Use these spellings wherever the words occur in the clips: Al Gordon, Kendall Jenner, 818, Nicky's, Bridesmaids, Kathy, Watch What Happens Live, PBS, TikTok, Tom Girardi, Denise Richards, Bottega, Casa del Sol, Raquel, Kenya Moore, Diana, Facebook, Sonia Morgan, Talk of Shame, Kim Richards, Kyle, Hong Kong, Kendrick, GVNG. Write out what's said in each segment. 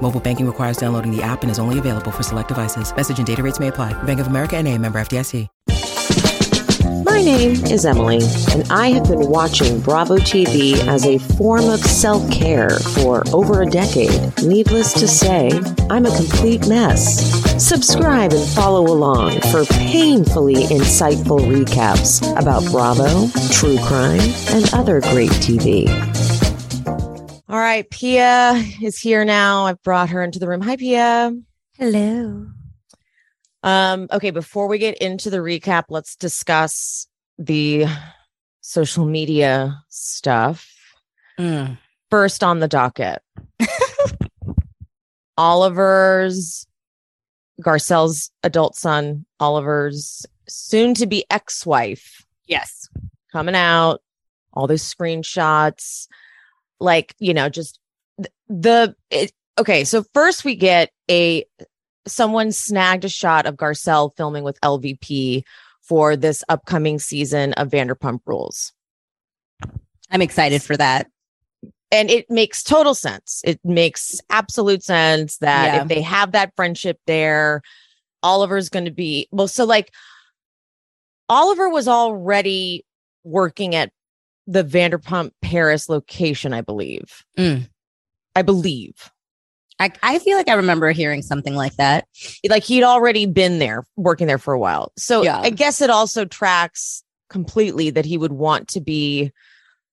Mobile banking requires downloading the app and is only available for select devices. Message and data rates may apply. Bank of America NA, member FDIC. My name is Emily, and I have been watching Bravo TV as a form of self-care for over a decade. Needless to say, I'm a complete mess. Subscribe and follow along for painfully insightful recaps about Bravo, true crime, and other great TV. All right, Pia is here now. I've brought her into the room. Hi, Pia. Hello. Okay, before we get into the recap, let's discuss the social media stuff. First on the docket, Garcelle's adult son, Oliver's soon-to-be ex-wife. Yes. Coming out, all those screenshots, like, you know, just okay, so first we get someone snagged a shot of Garcelle filming with LVP for this upcoming season of Vanderpump Rules. I'm excited for that. And it makes total sense. It makes absolute sense that if they have that friendship there, Oliver's going to be... Well, so like Oliver was already working at the Vanderpump Paris location, I believe. I feel like I remember hearing something like that. Like he'd already been there, working there for a while. So yeah. I guess it also tracks completely that he would want to be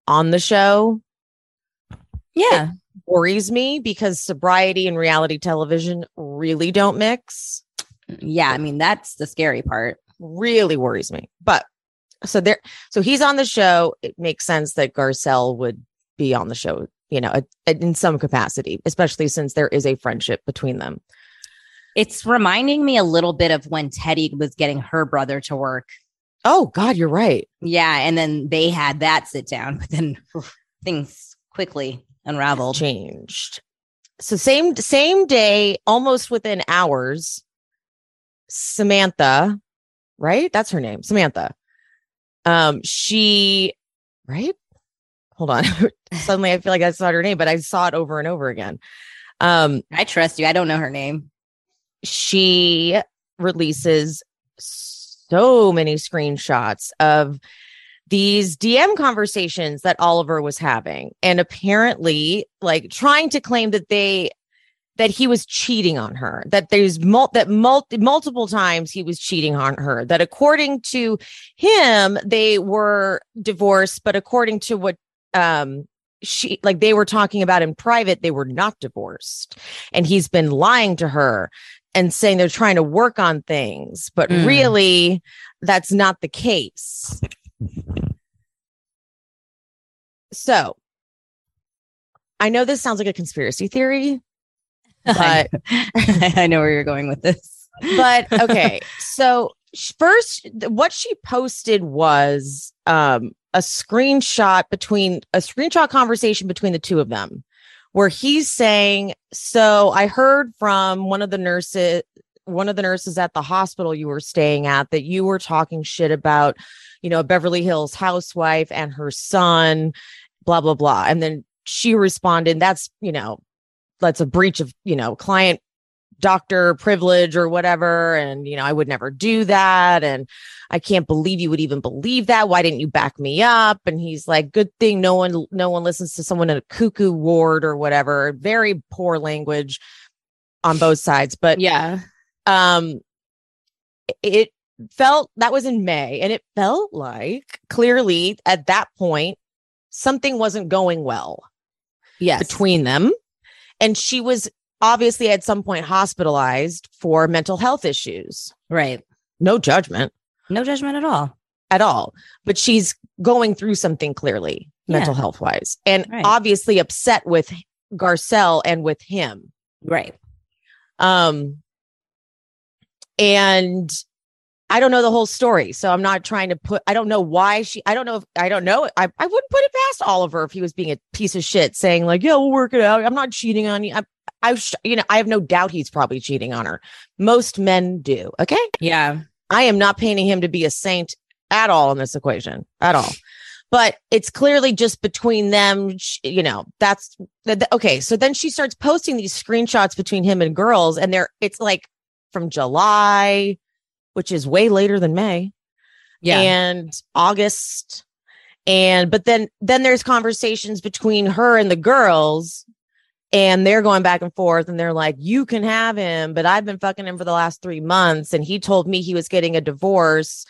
on the show. Yeah. It worries me because sobriety and reality television really don't mix. Yeah. I mean, that's the scary part. Really worries me. But so he's on the show. It makes sense that Garcelle would be on the show, you know, in some capacity, especially since there is a friendship between them. It's reminding me a little bit of when Teddy was getting her brother to work. Oh, God, you're right. Yeah. And then they had that sit down, but then things quickly unraveled. Changed. So same day, almost within hours, Samantha, right? That's her name, Samantha. She, right? Hold on. Suddenly, I feel like I saw her name, but I saw it over and over again. I trust you. I don't know her name. She releases so many screenshots of these DM conversations that Oliver was having, and apparently, like, trying to claim that he was cheating on her, that there's multiple times he was cheating on her, that according to him, they were divorced, but according to what she, like, they were talking about in private, they were not divorced, and he's been lying to her and saying they're trying to work on things, but really that's not the case. So I know this sounds like a conspiracy theory, but I know where you're going with this. But okay, so first, what she posted was a screenshot conversation between the two of them, where he's saying, so I heard from one of the nurses at the hospital you were staying at, that you were talking shit about, you know, a Beverly Hills housewife and her son, blah, blah, blah. And then she responded, that's, you know, that's a breach of, you know, client doctor privilege or whatever. And, you know, I would never do that. And I can't believe you would even believe that. Why didn't you back me up? And he's like, good thing no one listens to someone in a cuckoo ward or whatever. Very poor language on both sides. But yeah, it felt, that was in May, and it felt like clearly at that point, something wasn't going well between them. And she was obviously at some point hospitalized for mental health issues. Right. No judgment. No judgment at all. At all. But she's going through something clearly, mental health wise, and obviously upset with Garcelle and with him. Right. And I don't know the whole story, so I'm not trying to put, I don't know why she, I don't know if, I don't know. I wouldn't put it past Oliver if he was being a piece of shit saying like, yeah, we'll work it out. I'm not cheating on you. I have no doubt he's probably cheating on her. Most men do. Okay. Yeah. I am not painting him to be a saint at all in this equation at all, but it's clearly just between them, you know, that's okay. So then she starts posting these screenshots between him and girls, and it's like from July, which is way later than May, yeah, and August. But then there's conversations between her and the girls, and they're going back and forth, and they're like, you can have him, but I've been fucking him for the last 3 months. And he told me he was getting a divorce,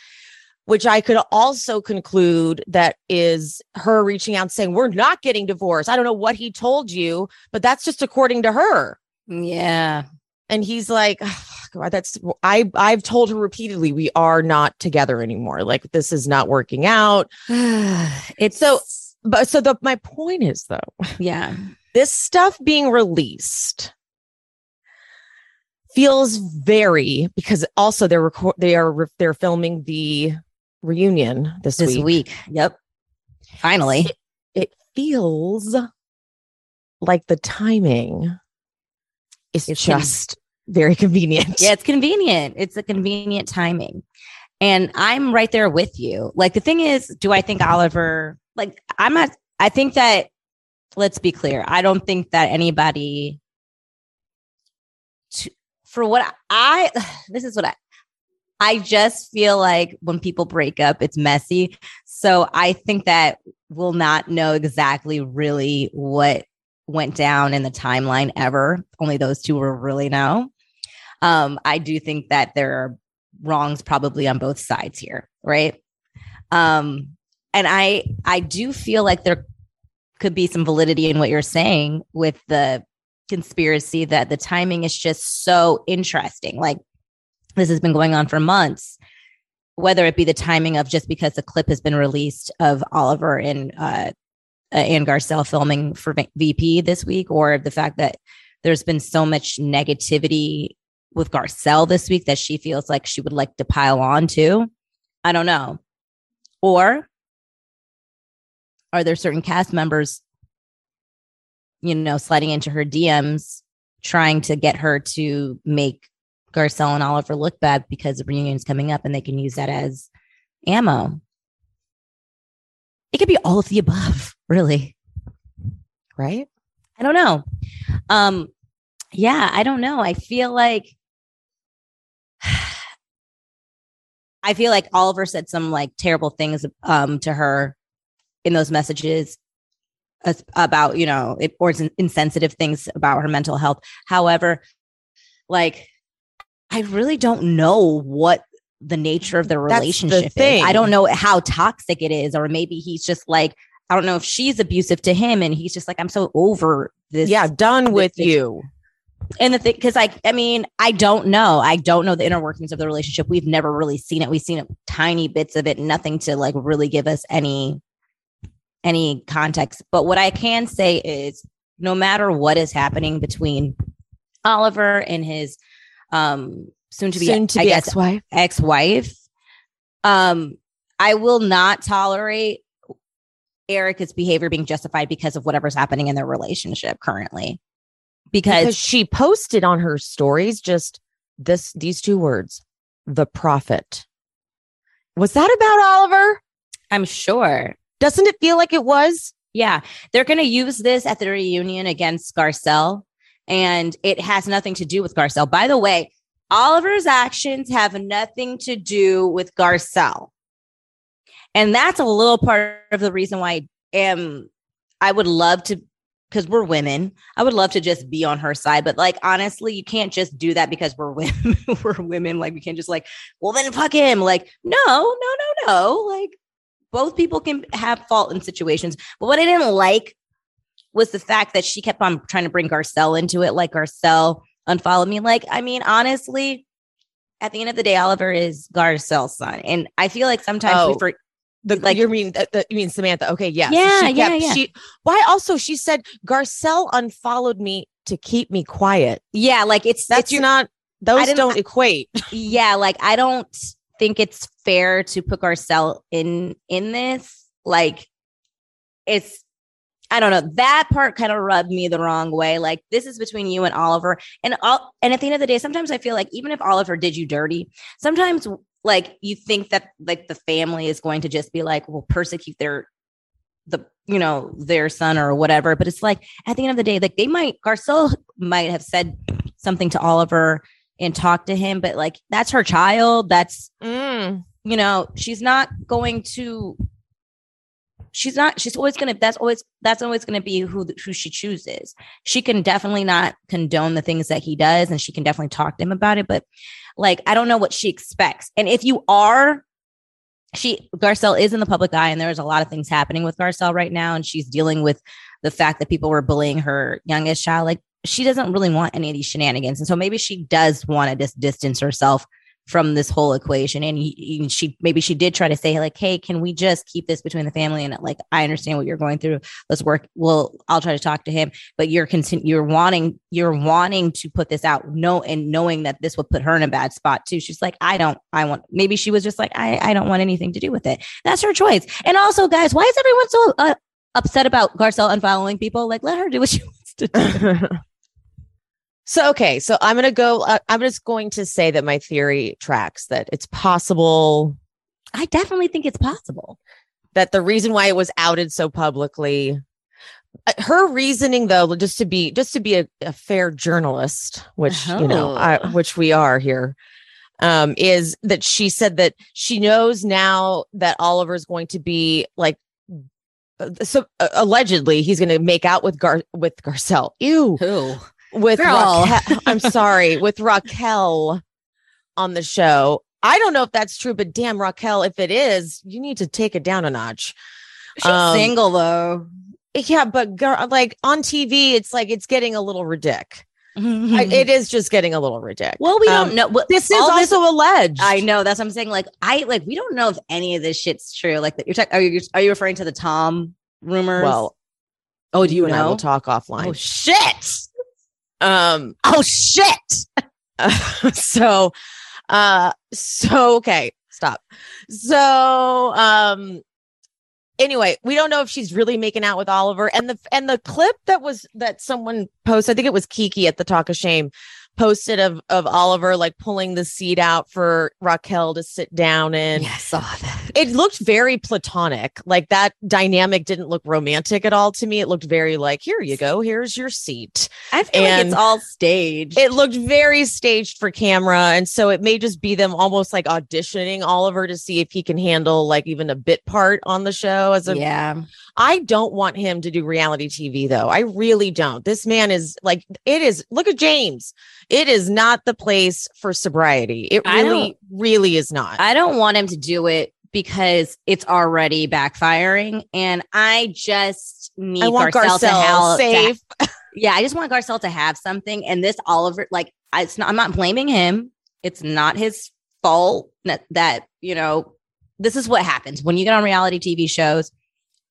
which I could also conclude that is her reaching out and saying, we're not getting divorced. I don't know what he told you, but that's just according to her. Yeah. And he's like, oh, God, I've told her repeatedly, we are not together anymore. Like, this is not working out. My point is, though, yeah, this stuff being released feels very, because also they're filming the reunion this week. Yep. Finally, it feels like the timing is just very convenient. Yeah, it's convenient. It's a convenient timing. And I'm right there with you. Like, the thing is, do I think Oliver, like, I'm not, I think that, let's be clear, I don't think that anybody, I just feel like when people break up, it's messy. So I think that we'll not know exactly really what went down in the timeline ever. Only those two will really know. I do think that there are wrongs probably on both sides here, right? And I do feel like there could be some validity in what you're saying with the conspiracy that the timing is just so interesting. Like, this has been going on for months, whether it be the timing of just because the clip has been released of Oliver and Garcelle filming for VP this week, or the fact that there's been so much negativity with Garcelle this week that she feels like she would like to pile on to. I don't know. Or are there certain cast members, you know, sliding into her DMs, trying to get her to make Garcelle and Oliver look bad because the reunion is coming up and they can use that as ammo? It could be all of the above, really. Right? I don't know. Yeah, I don't know. I feel like Oliver said some like terrible things to her in those messages about, you know, or insensitive things about her mental health. However, like, I really don't know what the nature of the relationship is. I don't know how toxic it is, or maybe he's just like, I don't know if she's abusive to him and he's just like, I'm so over this. Yeah, done with you. And the thing, because I don't know. I don't know the inner workings of the relationship. We've never really seen it. We've seen it, tiny bits of it, nothing to like really give us any context. But what I can say is, no matter what is happening between Oliver and his soon to be ex-wife, I will not tolerate Erika's behavior being justified because of whatever's happening in their relationship currently. Because she posted on her stories just these two words, the prophet. Was that about Oliver? I'm sure. Doesn't it feel like it was? Yeah. They're going to use this at the reunion against Garcelle, and it has nothing to do with Garcelle. By the way, Oliver's actions have nothing to do with Garcelle. And that's a little part of the reason why I would love to, because we're women, I would love to just be on her side. But like, honestly, you can't just do that because we're women. We're women. Like, we can't just like, well, then fuck him. Like, no. Like, both people can have fault in situations. But what I didn't like was the fact that she kept on trying to bring Garcelle into it. Like, Garcelle unfollowed me. Like, I mean, honestly, at the end of the day, Oliver is Garcelle's son. And I feel like sometimes you mean Samantha. Okay. Yeah. Yeah. So she kept. She said Garcelle unfollowed me to keep me quiet. Yeah. Like, those don't equate. Yeah. Like, I don't think it's fair to put Garcelle in this. Like, it's, I don't know. That part kind of rubbed me the wrong way. Like, this is between you and Oliver. And at the end of the day, sometimes I feel like even if Oliver did you dirty, sometimes like you think that like the family is going to just be like, well, persecute their son or whatever. But it's like at the end of the day, like Garcelle might have said something to Oliver and talked to him, but like, that's her child. That's, she's not going to. That's always going to be who she chooses. She can definitely not condone the things that he does, and she can definitely talk to him about it. But like, I don't know what she expects. And if you are, Garcelle is in the public eye, and there's a lot of things happening with Garcelle right now. And she's dealing with the fact that people were bullying her youngest child. Like, she doesn't really want any of these shenanigans. And so maybe she does want to just distance herself from this whole equation. And she did try to say like, hey, can we just keep this between the family? And like, I understand what you're going through. Let's work. Well, I'll try to talk to him, but you're wanting to put this out. No. And knowing that this would put her in a bad spot too. She's like, maybe she was just like, I don't want anything to do with it. That's her choice. And also, guys, why is everyone so upset about Garcelle unfollowing people? Like, let her do what she wants to do. So, okay. So I'm going to go, I'm just going to say that my theory tracks, that it's possible. I definitely think it's possible that the reason why it was outed so publicly, her reasoning though, just to be a fair journalist, which, which we are here, is that she said that she knows now that Oliver is going to be like, allegedly he's going to make out with Garcelle. Ew. Who? With Raquel, I'm sorry, with Raquel on the show. I don't know if that's true, but damn, Raquel, if it is, you need to take it down a notch. She's single though. Yeah, but like on TV, it's like it's getting a little ridiculous. Mm-hmm. It is just getting a little ridiculous. Well, we don't know. Well, this is also alleged. I know. That's what I'm saying. Like, we don't know if any of this shit's true. Like, are you referring to the Tom rumors? Well, oh, do you know? I will talk offline. Oh shit. Okay, stop. So, anyway, we don't know if she's really making out with Oliver, and the clip that someone posted, I think it was Kiki at the Talk of Shame, posted of Oliver like pulling the seat out for Raquel to sit down in. Yeah, I saw that. It looked very platonic. Like, that dynamic didn't look romantic at all to me. It looked very like, here you go, here's your seat. I feel like it's all staged. It looked very staged for camera, and so it may just be them almost like auditioning Oliver to see if he can handle like even a bit part on the show. I don't want him to do reality TV though. I really don't. This man is like, it is. Look at James. It is not the place for sobriety. It really, really is not. I don't want him to do it because it's already backfiring. And I just need Garcelle to have safe. Yeah, I just want Garcelle to have something. And this Oliver, like, I'm not blaming him. It's not his fault that this is what happens when you get on reality TV shows.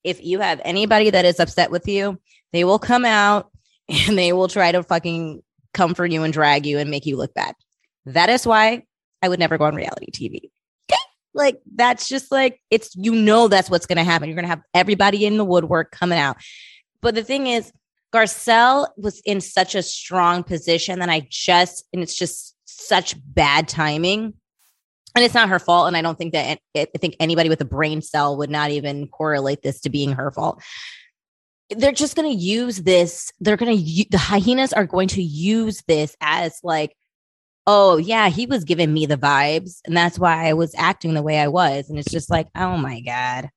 If you have anybody that is upset with you, they will come out and they will try to fucking comfort you and drag you and make you look bad. That is why I would never go on reality TV. Like, that's just like, that's what's going to happen. You're going to have everybody in the woodwork coming out. But the thing is, Garcelle was in such a strong position that it's just such bad timing. And it's not her fault. And I don't think that, I think anybody with a brain cell would not even correlate this to being her fault. They're just going to use this. The hyenas are going to use this as like, oh yeah, he was giving me the vibes, and that's why I was acting the way I was. And it's just like, oh my God.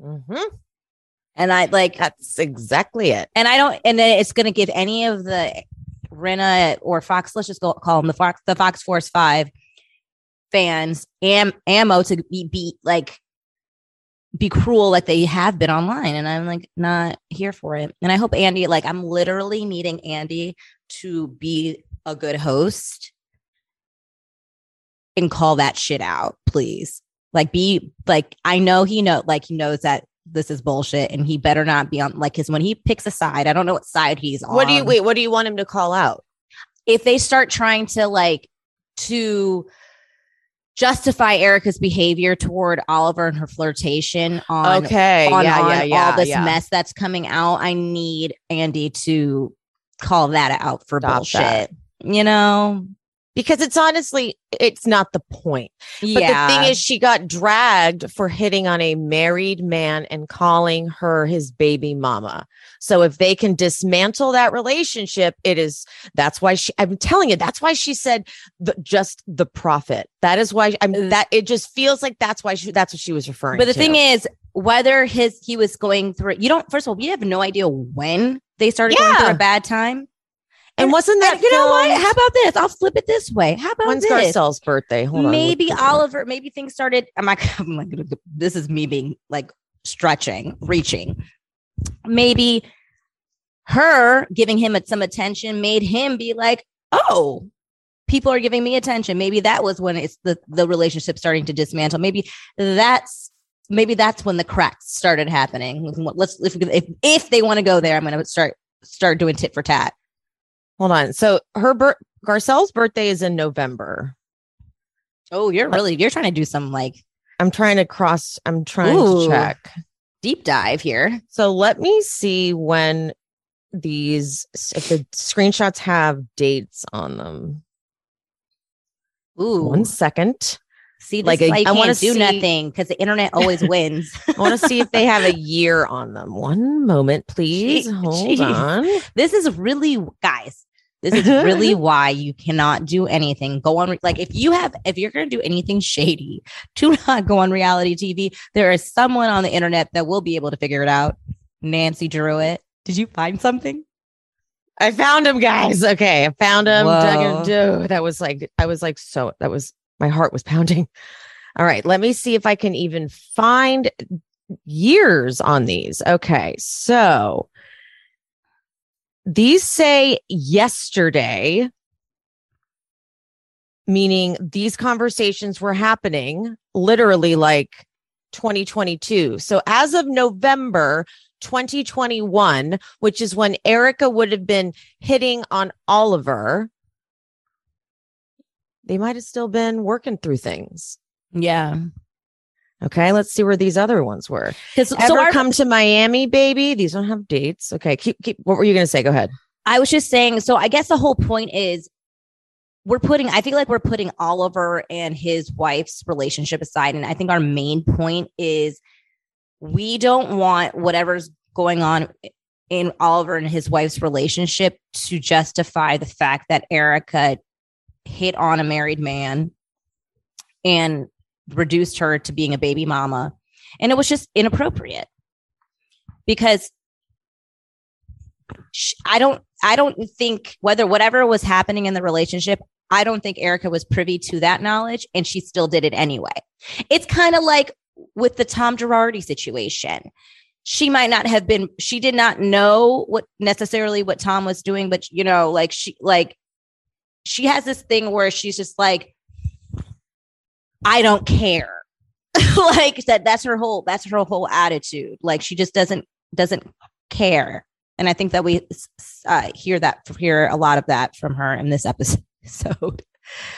Mm-hmm. And I like, that's exactly it. And then it's going to give any of the Rinna or Fox, let's just go call them the Fox Force 5 fans ammo to be like, be cruel like they have been online. And I'm like, not here for it. And I hope Andy, like, I'm literally needing Andy to be a good host and call that shit out, please. Like, be like, I know he knows that this is bullshit, and he better not be on like his, when he picks a side, I don't know what side he's on. What do you want him to call out? If they start trying to justify Erika's behavior toward Oliver and her flirtation on mess that's coming out. I need Andy to call that out for Stop bullshit, that. You know, because it's honestly, it's not the point. Yeah. But the thing is, she got dragged for hitting on a married man and calling her his baby mama. So if they can dismantle that relationship, that's why she said just the prophet. That is why it just feels like that's what she was referring to. But the thing is, whether he was going through, first of all, we have no idea when they started going through a bad time. And wasn't that? And you know what? How about this? I'll flip it this way. How about this? When's Garcelle's birthday? Hold on. Maybe Oliver. Maybe things started. I'm like, this is me being like stretching, reaching. Maybe her giving him some attention made him be like, oh, people are giving me attention. Maybe that was when it's the relationship starting to dismantle. Maybe that's when the cracks started happening. Let's if they want to go there, I'm going to start doing tit for tat. Hold on. So Garcelle's birthday is in November. Oh, you're trying to do some like. I'm trying to check. Deep dive here. So let me see when if the screenshots have dates on them. Ooh. 1 second. See, this like I want to do nothing because the internet always wins. I want to see if they have a year on them. One moment, please. Hold on. This is really, guys. This is really why you cannot do anything. Go on. Like if you're going to do anything shady, do not go on reality TV. There is someone on the internet that will be able to figure it out. Nancy drew it. Did you find something? I found him, guys. Okay. I found him. Dude, that was my heart was pounding. All right. Let me see if I can even find years on these. Okay. So these say yesterday, meaning these conversations were happening literally like 2022. So as of November 2021, which is when Erika would have been hitting on Oliver, they might have still been working through things. Yeah. Okay, let's see where these other ones were. Come to Miami, baby. These don't have dates. Okay, keep. What were you going to say? Go ahead. I was just saying. So I guess the whole point is I feel like we're putting Oliver and his wife's relationship aside, and I think our main point is we don't want whatever's going on in Oliver and his wife's relationship to justify the fact that Erika hit on a married man and reduced her to being a baby mama. And it was just inappropriate because I don't think whatever was happening in the relationship, I don't think Erika was privy to that knowledge, and she still did it anyway. It's kind of like with the Tom Girardi situation. She might not have been, she did not know what Tom was doing, but you know, like she has this thing where she's just like, I don't care. Like that. That's her whole attitude. Like she just doesn't care. And I think that we hear a lot of that from her in this episode.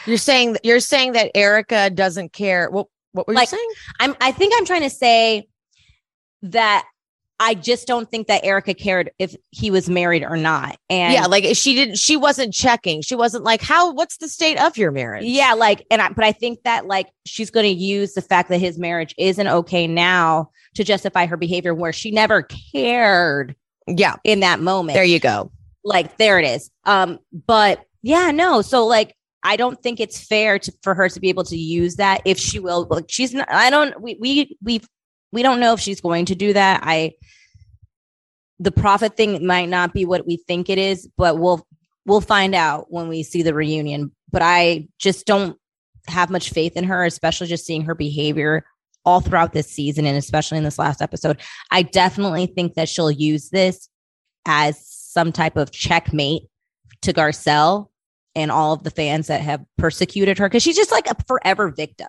You're saying that Erika doesn't care. What were you saying? I think I'm trying to say that I just don't think that Erika cared if he was married or not. And yeah, like she wasn't checking. She wasn't like, what's the state of your marriage? Yeah. Like, but I think that like, she's going to use the fact that his marriage isn't okay now to justify her behavior where she never cared. Yeah. In that moment. There you go. Like, there it is. But yeah, no. So like, I don't think it's fair for her to be able to use that if she will. Like, she's not, we don't know if she's going to do that. The prophet thing might not be what we think it is, but we'll find out when we see the reunion. But I just don't have much faith in her, especially just seeing her behavior all throughout this season and especially in this last episode. I definitely think that she'll use this as some type of checkmate to Garcelle and all of the fans that have persecuted her because she's just like a forever victim.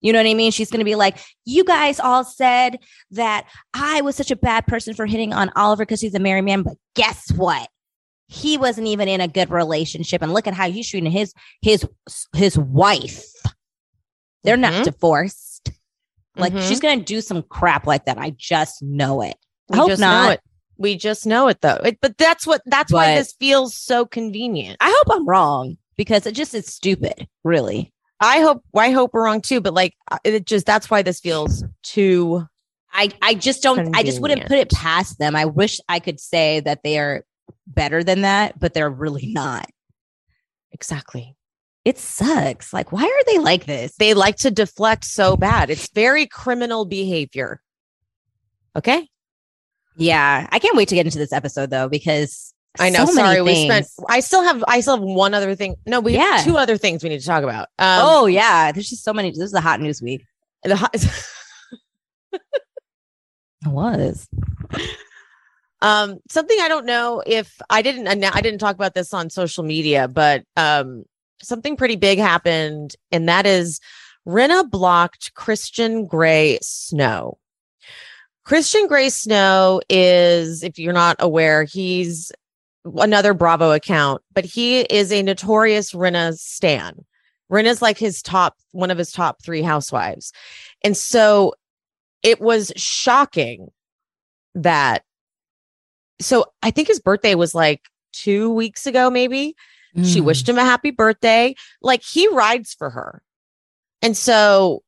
You know what I mean? She's going to be like, you guys all said that I was such a bad person for hitting on Oliver because he's a married man. But guess what? He wasn't even in a good relationship. And look at how he's treating his wife. They're not divorced. Like she's going to do some crap like that. I just know it. I hope not. We just know it though. But that's why this feels so convenient. I hope I'm wrong because it's stupid. Really. I hope we're wrong too. But like, that's why this feels too. I just don't, convenient. I just wouldn't put it past them. I wish I could say that they are better than that, but they're really not. Exactly. It sucks. Like, why are they like this? They like to deflect so bad. It's very criminal behavior. Okay. Yeah. I can't wait to get into this episode though, because I know. So sorry. I still have one other thing. No, we have two other things we need to talk about. Oh yeah. There's just so many. This is the hot news week. It was. Something I don't know if I didn't talk about this on social media, but something pretty big happened, and that is Rinna blocked Christian Gray Snow. Christian Gray Snow is, if you're not aware, he's another Bravo account, but he is a notorious Rinna stan. Rinna's like one of his top three housewives. And so it was shocking that. So I think his birthday was like 2 weeks ago, maybe. She wished him a happy birthday. Like, he rides for her. And so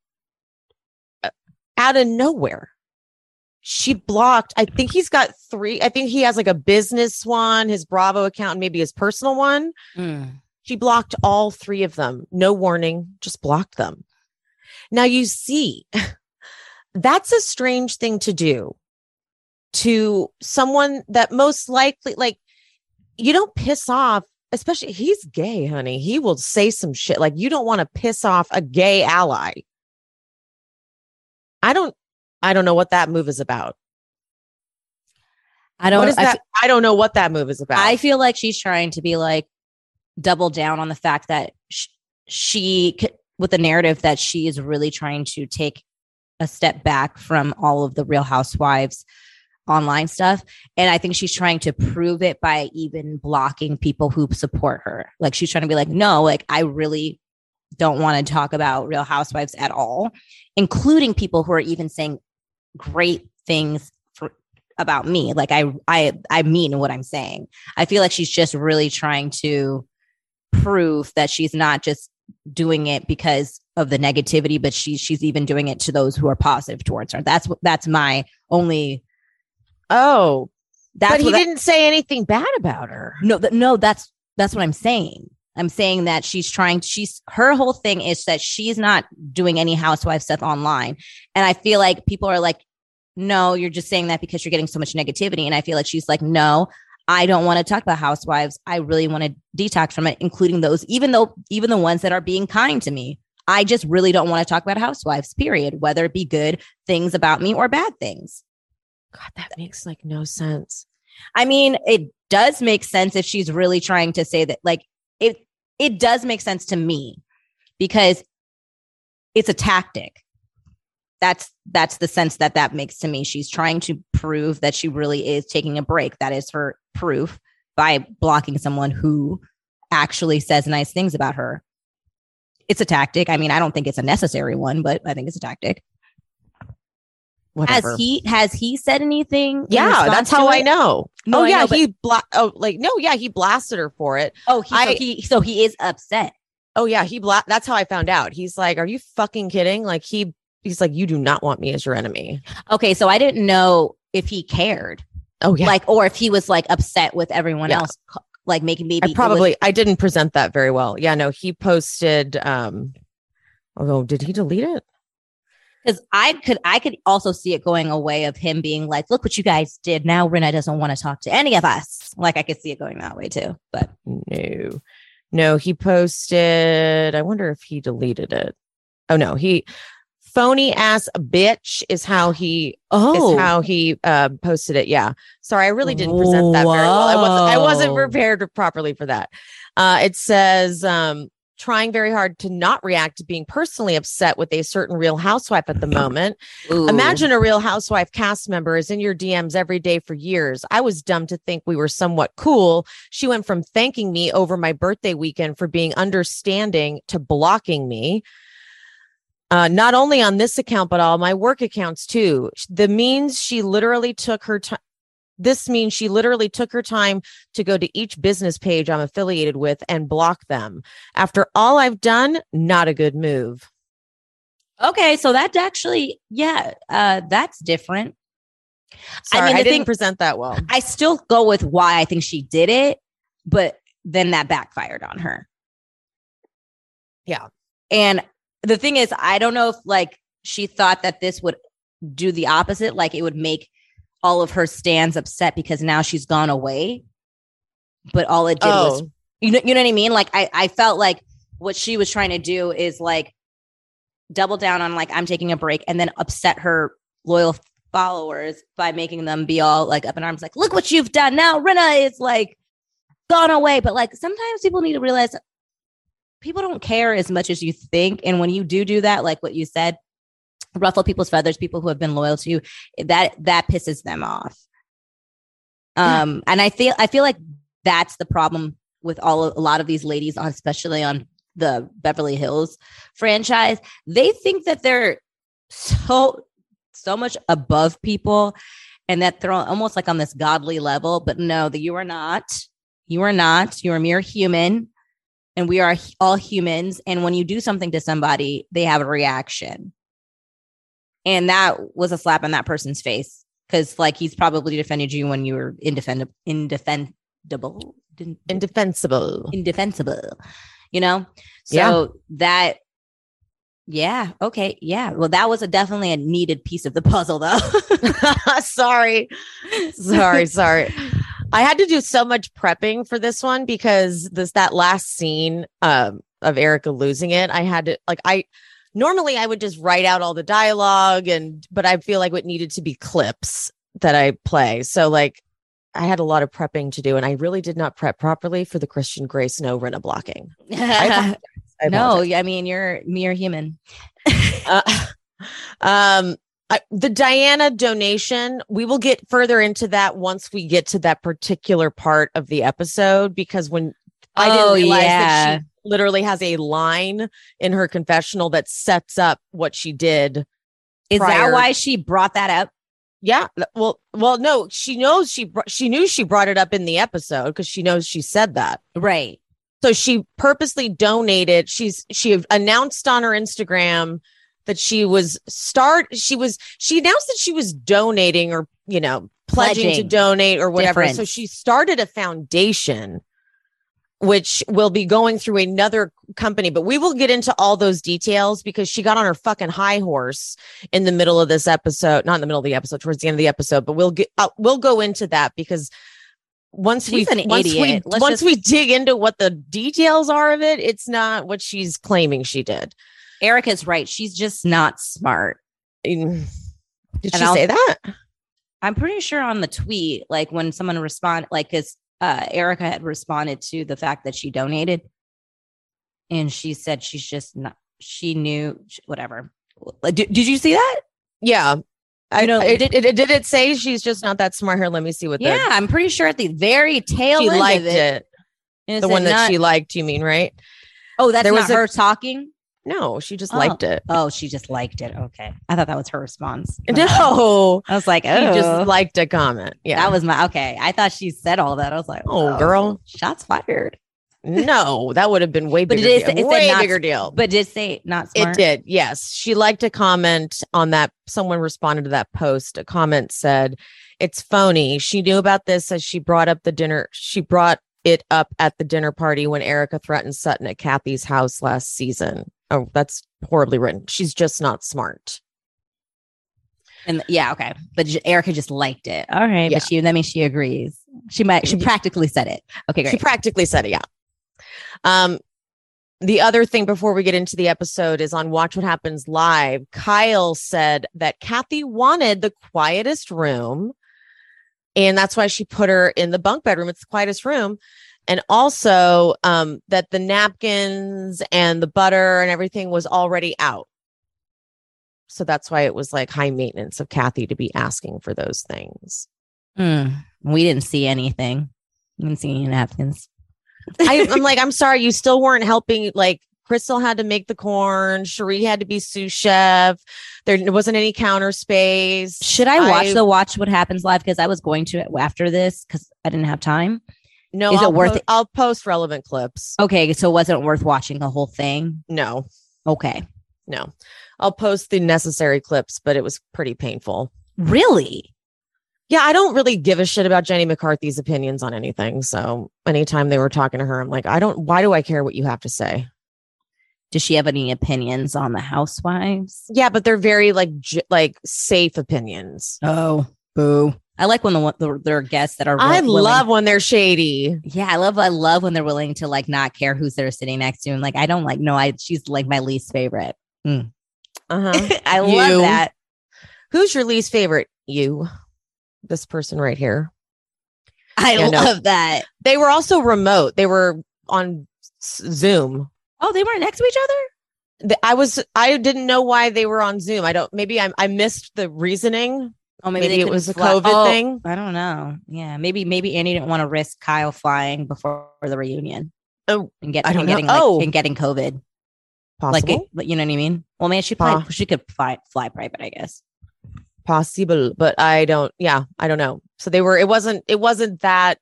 out of nowhere, she blocked. I think he's got three. I think he has like a business one, his Bravo account, and maybe his personal one. She blocked all three of them. No warning, just blocked them. Now, you see, that's a strange thing to do to someone that most likely, like, you don't piss off. Especially, he's gay, honey. He will say some shit. Like, you don't want to piss off a gay ally. I don't know what that move is about. I don't know what that move is about. I feel like she's trying to be like double down on the fact that she with the narrative that she is really trying to take a step back from all of the Real Housewives online stuff, and I think she's trying to prove it by even blocking people who support her. Like, she's trying to be like, no, like, I really don't want to talk about Real Housewives at all, including people who are even saying great things about me. Like, I mean what I'm saying. I feel like she's just really trying to prove that she's not just doing it because of the negativity, but she's even doing it to those who are positive towards her. That's my only. Oh, but he didn't say anything bad about her. No, no, that's what I'm saying. I'm saying that she's trying. Her whole thing is that she's not doing any housewife stuff online, and I feel like people are like, "No, you're just saying that because you're getting so much negativity." And I feel like she's like, "No, I don't want to talk about housewives. I really want to detox from it, including those, even the ones that are being kind to me. I just really don't want to talk about housewives. Period. Whether it be good things about me or bad things." God, that makes like no sense. I mean, it does make sense if she's really trying to say that, like, it does make sense to me because it's a tactic. That's the sense that makes to me. She's trying to prove that she really is taking a break. That is her proof by blocking someone who actually says nice things about her. It's a tactic. I mean, I don't think it's a necessary one, but I think it's a tactic. Whatever. Has he said anything? Yeah, that's how I know. No, oh yeah, know, he blasted her for it. Oh, so he is upset. Oh yeah, that's how I found out. He's like, "Are you fucking kidding?" Like he's like, "You do not want me as your enemy." Okay, so I didn't know if he cared. Oh yeah, like, or if he was like upset with everyone else, like making maybe. I didn't present that very well. Yeah, no, he posted. Although, did he delete it? Because I could also see it going away of him being like, "Look what you guys did. Now Rinna doesn't want to talk to any of us." Like, I could see it going that way too. But no, he posted. I wonder if he deleted it. Oh no, he phony ass bitch is how he. Oh, is how he posted it. Yeah, sorry, I really didn't present that very well. I wasn't prepared properly for that. It says. Trying very hard to not react to being personally upset with a certain Real Housewife at the moment. Ooh. Imagine a Real Housewife cast member is in your DMs every day for years. I was dumb to think we were somewhat cool. She went from thanking me over my birthday weekend for being understanding to blocking me. Not only on this account, but all my work accounts too. This means she literally took her time to go to each business page I'm affiliated with and block them. After all I've done, not a good move. Okay, so that's actually, that's different. Sorry, I didn't present that well. I still go with why I think she did it, but then that backfired on her. Yeah. And the thing is, I don't know if she thought that this would do the opposite, like it would make all of her stands upset because now she's gone away. But all it did was, you know what I mean? Like I felt like what she was trying to do is double down on I'm taking a break and then upset her loyal followers by making them be all up in arms. Like, look what you've done now. Rinna is gone away. But sometimes people need to realize people don't care as much as you think. And when you do that, like what you said, ruffle people's feathers, people who have been loyal to you, that pisses them off. And I feel like that's the problem with a lot of these ladies, especially on the Beverly Hills franchise. They think that they're so much above people and that they're almost on this godly level, but no, that you are not. You are not. You're a mere human and we are all humans. And when you do something to somebody, they have a reaction. And that was a slap on that person's face because, he's probably defended you when you were indefensible, you know? So okay. Yeah. Well, that was definitely a needed piece of the puzzle, though. Sorry. I had to do so much prepping for this one because that last scene of Erika losing it, I had to normally I would just write out all the dialogue, but I feel like it needed to be clips that I play. So I had a lot of prepping to do, and I really did not prep properly for the Christian Gray Snow Rinna blocking. I apologize. I mean, you're mere human. The Diana donation, we will get further into that once we get to that particular part of the episode, because when I didn't realize that she literally has a line in her confessional that sets up what she did. Is that why she brought that up? Yeah. Well, no, she knows she knew she brought it up in the episode because she knows she said that. Right. So she purposely donated. She announced on her Instagram that she announced that she was donating or, pledging to donate or whatever. Different. So she started a foundation, which will be going through another company, but we will get into all those details because she got on her fucking high horse in the middle of this episode, not in the middle of the episode, towards the end of the episode, but we'll go into that because once we dig into what the details are of it, it's not what she's claiming she did. Erika's right. She's just not smart. Did she say that? I'm pretty sure on the tweet, when someone responded, Erika had responded to the fact that she donated, and she said she's just not. She knew whatever. Did you see that? Yeah, I know. Did it say she's just not that smart? Here, let me see what. Yeah, I'm pretty sure at the very tail end liked of it. The one that she liked. You mean right? Oh, that's not her talking. No, she just liked it. Oh, she just liked it. Okay. I thought that was her response. No. I was like, she just liked a comment. Yeah. That was okay. I thought she said all that. I was like, oh girl. Shots fired. No, that would have been way bigger deal. But did it say not smart? It did. Yes. She liked a comment on that. Someone responded to that post. A comment said, it's phony. She knew about this as she brought up the dinner. She brought it up at the dinner party when Erika threatened Sutton at Kathy's house last season. Oh, that's horribly written. She's just not smart. And okay. But Erika just liked it. All right. Yeah. But that means she agrees. She practically said it. Okay, great. She practically said it. Yeah. The other thing before we get into the episode is on Watch What Happens Live. Kyle said that Kathy wanted the quietest room. And that's why she put her in the bunk bedroom. It's the quietest room. And also that the napkins and the butter and everything was already out. So that's why it was high maintenance of Kathy to be asking for those things. We didn't see anything. We didn't see any napkins. I'm sorry, you still weren't helping Crystal had to make the corn. Cherie had to be sous chef. There wasn't any counter space. Should I watch the Watch What Happens Live? Because I was going to after this because I didn't have time. No, is it worth it? I'll post relevant clips. Okay. So wasn't worth watching the whole thing? No. Okay. No, I'll post the necessary clips, but it was pretty painful. Really? Yeah, I don't really give a shit about Jenny McCarthy's opinions on anything. So anytime they were talking to her, I'm like, why do I care what you have to say? Does she have any opinions on the Housewives? Yeah, but they're very like safe opinions. Oh, boo. I like when their guests that are. I love when they're shady. Yeah, I love when they're willing to like not care who's they're sitting next to. And like, I don't like. No, she's like my least favorite. Mm. I love that. Who's your least favorite? You. This person right here. I love that. They were also remote. They were on Zoom. Oh, they weren't next to each other? I didn't know why they were on Zoom. I missed the reasoning. Oh, maybe it was a COVID thing. I don't know. Yeah, maybe Andy didn't want to risk Kyle flying before the reunion. Oh, and getting COVID. Possible. Like, you know what I mean? Well, man, she could fly private, I guess. Possible, but I don't know. So they were. It wasn't that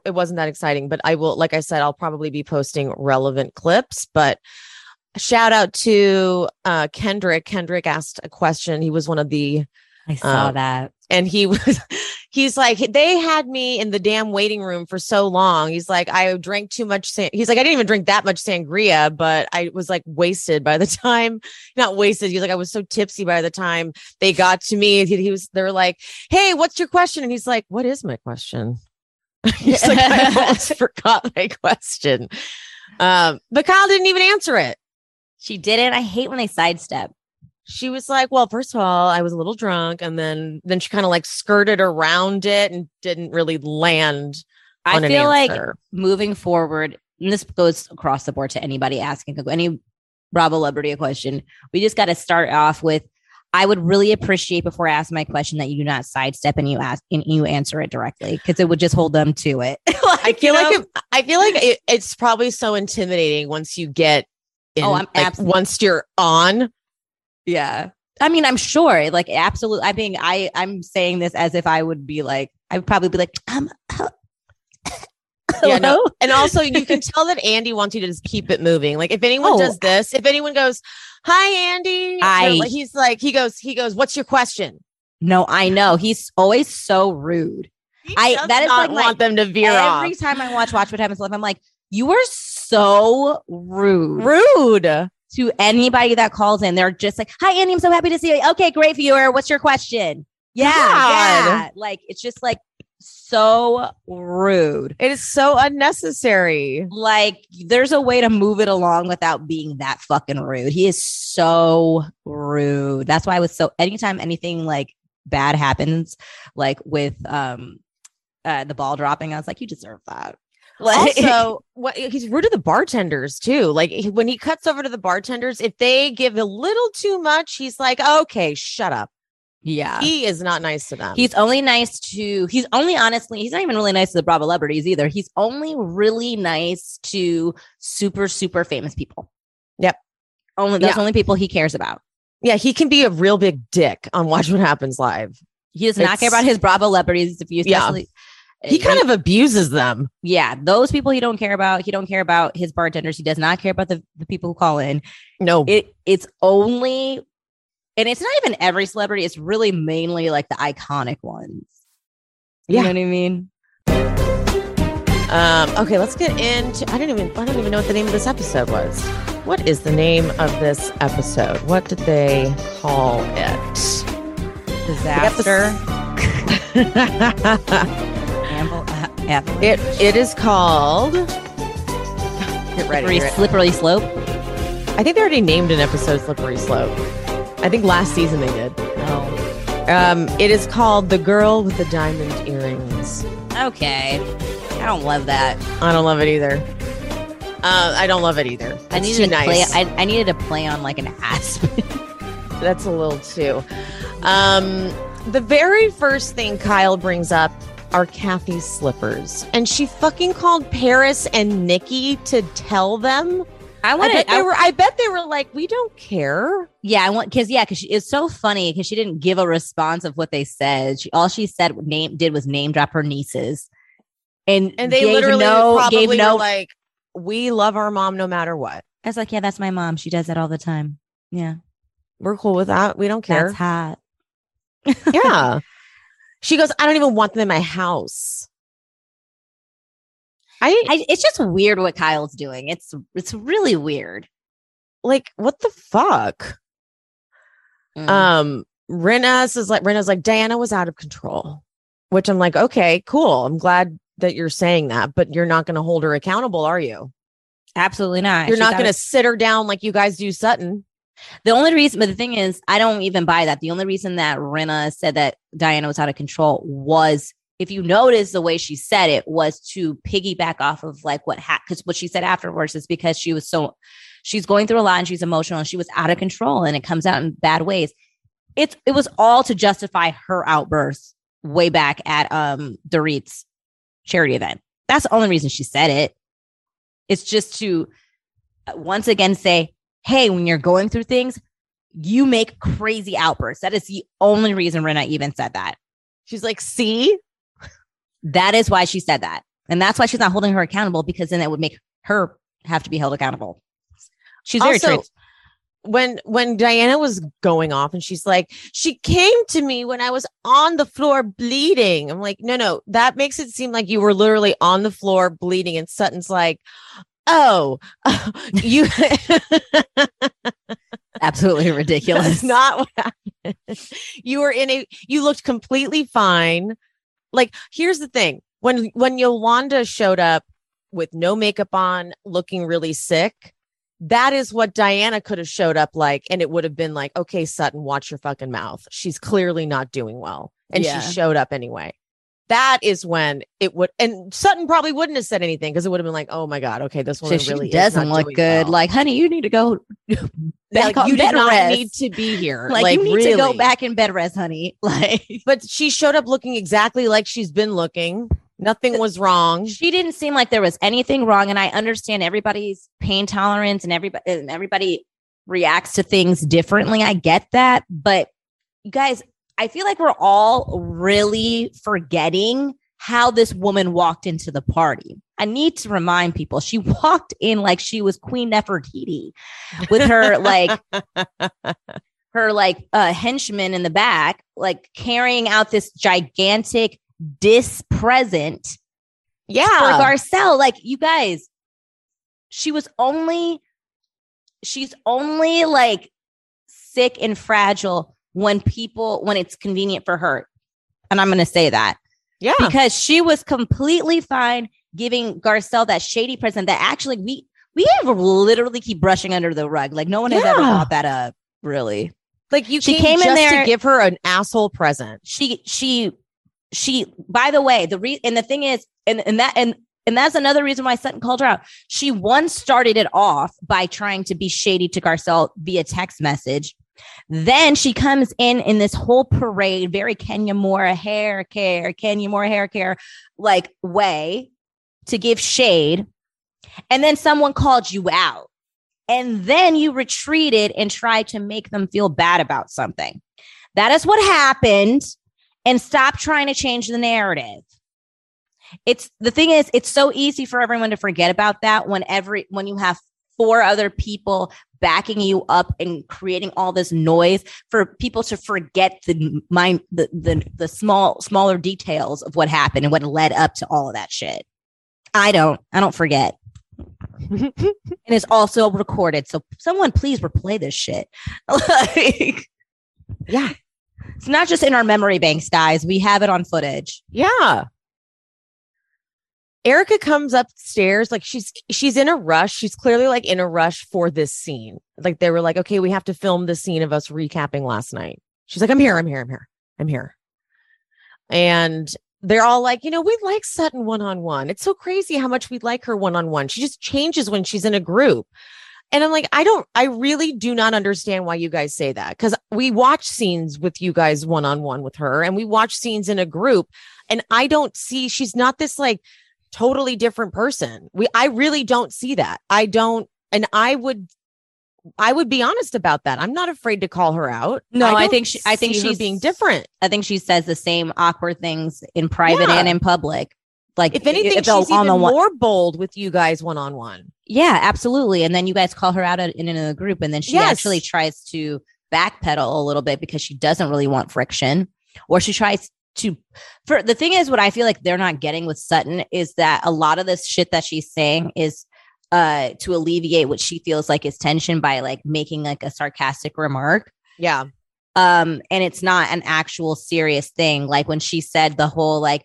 exciting. But I will, like I said, I'll probably be posting relevant clips. But shout out to Kendrick. Kendrick asked a question. He was one of the. I saw that. And he's like, they had me in the damn waiting room for so long. He's like, I drank too much. He's like, I didn't even drink that much sangria, but I was like wasted by the time, not wasted. He's like, I was so tipsy by the time they got to me. They're like, hey, what's your question? And he's like, what is my question? He's like, I almost forgot my question. But Kyle didn't even answer it. She didn't. I hate when they sidestep. She was like, well, first of all, I was a little drunk. And then she kind of like skirted around it and didn't really land. I feel like moving forward, and this goes across the board to anybody asking any Bravo celebrity a question. We just got to start off with, I would really appreciate before I ask my question that you do not sidestep and you answer it directly, because it would just hold them to it. I feel like it's probably so intimidating once you get in, once you're on. Yeah. I mean, I'm sure like absolutely. I mean, I'm saying this as if I would be like, I would probably be like, yeah, no. And also you can tell that Andy wants you to just keep it moving. Like if anyone does this, if anyone goes, hi, Andy, he goes, what's your question? No, I know. He's always so rude. I want them to veer off. Every time I watch What Happens Live, I'm like, you are so rude. Rude. To anybody that calls in, they're just like, hi, Andy, I'm so happy to see you. Okay, great viewer. What's your question? Yeah. Like, it's just like so rude. It is so unnecessary. Like, there's a way to move it along without being that fucking rude. He is so rude. That's why I was so, anytime anything like bad happens, like with the ball dropping, I was like, you deserve that. Also, he's rude to the bartenders, too. Like when he cuts over to the bartenders, if they give a little too much, he's like, OK, shut up. Yeah, he is not nice to them. He's not even really nice to the Bravo celebrities either. He's only really nice to super, super famous people. Yep. Only people he cares about. Yeah, he can be a real big dick on Watch What Happens Live. He does not care about his Bravo celebrities. He kind of abuses them. Yeah. Those people he don't care about. He don't care about his bartenders. He does not care about the people who call in. No, it's only, and it's not even every celebrity. It's really mainly like the iconic ones. You know what I mean? Okay, let's get into, I don't even know what the name of this episode was. What is the name of this episode? What did they call it? Disaster. It is called Get Ready Slippery Slope. I think they already named an episode Slippery Slope. I think last season they did. Oh. It is called The Girl with the Diamond Earrings. Okay. I don't love that. I don't love it either. It's nice. I needed to play on like an Aspen. That's a little too. The very first thing Kyle brings up are Kathy's slippers, and she fucking called Paris and Nicky to tell them I bet they were like, we don't care. Yeah, because it's so funny because she didn't give a response of what they said. All she did was name drop her nieces, and they literally probably were like, we love our mom no matter what. I was like, yeah, that's my mom. She does that all the time. Yeah, we're cool with that. We don't care. That's hot. Yeah, she goes, I don't even want them in my house. It's just weird what Kyle's doing. It's really weird. Like, what the fuck? Mm. Rinna's like, Diana was out of control, which I'm like, okay, cool. I'm glad that you're saying that, but you're not going to hold her accountable, are you? Absolutely not. You're not going to sit her down like you guys do Sutton. The thing is, I don't even buy that. The only reason that Rinna said that Diana was out of control was, if you notice the way she said it, was to piggyback off of like because what she said afterwards is because she's going through a lot and she's emotional and she was out of control and it comes out in bad ways. It was all to justify her outburst way back at Dorit's charity event. That's the only reason she said it. It's just to once again say, hey, when you're going through things, you make crazy outbursts. That is the only reason Rinna even said that. She's like, see? That is why she said that. And that's why she's not holding her accountable, because then it would make her have to be held accountable. She's very true. When Diana was going off and she's like, she came to me when I was on the floor bleeding. I'm like, no, that makes it seem like you were literally on the floor bleeding. And Sutton's like, oh you. Absolutely ridiculous. That's not what happened. You looked completely fine. Like, here's the thing. When Yolanda showed up with no makeup on, looking really sick, that is what Diana could have showed up like. And it would have been like, okay, Sutton, watch your fucking mouth. She's clearly not doing well. And she showed up anyway. That is when it would. And Sutton probably wouldn't have said anything because it would have been like, oh, my God. OK, this woman really doesn't look good. Well. Like, honey, you need to go. Like, you do not need to be here. Like you need to go back in bed rest, honey. Like, but she showed up looking exactly like she's been looking. Nothing was wrong. She didn't seem like there was anything wrong. And I understand everybody's pain tolerance and everybody reacts to things differently. I get that. But you guys, I feel like we're all really forgetting how this woman walked into the party. I need to remind people, she walked in like she was Queen Nefertiti with her henchman in the back, like carrying out this gigantic present. Yeah. For Garcelle. Like, you guys, she's only like sick and fragile when it's convenient for her. And I'm going to say that. Yeah. Because she was completely fine giving Garcelle that shady present that actually we literally keep brushing under the rug. Like, no one has ever brought that up, really. Like, she came in there to give her an asshole present. She by the way, that's another reason why Sutton called her out. She once started it off by trying to be shady to Garcelle via text message. Then she comes in this whole parade, very Kenya Moore hair care, like, way to give shade. And then someone called you out. And then you retreated and tried to make them feel bad about something. That is what happened. And stop trying to change the narrative. It's so easy for everyone to forget about that when you have four other people backing you up and creating all this noise, for people to forget the smaller details of what happened and what led up to all of that shit. I don't forget. And it's also recorded. So someone please replay this shit. Yeah. It's not just in our memory banks, guys. We have it on footage. Yeah. Erika comes upstairs like she's in a rush. She's clearly like in a rush for this scene. Like, they were like, okay, we have to film the scene of us recapping last night. She's like, I'm here. And they're all like, we like Sutton one-on-one. It's so crazy how much we like her one-on-one. She just changes when she's in a group. And I'm like, I really do not understand why you guys say that, because we watch scenes with you guys one-on-one with her, and we watch scenes in a group, and I don't see, she's not this like totally different person. I really don't see that. I don't And I would be honest about that. I'm not afraid to call her out. No, I think she's being different. I think she says the same awkward things in private and in public. Like, if anything, she's even more bold with you guys one-on-one. Yeah, absolutely. And then you guys call her out in another group, and then she actually tries to backpedal a little bit because she doesn't really want friction, or she tries to. For the thing is, what I feel like they're not getting with Sutton is that a lot of this shit that she's saying is to alleviate what she feels like is tension by like making like a sarcastic remark. Yeah. And it's not an actual serious thing. Like when she said the whole like,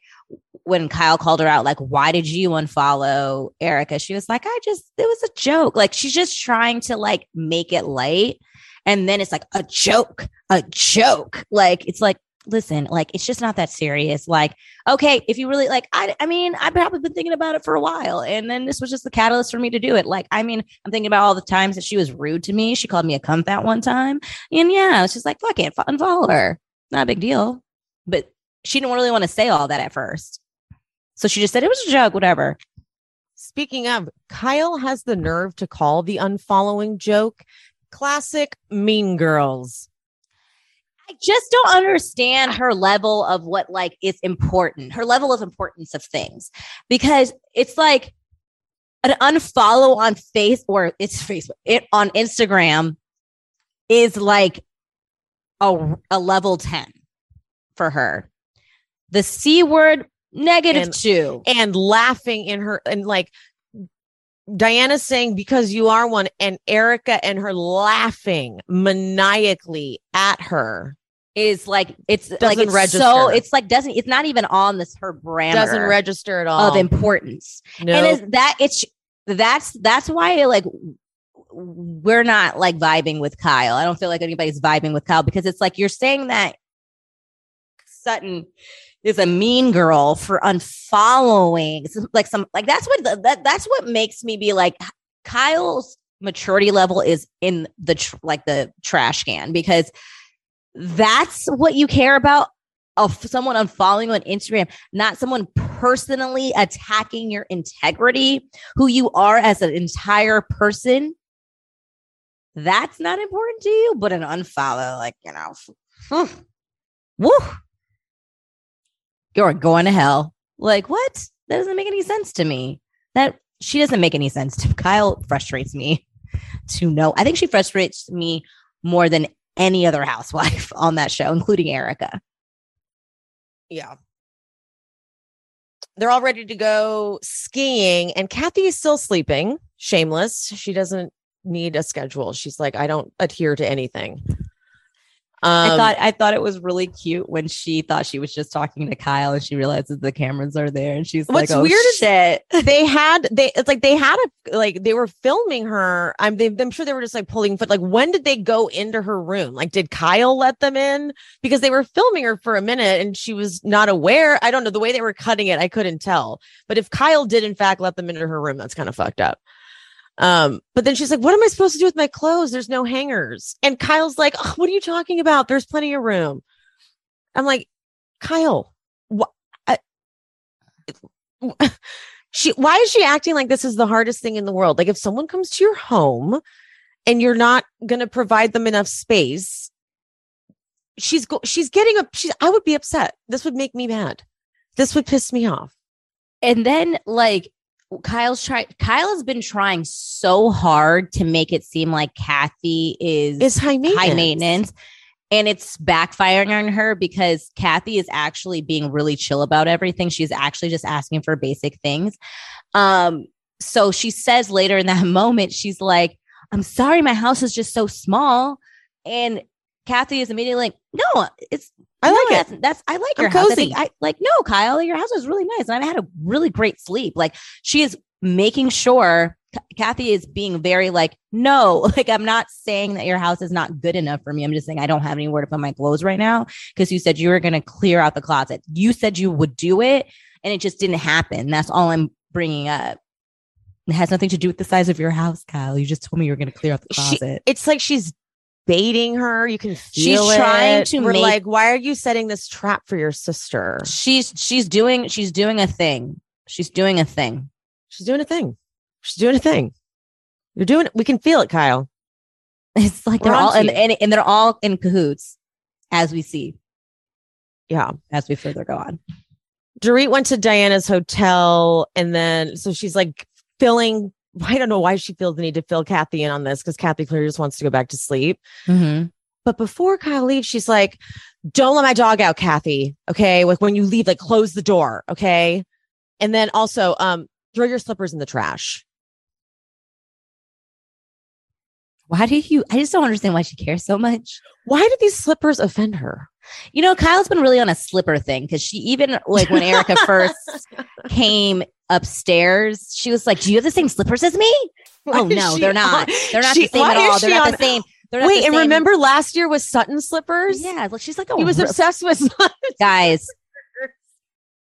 when Kyle called her out, like, why did you unfollow Erika? She was like, it was a joke. Like, she's just trying to like make it light. And then it's like a joke. Like, it's like, listen, like, it's just not that serious. Like, okay, if you really like, I mean, I've probably been thinking about it for a while. And then this was just the catalyst for me to do it. Like, I mean, I'm thinking about all the times that she was rude to me. She called me a cunt that one time. And yeah, it's just like, fuck it, unfollow her. Not a big deal. But she didn't really want to say all that at first. So she just said it was a joke, whatever. Speaking of, Kyle has the nerve to call the unfollowing joke classic Mean Girls. I just don't understand her level of what like is important, her level of importance of things, because it's like an unfollow on Facebook or it's Facebook on Instagram is like a level 10 for her. The C word, -2, and laughing in her, and like Diana saying, because you are one, and Erika and her laughing maniacally at her is like, it's doesn't like, it's register. So it's like, doesn't, it's not even on this, her brand doesn't register at all of importance. No. And that's why like, we're not like vibing with Kyle. I don't feel like anybody's vibing with Kyle, because it's like, you're saying that Sutton is a mean girl for unfollowing. It's like some, like that's what makes me be like, Kyle's maturity level is in the the trash can, because that's what you care about, of someone unfollowing on Instagram, not someone personally attacking your integrity, who you are as an entire person. That's not important to you, but an unfollow, like, you know, woo. You're going to hell. Like, what? That doesn't make any sense to me. That she doesn't make any sense to Kyle. Frustrates me to know. I think she frustrates me more than any other housewife on that show, including Erika. Yeah. They're all ready to go skiing, and Kathy is still sleeping. Shameless. She doesn't need a schedule. She's like, I don't adhere to anything. I thought it was really cute when she thought she was just talking to Kyle and she realizes the cameras are there, and she's like, "Oh, weird shit!" They were filming her. I'm sure they were just like pulling foot. Like, when did they go into her room? Like, did Kyle let them in? Because they were filming her for a minute and she was not aware. I don't know, the way they were cutting it, I couldn't tell. But if Kyle did in fact let them into her room, that's kind of fucked up. But then she's like, what am I supposed to do with my clothes? There's no hangers. And Kyle's like, oh, what are you talking about? There's plenty of room. I'm like, Kyle, why is she acting like this is the hardest thing in the world? Like, if someone comes to your home and you're not going to provide them enough space, I would be upset. This would make me mad. This would piss me off. And then like, Kyle's been trying so hard to make it seem like Kathy is high maintenance, and it's backfiring on her, because Kathy is actually being really chill about everything. She's actually just asking for basic things. So she says later in that moment, she's like, I'm sorry, my house is just so small. And Kathy is immediately like, no, it's, I like no, it. That's I like your I'm house. Cozy. I like, no, Kyle, your house is really nice. And I had a really great sleep. Like, she is making sure Kathy is being very like, no, like, I'm not saying that your house is not good enough for me. I'm just saying I don't have anywhere to put my clothes right now, because you said you were going to clear out the closet. You said you would do it, and it just didn't happen. That's all I'm bringing up. It has nothing to do with the size of your house, Kyle. You just told me you were going to clear out the closet. It's like she's baiting her. You can feel she's trying to make, like, why are you setting this trap for your sister? She's doing a thing. She's doing a thing. You're doing it. We can feel it, Kyle. It's like they're all and they're all in cahoots, as we see. Yeah. As we further go on. Dorit went to Diana's hotel and then so she's like filling. I don't know why she feels the need to fill Kathy in on this because Kathy clearly just wants to go back to sleep. Mm-hmm. But before Kyle leaves, she's like, don't let my dog out, Kathy. Okay. Like when you leave, like close the door. Okay. And then also throw your slippers in the trash. Why do you, I just don't understand why she cares so much. Why do these slippers offend her? You know, Kyle's been really on a slipper thing because she even like when Erika first came upstairs, she was like, do you have the same slippers as me? Oh, no, they're not. They're not the same at all. They're not the same. Wait, and remember last year with Sutton slippers? Yeah, like she's like he was obsessed with guys.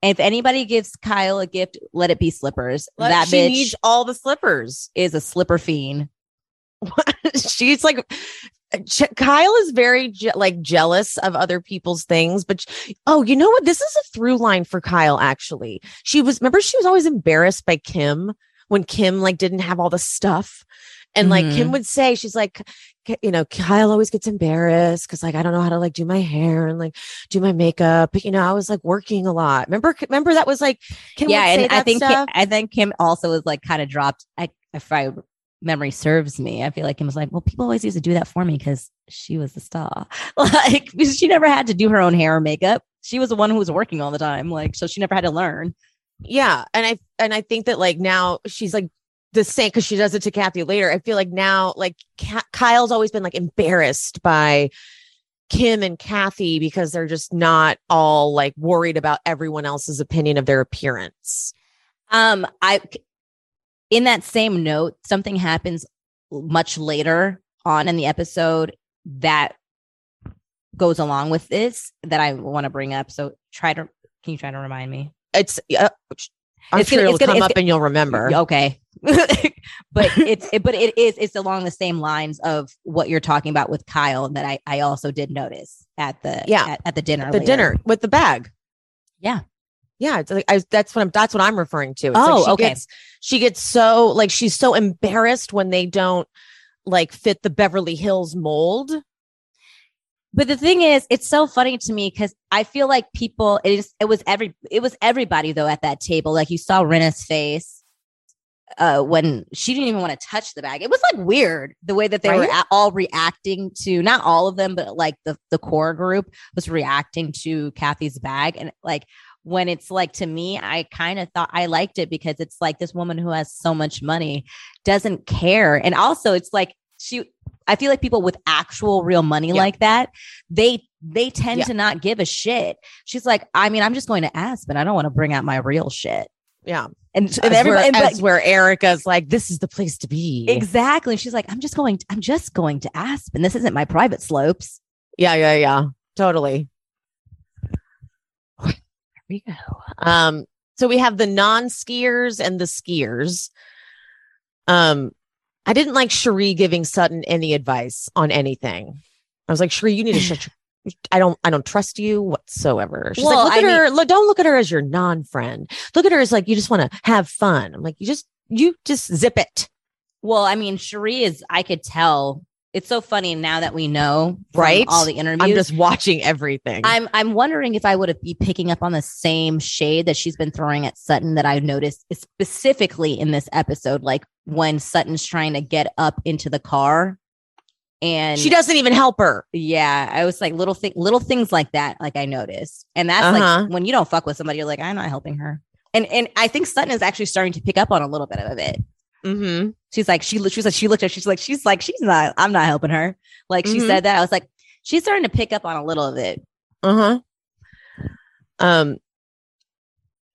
If anybody gives Kyle a gift, let it be slippers. That bitch needs all the slippers. Is a slipper fiend. She's like Kyle is very jealous of other people's things, but oh, you know what? This is a through line for Kyle. Actually, she was always embarrassed by Kim when Kim like didn't have all the stuff. And like Kim would say, she's like, you know, Kyle always gets embarrassed because like, I don't know how to like do my hair and like do my makeup. But, you know, I was like working a lot. Remember that was like, Kim yeah. And I think Kim also was like kind of dropped. If my memory serves me, I feel like Kim was like, well, people always used to do that for me because she was the star. Like she never had to do her own hair or makeup. She was the one who was working all the time. Like, so she never had to learn. Yeah. And I think that like now she's like, the same because she does it to Kathy later. I feel like now, like Kyle's always been like embarrassed by Kim and Kathy because they're just not all like worried about everyone else's opinion of their appearance. In that same note, something happens much later on in the episode that goes along with this that I want to bring up. So can you try to remind me? I'm sure it'll come up and you'll remember. Okay. But it's along the same lines of what you're talking about with Kyle that I also did notice at the at the dinner. Dinner with the bag. Yeah. Yeah. It's like that's what I'm referring to. It's She gets so like she's so embarrassed when they don't like fit the Beverly Hills mold. But the thing is, it's so funny to me because I feel like people, it was everybody though at that table. Like you saw Rinna's face when she didn't even want to touch the bag. It was like weird the way that they were all reacting to, not all of them, but like the core group was reacting to Kathy's bag. And like when it's like, to me, I kind of thought I liked it because it's like this woman who has so much money doesn't care. And also it's like, I feel like people with actual real money like that, they tend to not give a shit. She's like, I mean, I'm just going to Aspen. I don't want to bring out my real shit. Yeah. And everybody where Erica's like, this is the place to be. Exactly. She's like, I'm just going to Aspen. This isn't my private slopes. Yeah. Totally. There we go. So we have the non-skiers and the skiers. I didn't like Cherie giving Sutton any advice on anything. I was like, Cherie, you need to shut your... I don't trust you whatsoever. She's like, don't look at her as your non-friend. Look at her as like, you just want to have fun. I'm like, you just zip it. Well, I mean, Cherie is, I could tell. It's so funny now that we know from all the interviews. I'm just watching everything. I'm wondering if I would be picking up on the same shade that she's been throwing at Sutton that I've noticed specifically in this episode, like when Sutton's trying to get up into the car and she doesn't even help her. Yeah. I was like little things like that. Like I noticed. And that's like when you don't fuck with somebody, you're like, I'm not helping her. And I think Sutton is actually starting to pick up on a little bit of it. Mm-hmm. She's like, she looked at, she's like, I'm not helping her. Like she said that. I was like, she's starting to pick up on a little of it.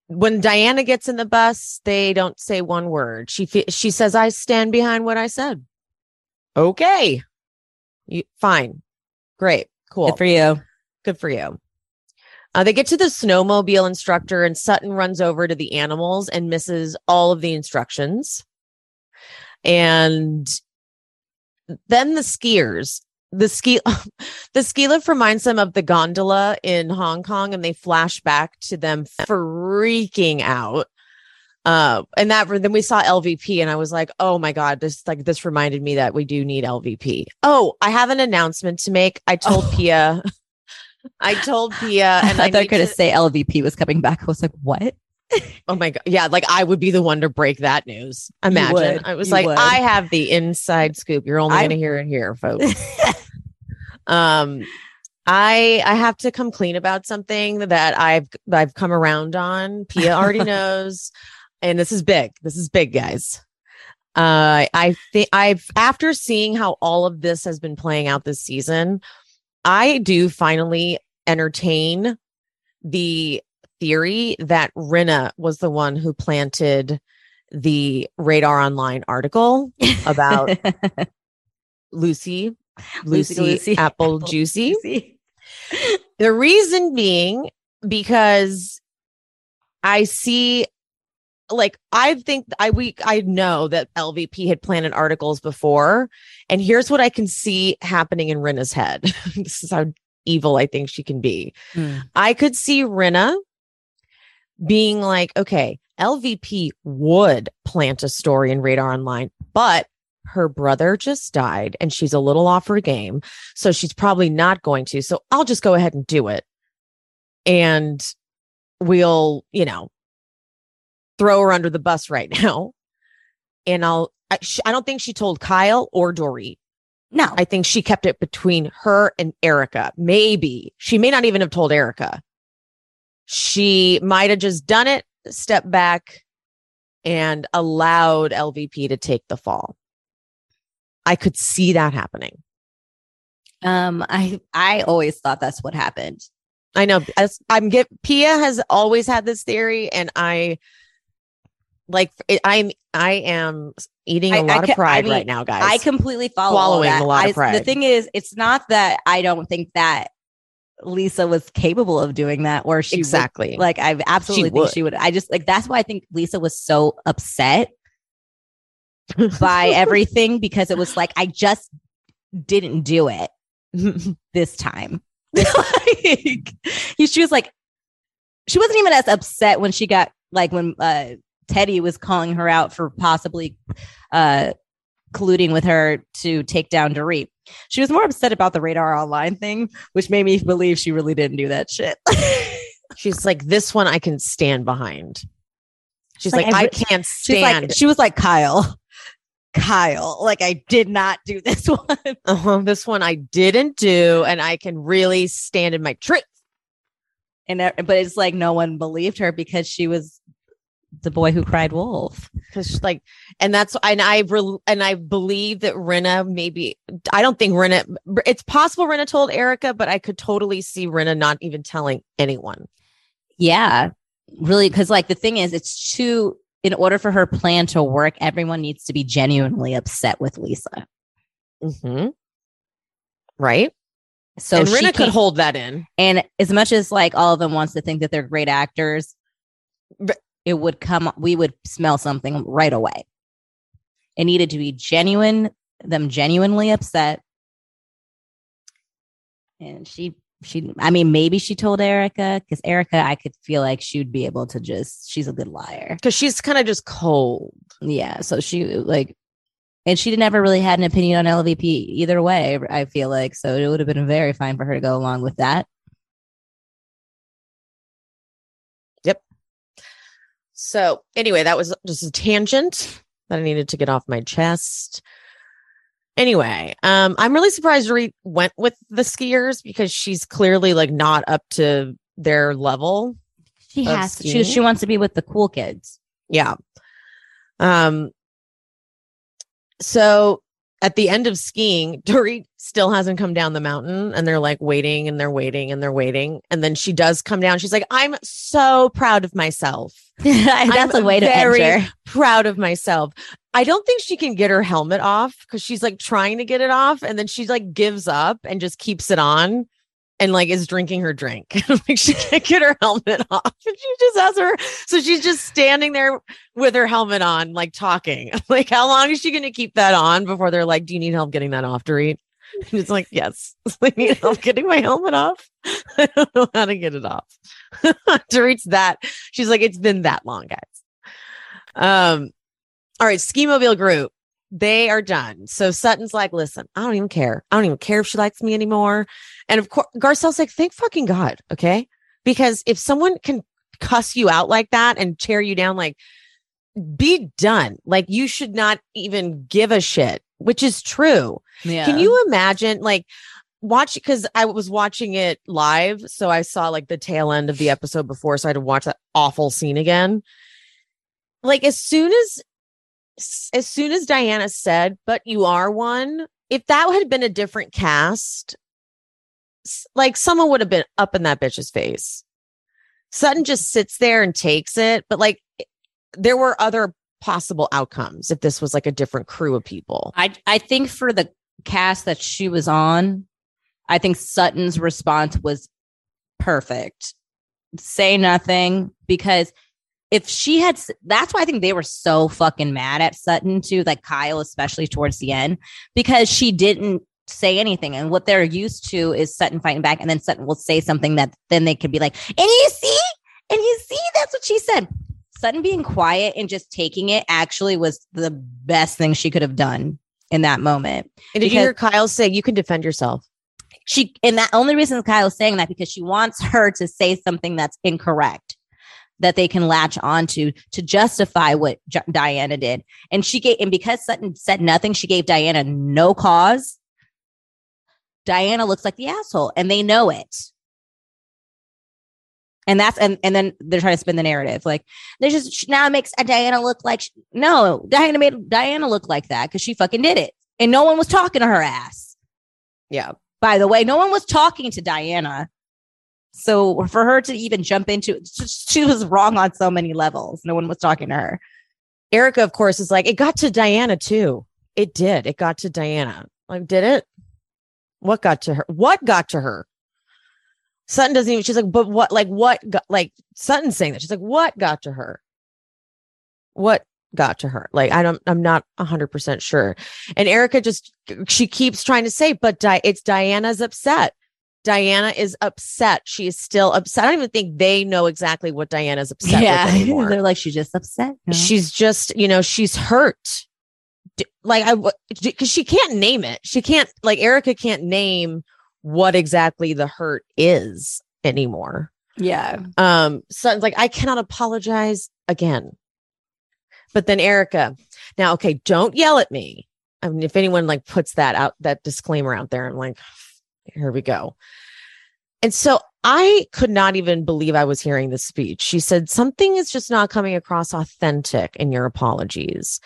When Diana gets in the bus, they don't say one word. She says, I stand behind what I said. Okay. Fine. Great. Cool. Good for you. They get to the snowmobile instructor and Sutton runs over to the animals and misses all of the instructions. And then the skiers, the ski lift reminds them of the gondola in Hong Kong and they flash back to them freaking out. And that then we saw LVP and I was like, oh my God, this reminded me that we do need LVP. Oh, I have an announcement to make. I told Pia and I thought you were going to say LVP was coming back. I was like, what? Oh my God. Yeah. Like I would be the one to break that news. Imagine. I was like, I have the inside scoop. You're only going to hear it here, folks. I have to come clean about something that I've come around on. Pia already knows. And this is big. This is big, guys. I think after seeing how all of this has been playing out this season, I do finally entertain the theory that Rinna was the one who planted the Radar Online article about Lucy Apple Juicy. The reason being because I see, like, I know that LVP had planted articles before, and here's what I can see happening in Rinna's head. This is how evil I think she can be. I could see Rinna being like, okay, LVP would plant a story in Radar Online, but her brother just died and she's a little off her game. So she's probably not going to. So I'll just go ahead and do it. And we'll, throw her under the bus right now. And I don't think she told Kyle or Dory. No, I think she kept it between her and Erika. Maybe she may not even have told Erika. She might have just done it, stepped back, and allowed LVP to take the fall. I could see that happening. I always thought that's what happened. I know. Pia has always had this theory, and I am eating a lot of pride right now, guys. I completely following that. A lot of pride. The thing is, it's not that I don't think that Lisa was capable of doing that, or she exactly would, like I absolutely think she would. I just like that's why I think Lisa was so upset by everything, because it was like, I just didn't do it this time. She was like, she wasn't even as upset when she got when Teddy was calling her out for possibly colluding with her to take down Dorit. She was more upset about the Radar Online thing, which made me believe she really didn't do that shit. She's like, this one I can stand behind. She's like, I can't stand. She was like, Kyle, like, I did not do this one. This one I didn't do, and I can really stand in my truth. But it's like no one believed her because she was the boy who cried wolf. Because I believe that Rinna I don't think Rinna. It's possible Rinna told Erika, but I could totally see Rinna not even telling anyone. Yeah, really, because the thing is, it's too. In order for her plan to work, everyone needs to be genuinely upset with Lisa. Mm-hmm. Right. So Rinna could hold that in. And as much as all of them wants to think that they're great actors, it would come. We would smell something right away. It needed to be genuine. Them genuinely upset. And maybe she told Erika, because Erika, I could feel like she would be able to she's a good liar. Because she's kind of just cold. Yeah. So she and she never really had an opinion on LVP either way, I feel like. So it would have been very fine for her to go along with that. Yep. So anyway, that was just a tangent that I needed to get off my chest. Anyway, I'm really surprised Dorit went with the skiers, because she's clearly not up to their level. She has to. She wants to be with the cool kids. Yeah. So at the end of skiing, Dorit still hasn't come down the mountain, and they're waiting and they're waiting and they're waiting. And then she does come down. She's like, I'm so proud of myself. That's a way to enter. Very proud of myself. I don't think she can get her helmet off, because she's trying to get it off, and then she's gives up and just keeps it on, and is drinking her drink. She can't get her helmet off, and she just has her. So she's just standing there with her helmet on, talking. How long is she going to keep that on before they're like, "Do you need help getting that off, Dorit?" And she's like, "Yes, I need help getting my helmet off. I don't know how to get it off." Dorit's that. She's like, "It's been that long, guys." All right. Ski-mobile group. They are done. So Sutton's like, listen, I don't even care. I don't even care if she likes me anymore. And of course, Garcelle's like, thank fucking God. Okay. Because if someone can cuss you out like that and tear you down, like, be done. Like, you should not even give a shit, which is true. Yeah. Can you imagine, like, watch, because I was watching it live. So I saw like the tail end of the episode before. So I had to watch that awful scene again. Like, as soon as Diana said, but you are one, if that had been a different cast, like, someone would have been up in that bitch's face. Sutton just sits there and takes it. But like, there were other possible outcomes if this was like a different crew of people. I think for the cast that she was on, I think Sutton's response was perfect. Say nothing, because if she had, that's why I think they were so fucking mad at Sutton too, like Kyle, especially towards the end, because she didn't say anything. And what they're used to is Sutton fighting back. And then Sutton will say something that then they could be like, and you see, that's what she said. Sutton being quiet and just taking it actually was the best thing she could have done in that moment. And did you hear Kyle say, you can defend yourself? And the only reason Kyle's saying that, because she wants her to say something that's incorrect, that they can latch onto to justify what Diana did. And because Sutton said nothing, she gave Diana no cause. Diana looks like the asshole, and they know it. And that's and then they're trying to spin the narrative like they just now makes Diana look like Diana made Diana look like that because she fucking did it, and no one was talking to her ass. Yeah. By the way, no one was talking to Diana. So for her to even jump into it, she was wrong on so many levels. No one was talking to her. Erika, of course, is like, it got to Diana, too. It did. It got to Diana. Like, did it? What got to her? What got to her? Sutton doesn't even. She's like, but what? Like, what? Like, Sutton's saying that. She's like, what got to her? What got to her? Like, I'm not 100% sure. And Erika she keeps trying to say, but it's Diana's upset. Diana is upset. She is still upset. I don't even think they know exactly what Diana's upset with anymore. They're like, she's just upset. No. She's just, she's hurt. Like, because she can't name it. She can't, like, Erika can't name what exactly the hurt is anymore. Yeah. Sutton's like, I cannot apologize again. But then Erika, now, okay, don't yell at me. I mean, if anyone like puts that out, that disclaimer out there, I'm like, here we go. And so I could not even believe I was hearing this speech. She said, something is just not coming across authentic in your apologies.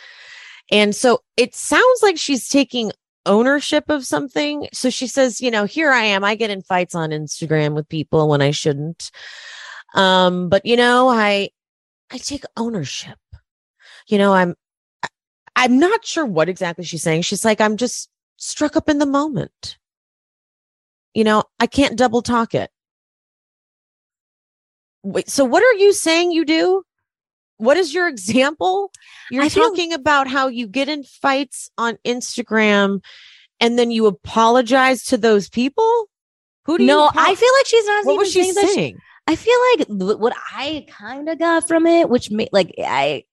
And so it sounds like she's taking ownership of something. So she says, here I am. I get in fights on Instagram with people when I shouldn't. But, I take ownership. I'm not sure what exactly she's saying. She's like, I'm just struck up in the moment. I can't double talk it. Wait, so what are you saying you do? What is your example? You're talking about how you get in fights on Instagram and then you apologize to those people? Who do you? No, I feel like she's not. What was she saying? I feel like what I kind of got from it, which made like I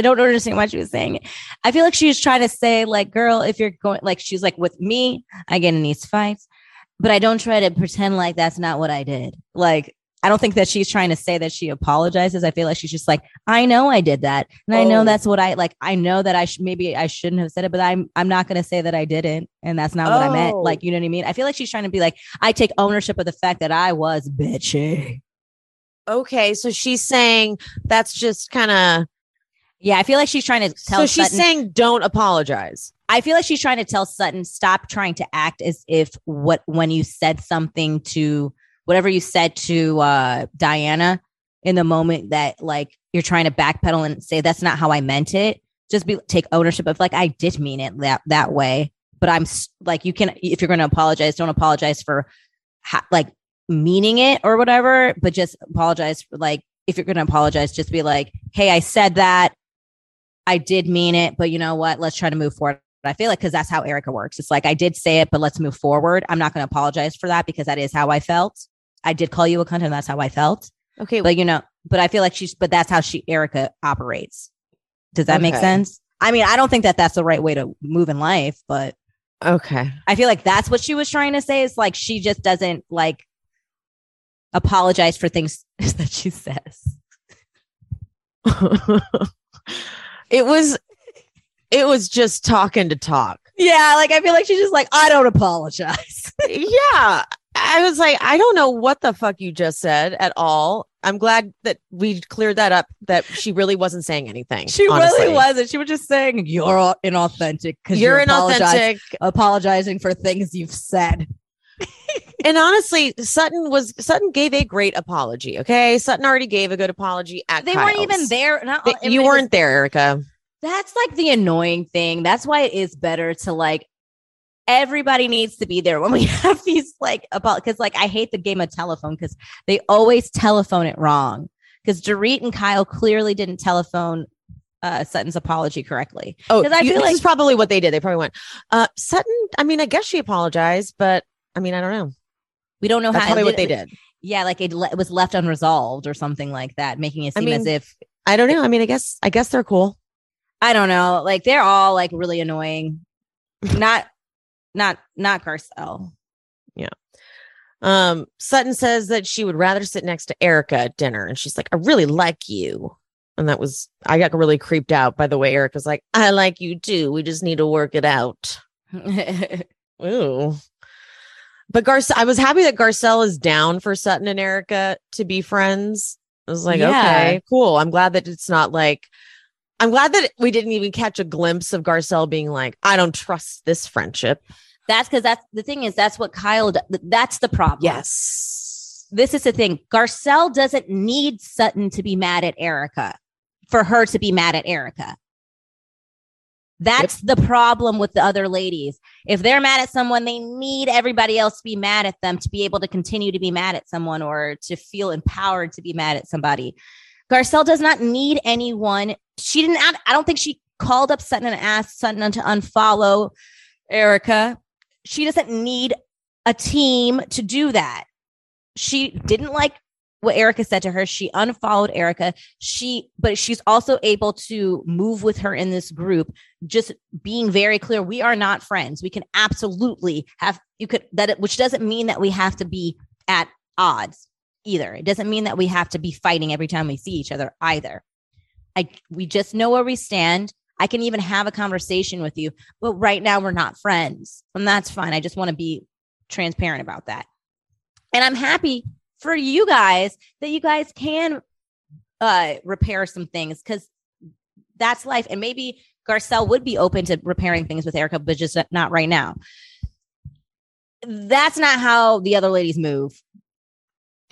don't understand why she was saying it. I feel like she was trying to say, like, girl, if you're going, like, she's like, with me, I get in these fights, but I don't try to pretend like that's not what I did. Like, I don't think that she's trying to say that she apologizes. I feel like she's just like, I know I did that. And I know that's what I like. I know that maybe I shouldn't have said it, but I'm not going to say that I didn't. And that's not what I meant. Like, you know what I mean? I feel like she's trying to be like, I take ownership of the fact that I was bitchy. Okay. So she's saying that's just kind of. Yeah, I feel like she's trying to tell Sutton. So she's saying, don't apologize. I feel like she's trying to tell Sutton, stop trying to act as if when you said something to whatever you said to Diana in the moment that like you're trying to backpedal and say, that's not how I meant it. Just take ownership of like, I did mean it that way. But I'm like, you can, if you're going to apologize, don't apologize for like meaning it or whatever, but just apologize for like, if you're going to apologize, just be like, hey, I said that. I did mean it, but you know what? Let's try to move forward. I feel like because that's how Erika works. It's like, I did say it, but let's move forward. I'm not going to apologize for that because that is how I felt. I did call you a cunt and that's how I felt. Okay. But But I feel like but that's how Erika operates. Does that make sense? I mean, I don't think that that's the right way to move in life, but okay. I feel like that's what she was trying to say, is like, she just doesn't like apologize for things that she says. It was just talking to talk. Yeah. Like, I feel like she's just like, I don't apologize. Yeah. I was like, I don't know what the fuck you just said at all. I'm glad that we cleared that up, that she really wasn't saying anything. She honestly. Really wasn't. She was just saying you're inauthentic because you're inauthentic, apologizing for things you've said. And honestly, Sutton gave a great apology. OK, Sutton already gave a good apology. They Kyle's. Weren't even there. You weren't there, Erika. That's like the annoying thing. That's why it is better to like. Everybody needs to be there when we have these like about, because like I hate the game of telephone because they always telephone it wrong, because Dorit and Kyle clearly didn't telephone Sutton's apology correctly. Oh, I feel like this is probably what they did. They probably went Sutton. I mean, I guess she apologized, but I mean, I don't know. We don't know. That's how what they did. Yeah. Like it was left unresolved or something like that, making it seem as if I don't know. I mean, I guess they're cool. I don't know. Like they're all like really annoying. Not Garcelle. Yeah. Sutton says that she would rather sit next to Erika at dinner. And she's like, I really like you. And I got really creeped out by the way Erika's like, I like you too. We just need to work it out. Ooh. But I was happy that Garcelle is down for Sutton and Erika to be friends. I was like, okay, cool. I'm glad that it's not like, I'm glad that we didn't even catch a glimpse of Garcelle being like, I don't trust this friendship. That's because that's the thing is that's what Kyle does. That's the problem. Yes. This is the thing. Garcelle doesn't need Sutton to be mad at Erika for her to be mad at Erika. That's the problem with the other ladies. If they're mad at someone, they need everybody else to be mad at them to be able to continue to be mad at someone or to feel empowered to be mad at somebody. Garcelle does not need anyone. She didn't. I don't think she called up Sutton and asked Sutton to unfollow Erika. She doesn't need a team to do that. She didn't like what Erika said to her. She unfollowed Erika. But she's also able to move with her in this group. Just being very clear, we are not friends. We can absolutely which doesn't mean that we have to be at odds. Either. It doesn't mean that we have to be fighting every time we see each other either. We just know where we stand. I can even have a conversation with you, but right now we're not friends, and that's fine. I just want to be transparent about that. And I'm happy for you guys that you guys can repair some things, because that's life. And maybe Garcelle would be open to repairing things with Erika, but just not right now. That's not how the other ladies move.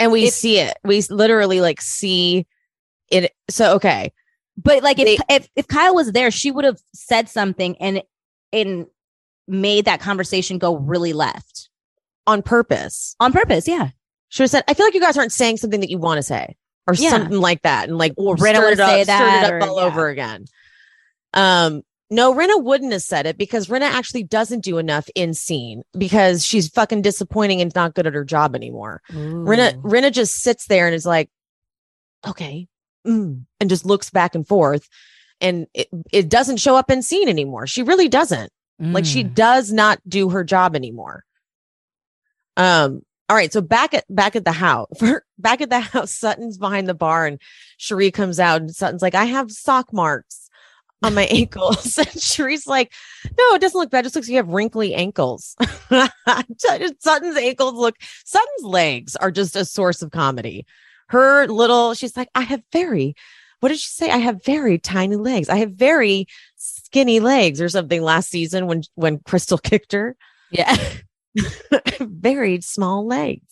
And see it. We literally like see it. So, OK, but like if Kyle was there, she would have said something and made that conversation go really left on purpose. Yeah. She would have said, I feel like you guys aren't saying something that you want to say or something like that. And like Rinna stirred it up all over again. No, Rinna wouldn't have said it because Rinna actually doesn't do enough in scene because she's fucking disappointing and not good at her job anymore. Rinna just sits there and is like, okay, and just looks back and forth, and it doesn't show up in scene anymore. She really doesn't. Like she does not do her job anymore. All right, so back at the house, Sutton's behind the bar and Cherie comes out and Sutton's like, I have sock marks on my ankles. And Cherie's like, no, it doesn't look bad. It just looks like you have wrinkly ankles. Sutton's legs are just a source of comedy. She's like, what did she say? I have very tiny legs. I have very skinny legs or something last season when Crystal kicked her. Yeah. Very small legs.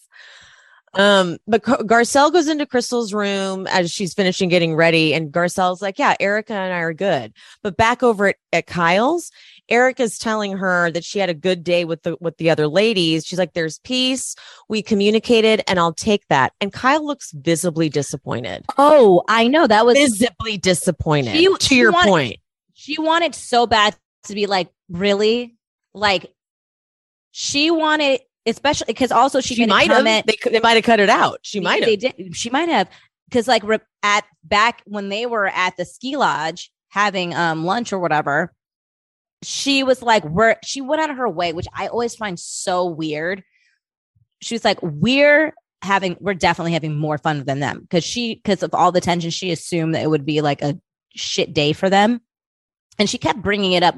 But Garcelle goes into Crystal's room as she's finishing getting ready. And Garcelle's like, yeah, Erika and I are good. But back over at Kyle's, Erika's telling her that she had a good day with the other ladies. She's like, there's peace. We communicated and I'll take that. And Kyle looks visibly disappointed. Oh, I know. That was visibly disappointed. To your point. She wanted so bad to be like, really? Like she wanted. Especially because also she might have cut it out. She might have. because like at back when they were at the ski lodge having lunch or whatever, she was like, she went out of her way, which I always find so weird. She was like, we're definitely having more fun than them because of all the tension, she assumed that it would be like a shit day for them. And she kept bringing it up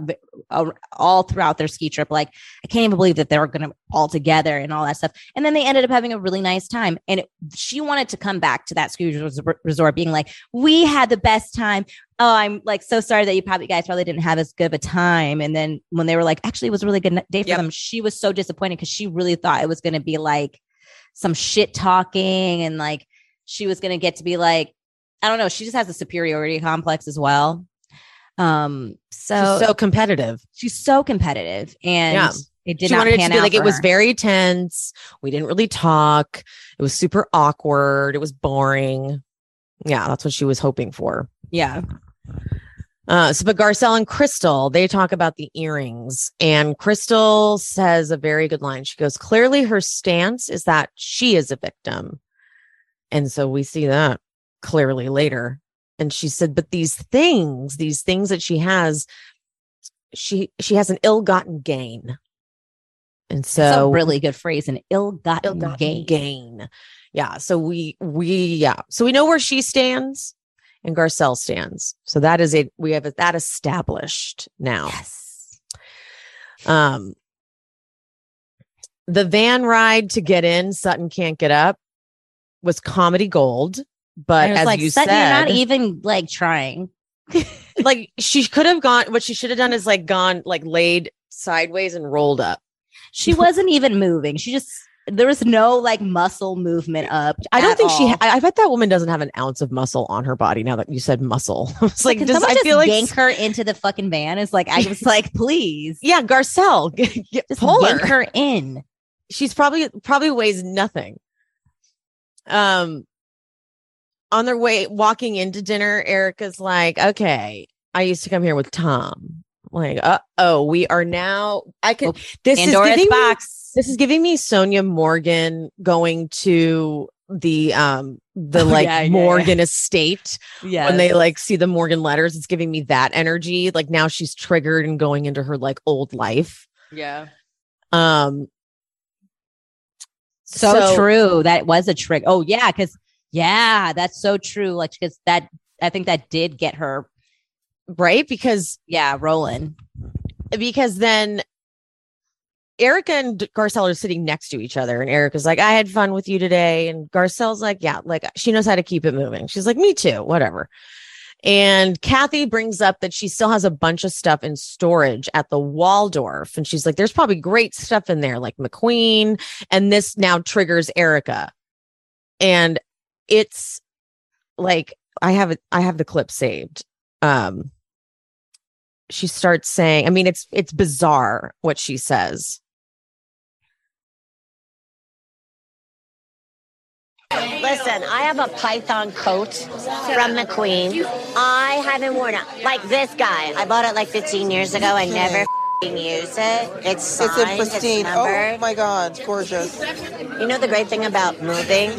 all throughout their ski trip. Like, I can't even believe that they were going to all together and all that stuff. And then they ended up having a really nice time. And she wanted to come back to that ski resort being like, we had the best time. Oh, I'm like, so sorry that you guys probably didn't have as good of a time. And then when they were like, actually, it was a really good day for them. She was so disappointed because she really thought it was going to be like some shit talking. And like, she was going to get to be like, I don't know. She just has a superiority complex as well. So she's so competitive. And it did not pan out. Like, it was very tense. We didn't really talk. It was super awkward. It was boring. Yeah, that's what she was hoping for. Yeah. But Garcelle and Crystal, they talk about the earrings, and Crystal says a very good line. She goes, clearly her stance is that she is a victim. And so we see that clearly later. And she said, but these things that she has, she has an ill-gotten gain. And so that's a really good phrase, an ill-gotten gain. Yeah. So we know where she stands and Garcelle stands. So that is it. We have that established now. Yes. The van ride to get in, Sutton can't get up, was comedy gold. But as like, you said, you're not even like trying. Like, she could have gone. What she should have done is like gone, like laid sideways and rolled up. She wasn't even moving. She just, there was no like muscle movement up. I don't think all. I bet that woman doesn't have an ounce of muscle on her body. Now that you said muscle, it's like, does, I feel like yank her into the fucking van. It's like, I was like, please, yeah, Garcelle, just pull her in. She's probably weighs nothing. On their way, walking into dinner, Erika's like, okay, I used to come here with Tom. Like, uh-oh, we are now... This is giving me Sonia Morgan going to the Morgan estate. Yeah, when they like see the Morgan letters, it's giving me that energy. Like, now she's triggered and going into her like old life. Yeah. So true. That was a trick. Oh, yeah, because... Yeah, that's so true. Like, because I think that did get her right because then Erika and Garcelle are sitting next to each other, and Erika's like, I had fun with you today. And Garcelle's like, yeah, like she knows how to keep it moving. She's like, me too, whatever. And Kathy brings up that she still has a bunch of stuff in storage at the Waldorf. And she's like, there's probably great stuff in there, like McQueen. And this now triggers Erika. And it's like, I have the clip saved. She starts saying, I mean, it's bizarre what she says. Listen, I have a python coat from McQueen. I haven't worn it. Like this guy, I bought it like 15 years ago and never use it. It's signed, it's a pristine. It's numbered. Oh my God, it's gorgeous. You know, the great thing about moving,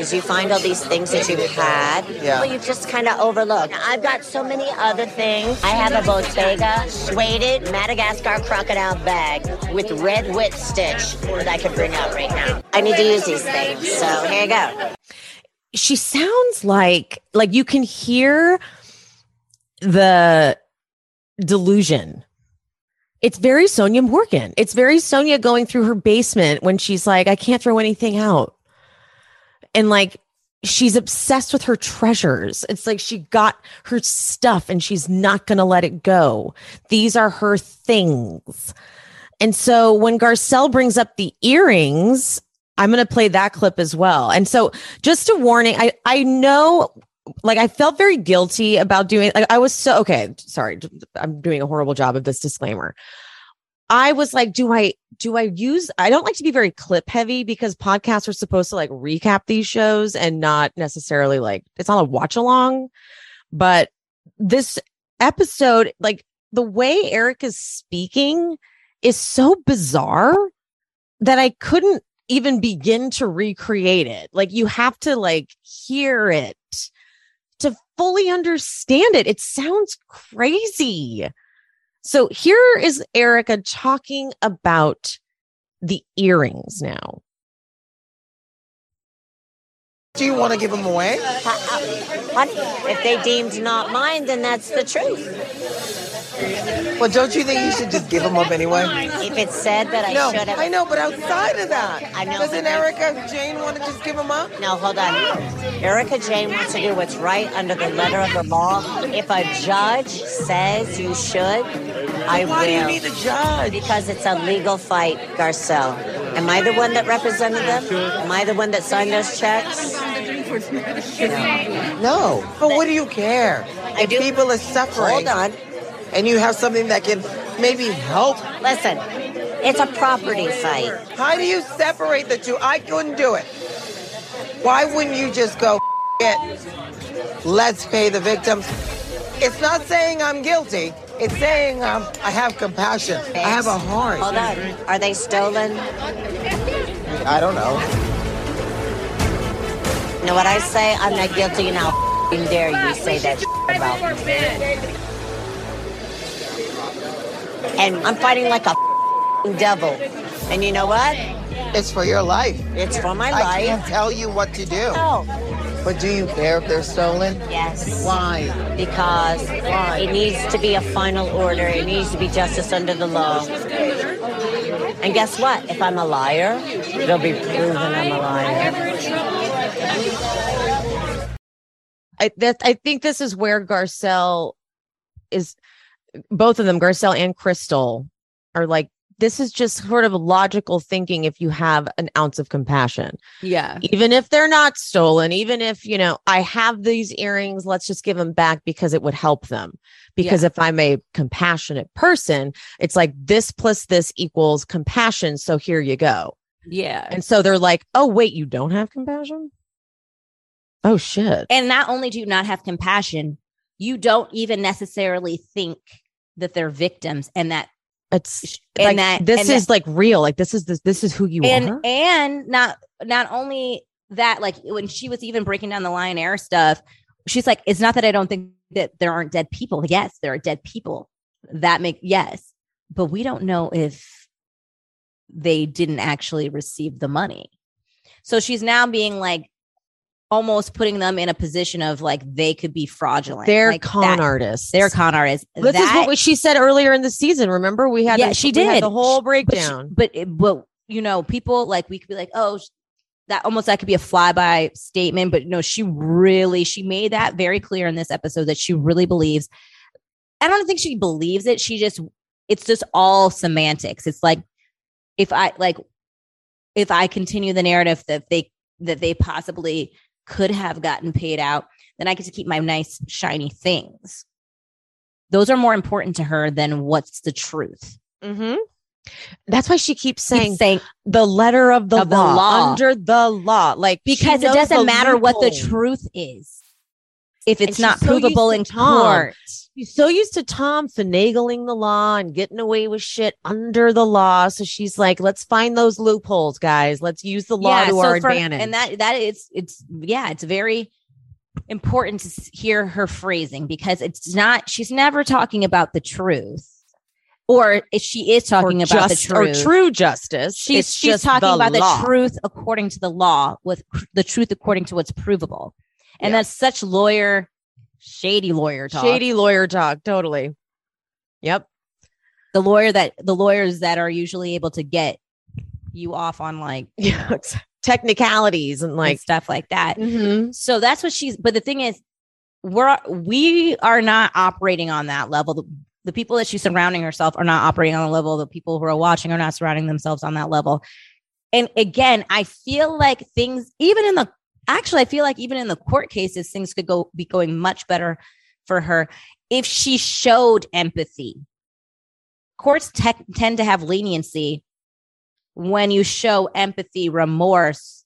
is you find all these things that you've had, well, you just kind of overlook. I've got so many other things. I have a Bottega suede Madagascar crocodile bag with red whip stitch that I can bring out right now. I need to use these things, so here you go. She sounds like you can hear the delusion. It's very Sonia Morgan. It's very Sonia going through her basement when she's like, I can't throw anything out. And like, she's obsessed with her treasures. It's like she got her stuff and she's not going to let it go. These are her things. And so when Garcelle brings up the earrings, I'm going to play that clip as well. And so just a warning, I know... Like, I felt very guilty about doing, like, I was so, okay, sorry, I'm doing a horrible job of this disclaimer. I was like, I don't like to be very clip heavy because podcasts are supposed to like recap these shows and not necessarily like, it's not a watch along, but this episode, like the way Erika is speaking is so bizarre that I couldn't even begin to recreate it. Like, you have to like hear it fully understand it. It sounds crazy. So here is Erika talking about the earrings now. Do you want to give them away? If they deemed not mine, then that's the truth. Well, don't you think you should just give them up anyway? If it said that I should have. I know, but outside of that, doesn't Erika Jane want to just give them up? No, hold on. Erika Jane wants to do what's right under the letter of the law. If a judge says you should, I will. Why do you need a judge? Because it's a legal fight, Garcelle. Am I the one that represented them? Am I the one that signed those checks? No. But what do you care? If people are suffering. Hold on. And you have something that can maybe help. Listen, it's a property fight. How do you separate the two? I couldn't do it. Why wouldn't you just go, it? Let's pay the victims. It's not saying I'm guilty. It's saying I have compassion. Thanks. I have a heart. Hold on. Are they stolen? I don't know. You know what I say? I'm not guilty, and how dare you say that about me. And I'm fighting like a devil. And you know what? It's for your life. It's for my life. I can't tell you what to do. No. But do you care if they're stolen? Yes. Why? Because it needs to be a final order. It needs to be justice under the law. And guess what? If I'm a liar, it'll be proven I'm a liar. I think this is where Garcelle is, both of them, Garcelle and Crystal, are like, this is just sort of logical thinking if you have an ounce of compassion. Yeah. Even if they're not stolen, even if, you know, I have these earrings, let's just give them back because it would help them. Because if I'm a compassionate person, it's like this plus this equals compassion. So here you go. Yeah. And so they're like, oh, wait, you don't have compassion? Oh, shit. And not only do you not have compassion, you don't even necessarily think that they're victims and that. This is who you are. And not only that, like when she was even breaking down the Lion Air stuff, she's like, it's not that I don't think that there aren't dead people. Yes, there are dead people but we don't know if they didn't actually receive the money. So she's now being like almost putting them in a position of like they could be fraudulent. They're con artists. This is what she said earlier in the season. Remember, we had had the whole breakdown. But you know, people like we could be like, oh, that could be a flyby statement. But no, she made that very clear in this episode that she really believes. I don't think she believes it. It's just all semantics. It's like if I continue the narrative that they possibly could have gotten paid out, then I get to keep my nice, shiny things. Those are more important to her than what's the truth. Mm-hmm. That's why she keeps saying the letter of the law, under the law. Like, because it doesn't matter what the truth is if it's not provable in court. She's so used to Tom finagling the law and getting away with shit under the law. So she's like, let's find those loopholes, guys. Let's use the law to our advantage. And it's very important to hear her phrasing because it's not, she's never talking about the truth. Or if she is talking about the truth. Or true justice. She's talking about the truth according to the law, with the truth according to what's provable. And that's such shady lawyer talk. Totally. Yep. The lawyers that are usually able to get you off on like technicalities and like and stuff like that. Mm-hmm. So that's what but the thing is, we are not operating on that level. The people that she's surrounding herself are not operating on the level. The people who are watching are not surrounding themselves on that level. And again, I feel like things, even in the court cases, things could be going much better for her if she showed empathy. Courts tend to have leniency when you show empathy, remorse,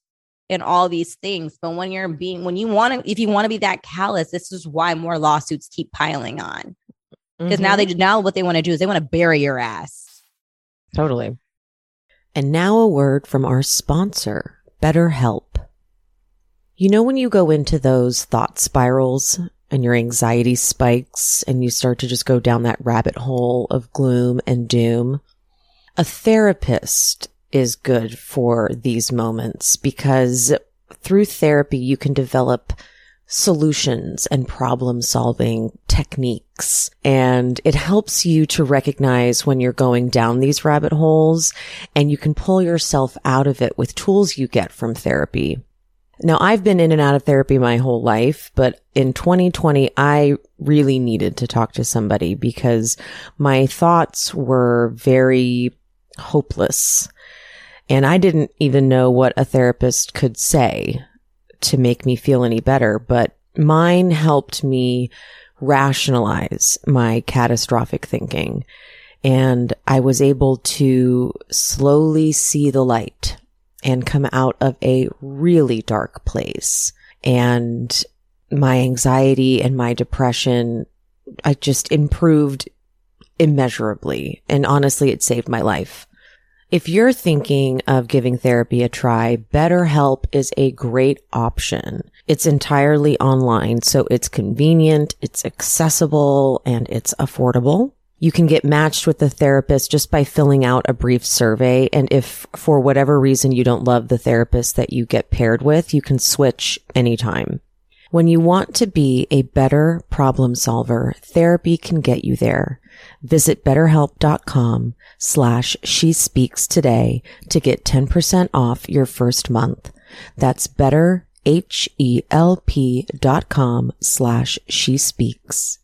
and all these things. But if you want to be that callous, this is why more lawsuits keep piling on. Because now what they want to do is they want to bury your ass. Totally. And now a word from our sponsor, BetterHelp. You know, when you go into those thought spirals and your anxiety spikes and you start to just go down that rabbit hole of gloom and doom, a therapist is good for these moments, because through therapy, you can develop solutions and problem solving techniques. And it helps you to recognize when you're going down these rabbit holes, and you can pull yourself out of it with tools you get from therapy. Now, I've been in and out of therapy my whole life, but in 2020, I really needed to talk to somebody because my thoughts were very hopeless. And I didn't even know what a therapist could say to make me feel any better, but mine helped me rationalize my catastrophic thinking. And I was able to slowly see the light and come out of a really dark place. And my anxiety and my depression, I just improved immeasurably. And honestly, it saved my life. If you're thinking of giving therapy a try, BetterHelp is a great option. It's entirely online, so it's convenient, it's accessible, and it's affordable. You can get matched with a therapist just by filling out a brief survey. And if for whatever reason you don't love the therapist that you get paired with, you can switch anytime. When you want to be a better problem solver, therapy can get you there. Visit BetterHelp.com/She Speaks today to get 10% off your first month. That's BetterHelp.com/She Speaks.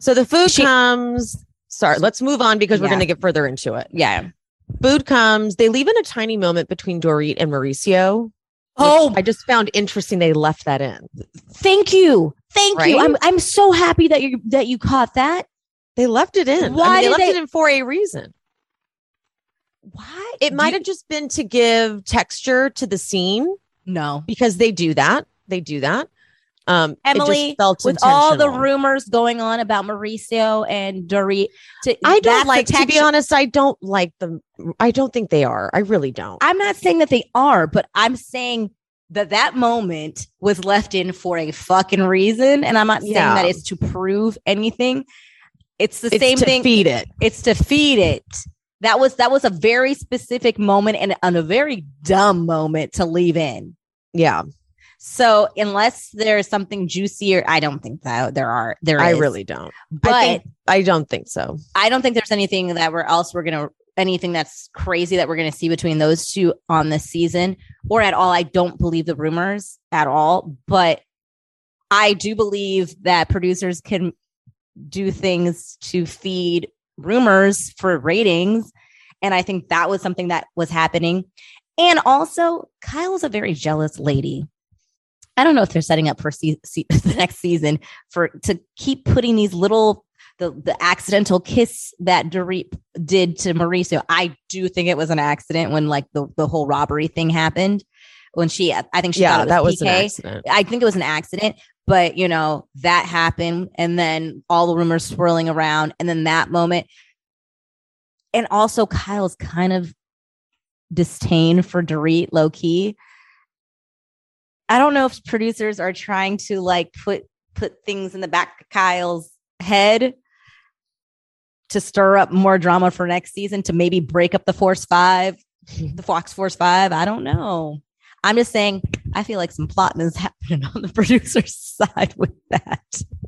So the food comes. Sorry, let's move on because we're going to get further into it. Yeah. Food comes. They leave in a tiny moment between Dorit and Mauricio. Oh, I just found interesting. They left that in. Thank you. Thank you. I'm so happy that you caught that. They left it in. Why they left it in for a reason. Why? It might have just been to give texture to the scene. No, because they do that. Emily, with all the rumors going on about Mauricio and Dorit, to be honest, I don't like them. I don't think they are. I really don't. I'm not saying that they are, but I'm saying that that moment was left in for a fucking reason. And I'm not saying that it's to prove anything. It's the same thing. It's to feed it. That was a very specific moment and a very dumb moment to leave in. Yeah. So unless there's something juicier, I don't think that there is. I really don't. But I don't think so. I don't think there's anything anything that's crazy that we're going to see between those two on this season or at all. I don't believe the rumors at all, but I do believe that producers can do things to feed rumors for ratings. And I think that was something that was happening. And also, Kyle's a very jealous lady. I don't know if they're setting up for the next season to keep putting these little the accidental kiss that Dorit did to Mauricio. I do think it was an accident when like the whole robbery thing happened. When I think she thought that was PK. An accident. I think it was an accident, but you know that happened, and then all the rumors swirling around, and then that moment, and also Kyle's kind of disdain for Dorit, low key. I don't know if producers are trying to like put things in the back of Kyle's head to stir up more drama for next season, to maybe break up the Fox Force 5. I don't know. I'm just saying, I feel like some plotting is happening on the producer's side with that.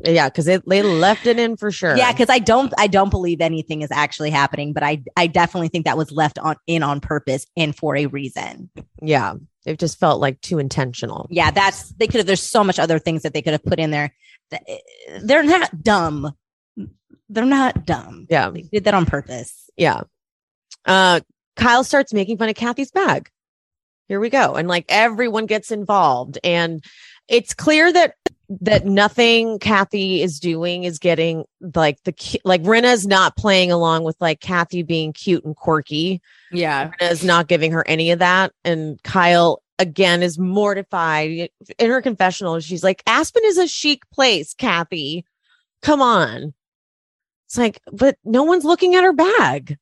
Yeah, because they left it in for sure. Yeah, because I don't believe anything is actually happening, but I definitely think that was left on purpose and for a reason. Yeah. It just felt like too intentional. Yeah, there's so much other things that they could have put in there. They're not dumb. Yeah. They did that on purpose. Yeah. Kyle starts making fun of Kathy's bag. Here we go. And like everyone gets involved. And it's clear that nothing Kathy is doing is getting like Rinna's not playing along with like Kathy being cute and quirky. Yeah. Rinna's not giving her any of that. And Kyle again is mortified in her confessional. She's like, Aspen is a chic place, Kathy. Come on. It's like, but no one's looking at her bag.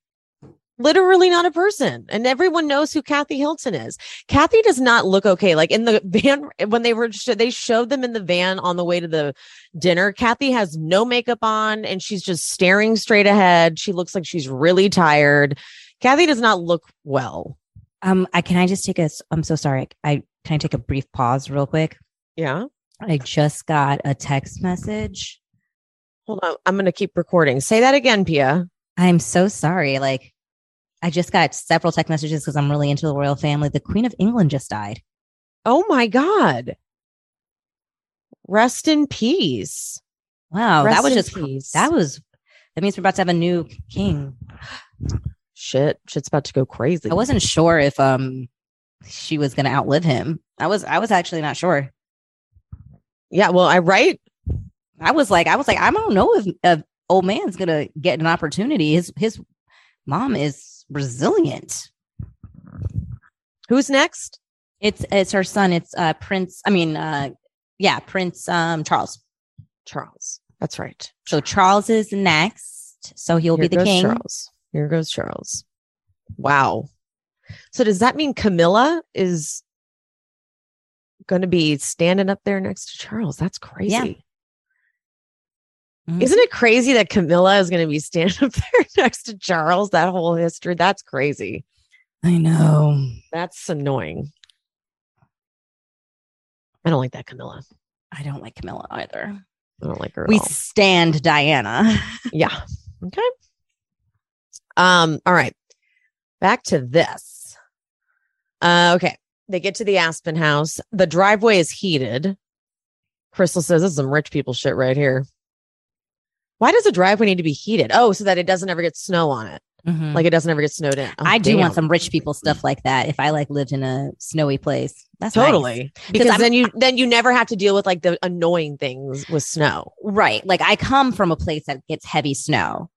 literally not a person. And everyone knows who Kathy Hilton is. Kathy does not look okay. Like in the van, when they were, they showed them in the van on the way to the dinner. Kathy has no makeup on and she's just staring straight ahead. She looks like she's really tired. Kathy does not look well. I'm so sorry. Can I take a brief pause real quick? Yeah. I just got a text message. Hold on. I'm going to keep recording. Say that again, Pia. I'm so sorry. Like, I just got several text messages because I'm really into the royal family. The Queen of England just died. Oh my God. Rest in peace. Wow. Rest that was just, peace. That means we're about to have a new king. Shit's about to go crazy. I wasn't sure if she was going to outlive him. I was actually not sure. Yeah. Well, I was like, I don't know if an old man's going to get an opportunity. His mom is resilient. Who's next? It's her son. It's Prince Charles. That's right. So Charles is next. So he'll be the king. Here goes Charles. Wow. So does that mean Camilla is going to be standing up there next to Charles? That's crazy. Yeah. Mm-hmm. Isn't it crazy that Camilla is going to be standing up there next to Charles? That whole history. That's crazy. I know. That's annoying. I don't like that, Camilla. I don't like Camilla either. I don't like her at all. We stand Diana. Yeah. Okay. All right. Back to this. Okay. They get to the Aspen house. The driveway is heated. Crystal says, this is some rich people shit right here. Why does a driveway need to be heated? Oh, so that it doesn't ever get snow on it. Mm-hmm. Like it doesn't ever get snowed in. Oh, I do want some rich people stuff like that. If I lived in a snowy place, that's totally nice. Because then you never have to deal with like the annoying things with snow. Right. Like I come from a place that gets heavy snow.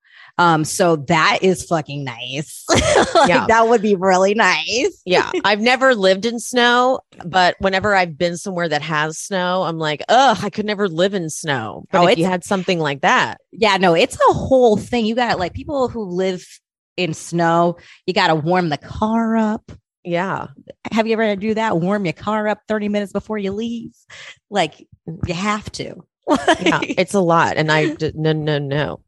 So that is fucking nice. That would be really nice. Yeah. I've never lived in snow, but whenever I've been somewhere that has snow, I'm like, ugh, I could never live in snow. But if you had something like that. Yeah, no, it's a whole thing. You got like people who live in snow. You got to warm the car up. Yeah. Have you ever had to do that? Warm your car up 30 minutes before you leave. Like you have to. Yeah, it's a lot. And no.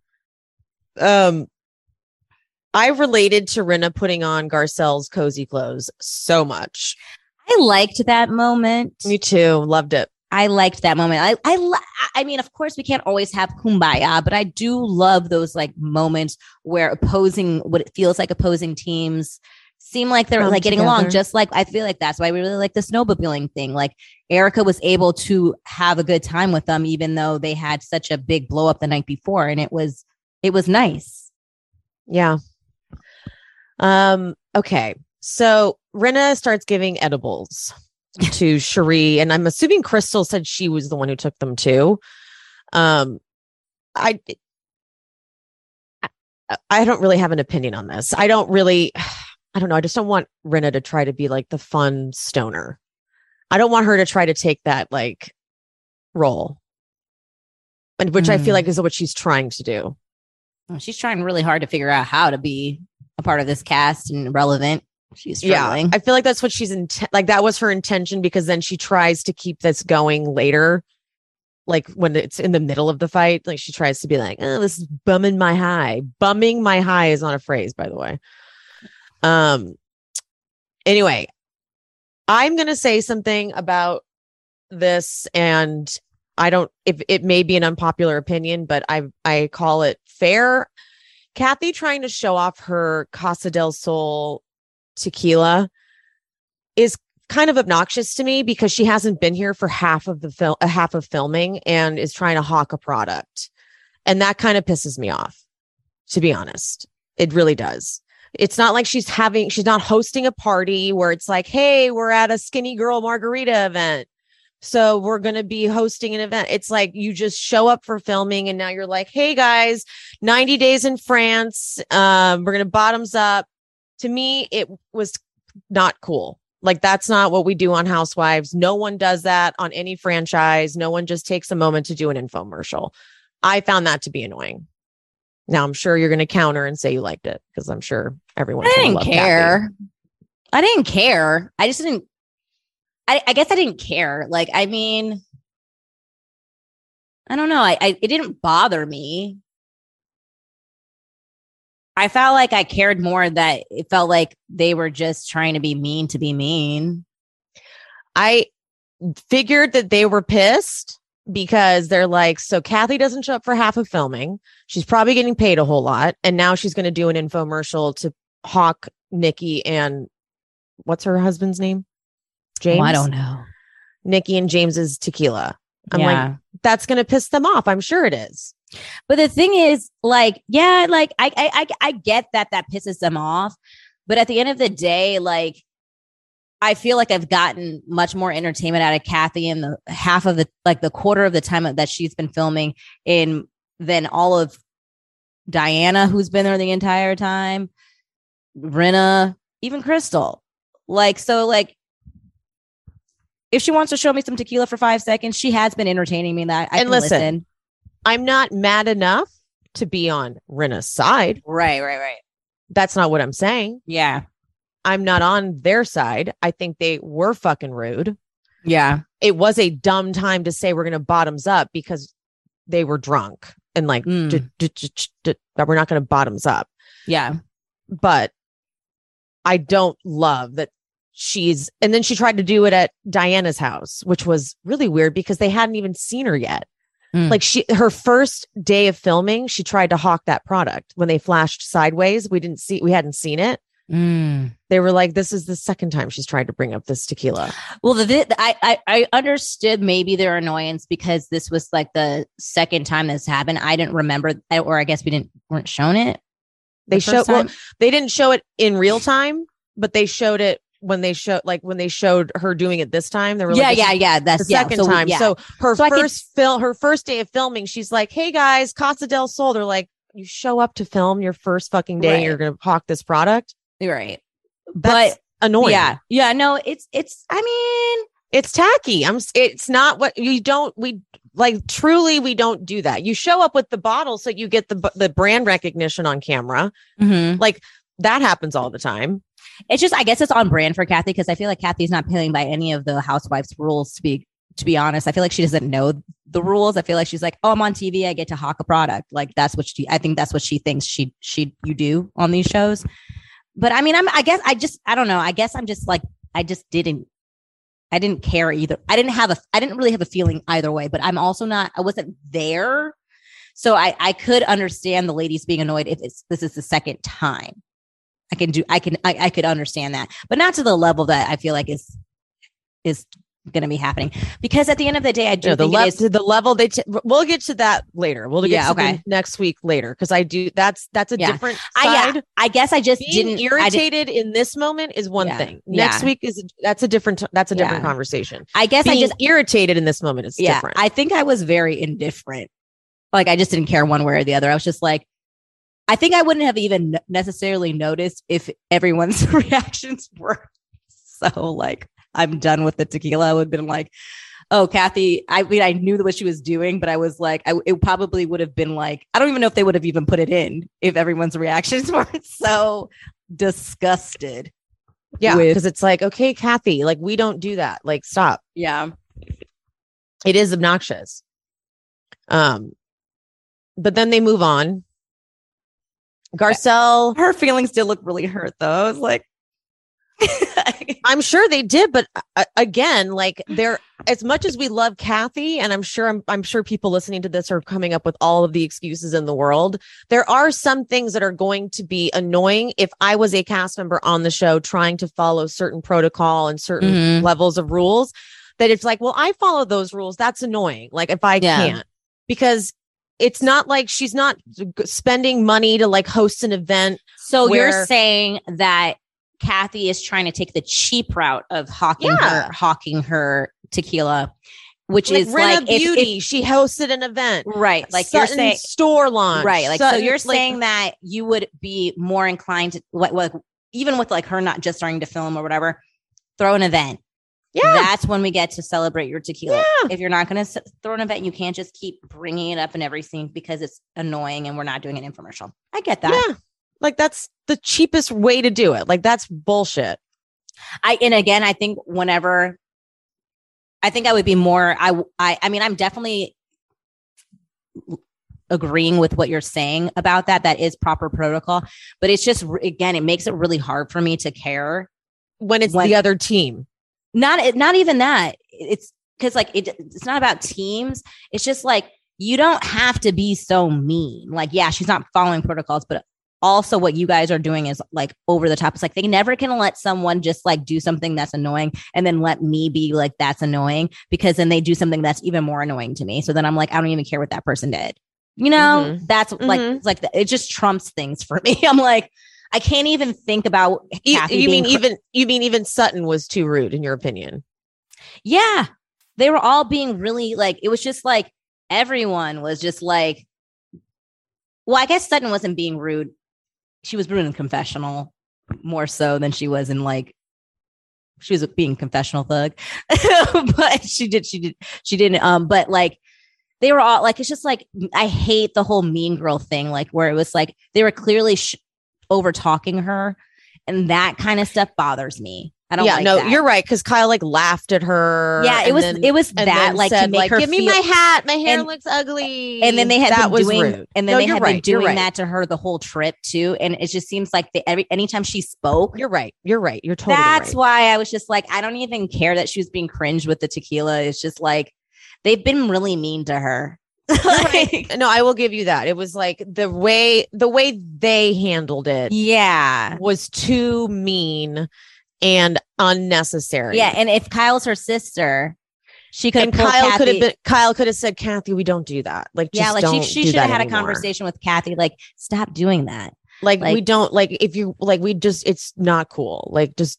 I related to Rinna putting on Garcelle's cozy clothes so much. I liked that moment. Me too. Loved it. I liked that moment. I mean, of course, we can't always have kumbaya, but I do love those like moments where opposing teams seem like they're like getting together along. Just like I feel like that's why we really like the snowmobiling thing. Like Erika was able to have a good time with them, even though they had such a big blow up the night before, and it was nice. Yeah. Okay. So Rinna starts giving edibles to Cherie. And I'm assuming Crystal said she was the one who took them too. I don't really have an opinion on this. I don't know. I just don't want Rinna to try to be like the fun stoner. I don't want her to try to take that like role. And which I feel like is what she's trying to do. She's trying really hard to figure out how to be a part of this cast and relevant. She's struggling. Yeah, I feel like that's what she's that was her intention, because then she tries to keep this going later. Like when it's in the middle of the fight, like she tries to be like, oh, this is bumming my high. Bumming my high is not a phrase, by the way. Anyway, I'm going to say something about this, and I don't, if it may be an unpopular opinion, but I call it fair. Kathy trying to show off her Casa del Sol tequila is kind of obnoxious to me, because she hasn't been here for half of filming and is trying to hawk a product. And that kind of pisses me off, to be honest. It really does. It's not like she's not hosting a party where it's like, hey, we're at a skinny girl margarita event, so we're going to be hosting an event. It's like you just show up for filming and now you're like, hey, guys, 90 days in France. We're going to bottoms up. To me, it was not cool. Like, that's not what we do on Housewives. No one does that on any franchise. No one just takes a moment to do an infomercial. I found that to be annoying. Now, I'm sure you're going to counter and say you liked it because I'm sure everyone didn't care. I didn't care. I just didn't. I guess I didn't care. Like, I mean, I don't know. It didn't bother me. I felt like I cared more that it felt like they were just trying to be mean. I figured that they were pissed because they're like, so Kathy doesn't show up for half of filming. She's probably getting paid a whole lot. And now she's going to do an infomercial to hawk Nicky and what's her husband's name? James? Oh, I don't know. Nicky and James's tequila. I'm like, that's going to piss them off. I'm sure it is. But the thing is, like, yeah, like I get that that pisses them off. But at the end of the day, like, I feel like I've gotten much more entertainment out of Kathy in the half of the like the quarter of the time that she's been filming in than all of Diana, who's been there the entire time. Rinna, even Crystal. Like, so like. If she wants to show me some tequila for 5 seconds, she has been entertaining me that I can listen. I'm not mad enough to be on Rinna's side. Right. That's not what I'm saying. Yeah. I'm not on their side. I think they were fucking rude. Yeah. It was a dumb time to say we're going to bottoms up because they were drunk and like, we're not going to bottoms up. Yeah. But I don't love that. And then she tried to do it at Diana's house, which was really weird because they hadn't even seen her yet. Like her first day of filming, she tried to hawk that product when they flashed sideways. We hadn't seen it. They were like, this is the second time she's tried to bring up this tequila. Well, I understood maybe their annoyance because this was like the second time this happened. I didn't remember, or I guess weren't shown it. They didn't show it in real time, but they showed it. When they showed her doing it this time, they were like, that's the second time. Yeah. So her first day of filming, she's like, hey guys, Casa del Sol. They're like, you show up to film your first fucking day. Right. You're going to hawk this product. Right. That's annoying. Yeah. No, it's tacky. It's not what we don't do that. You show up with the bottle. So you get the brand recognition on camera. Mm-hmm. Like that happens all the time. It's just, I guess it's on brand for Kathy because I feel like Kathy's not playing by any of the housewives' rules, to be honest. I feel like she doesn't know the rules. I feel like she's like, oh, I'm on TV. I get to hawk a product. Like, I think that's what she thinks you do on these shows. But I mean, I don't know. I guess I'm just like, I didn't care either. I didn't really have a feeling either way, but I wasn't there. So I could understand the ladies being annoyed if this is the second time. I could understand that, but not to the level that I feel like is going to be happening because at the end of the day, I do think to the level we'll get to that later. We'll get to next week later. Cause I do. That's a different side. I guess I just didn't irritated in this moment is one thing. Next week that's a different conversation. I guess I just irritated in this moment is different. I think I was very indifferent. Like I just didn't care one way or the other. I was just like, I think I wouldn't have even necessarily noticed if everyone's reactions were so like, I'm done with the tequila. I would have been like, oh, Kathy, I mean, I knew what she was doing, but I was like, it probably would have been like, I don't even know if they would have even put it in if everyone's reactions were so disgusted. Yeah. Because it's like, okay, Kathy, like we don't do that. Like, stop. Yeah. It is obnoxious. But then they move on. Garcelle, her feelings did look really hurt, though. I was like, I'm sure they did, but again, like they're as much as we love Kathy, and I'm sure people listening to this are coming up with all of the excuses in the world. There are some things that are going to be annoying. If I was a cast member on the show trying to follow certain protocol and certain levels of rules, that it's like, well, I follow those rules. That's annoying. Like if I can't, because. It's not like she's not spending money to like host an event. So you're saying that Kathy is trying to take the cheap route of hawking her tequila, which like is Rinna like Beauty. If she hosted an event, right? Like Sutton's you're saying store launch, right? Like Sutton's, so you're saying that you would be more inclined to even with like her not just starting to film or whatever, throw an event. Yeah. That's when we get to celebrate your tequila. Yeah. If you're not going to throw an event, you can't just keep bringing it up in every scene because it's annoying and we're not doing an infomercial. I get that. Yeah. Like, that's the cheapest way to do it. Like, that's bullshit. And again, I think whenever I think I would be more, I mean, I'm definitely agreeing with what you're saying about that. That is proper protocol, but it's just, again, it makes it really hard for me to care when it's the other team. Not even that. It's because like, it's not about teams. It's just like, you don't have to be so mean. Like, yeah, she's not following protocols, but also what you guys are doing is like over the top. It's like, they never can let someone just like do something that's annoying and then let me be like, that's annoying, because then they do something that's even more annoying to me. So then I'm like, I don't even care what that person did. You know, mm-hmm. That's like, mm-hmm. It's like, it just trumps things for me. I'm like, I can't even think about Kathy. You mean even Sutton was too rude in your opinion? Yeah. They were all being really like, it was just like, everyone was just like, well, I guess Sutton wasn't being rude. She was rude in confessional more so than she was in like, she was being confessional thug, but she didn't. But like, they were all like, it's just like, I hate the whole mean girl thing. Like where it was like, they were clearly over talking her, and that kind of stuff bothers me. I don't like that. You're right. Cause Kyle like laughed at her. Yeah. It was that like said, to make like, her give me my hat. My hair looks ugly. And then they had that been doing, rude. And then no, they had right, been doing that to her the whole trip too. And it just seems like anytime she spoke, you're right. You're totally that's right. Why I was just like, I don't even care that she was being cringe with the tequila. It's just like, they've been really mean to her. Like, no, I will give you that. It was like the way they handled it. Yeah. Was too mean and unnecessary. Yeah. And if Kyle's her sister, she could have Kyle could have said, Kathy, we don't do that. Like, just yeah, like don't she do should have had anymore. A conversation with Kathy. Like, stop doing that. Like we don't like if you like we just it's not cool. Like just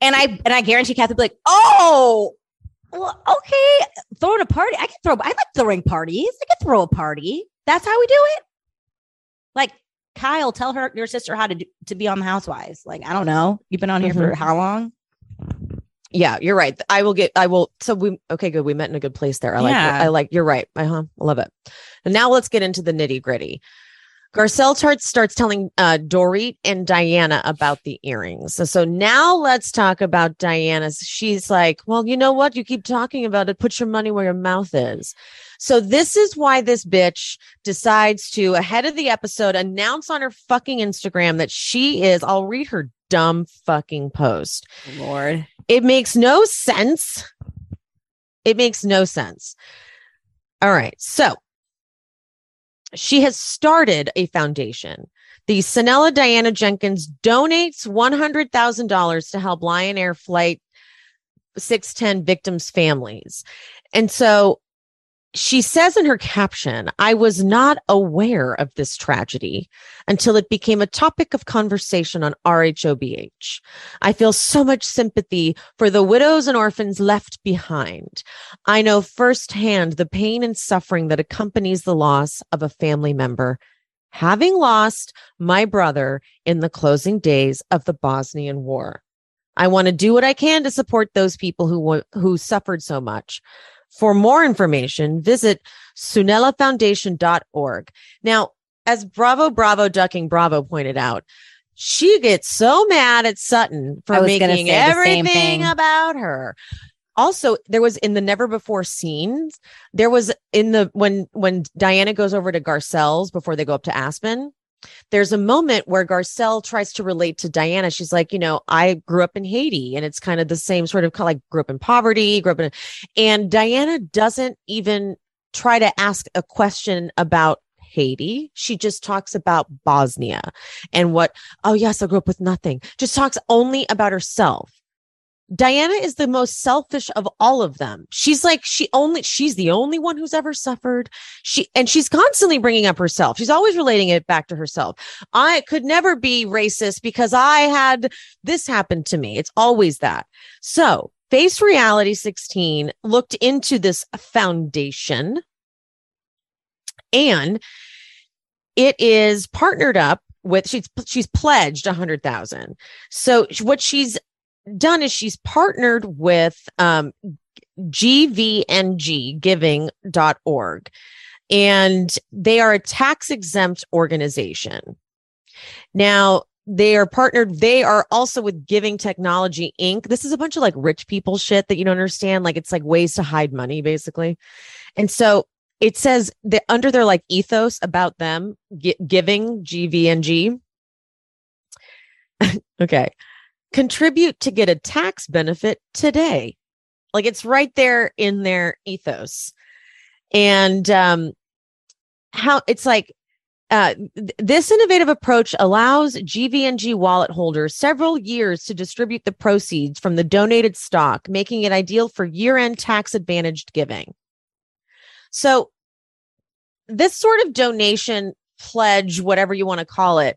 and I guarantee Kathy would be like, oh. Well, okay, throwing a party. I like throwing parties. I can throw a party. That's how we do it. Like, Kyle, tell her your sister how to be on the Housewives. Like, I don't know. You've been on here for how long? Yeah, you're right. I will. So good. We met in a good place there. You're right. I love it. And now let's get into the nitty gritty. Garcelle starts telling Dorit and Diana about the earrings. So now let's talk about Diana's. She's like, well, you know what? You keep talking about it. Put your money where your mouth is. So this is why this bitch decides to, ahead of the episode, announce on her fucking Instagram that she is, I'll read her dumb fucking post. Lord. It makes no sense. It makes no sense. All right. So. She has started a foundation. The Sanella Diana Jenkins donates $100,000 to help Lion Air Flight 610 victims' families. And so she says in her caption, I was not aware of this tragedy until it became a topic of conversation on RHOBH. I feel so much sympathy for the widows and orphans left behind. I know firsthand the pain and suffering that accompanies the loss of a family member, having lost my brother in the closing days of the Bosnian War. I want to do what I can to support those people who suffered so much. For more information, visit SunellaFoundation.org. Now, as Bravo Ducking Bravo pointed out, she gets so mad at Sutton for making everything about her. Also, there was in the never before scenes, there was in the when Diana goes over to Garcelle's before they go up to Aspen. There's a moment where Garcelle tries to relate to Diana. She's like, you know, I grew up in Haiti, and it's kind of the same sort of like grew up in poverty, and Diana doesn't even try to ask a question about Haiti. She just talks about Bosnia and I grew up with nothing. Just talks only about herself. Diana is the most selfish of all of them. She's like, she's the only one who's ever suffered. She's constantly bringing up herself. She's always relating it back to herself. I could never be racist because I had this happen to me. It's always that. So Face Reality 16 looked into this foundation, and it is partnered up with, she's pledged 100,000. So what she's done is she's partnered with GVNG, giving.org, and they are a tax-exempt organization. Now, they are partnered. They are also with Giving Technology, Inc. This is a bunch of like rich people shit that you don't understand. Like it's like ways to hide money, basically. And so it says that under their like ethos about them, giving GVNG. Okay. Contribute to get a tax benefit today. Like it's right there in their ethos. And how it's like, this innovative approach allows GVNG wallet holders several years to distribute the proceeds from the donated stock, making it ideal for year-end tax-advantaged giving. So this sort of donation pledge, whatever you want to call it,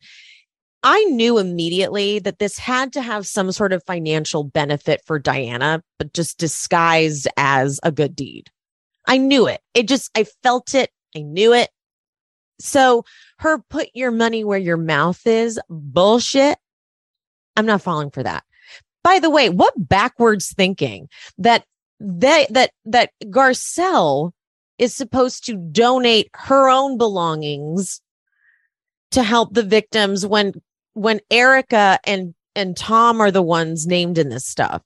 I knew immediately that this had to have some sort of financial benefit for Diana, but just disguised as a good deed. I knew it. I felt it. I knew it. So her put your money where your mouth is bullshit, I'm not falling for that. By the way, what backwards thinking that Garcelle is supposed to donate her own belongings to help the victims when Erika and Tom are the ones named in this stuff.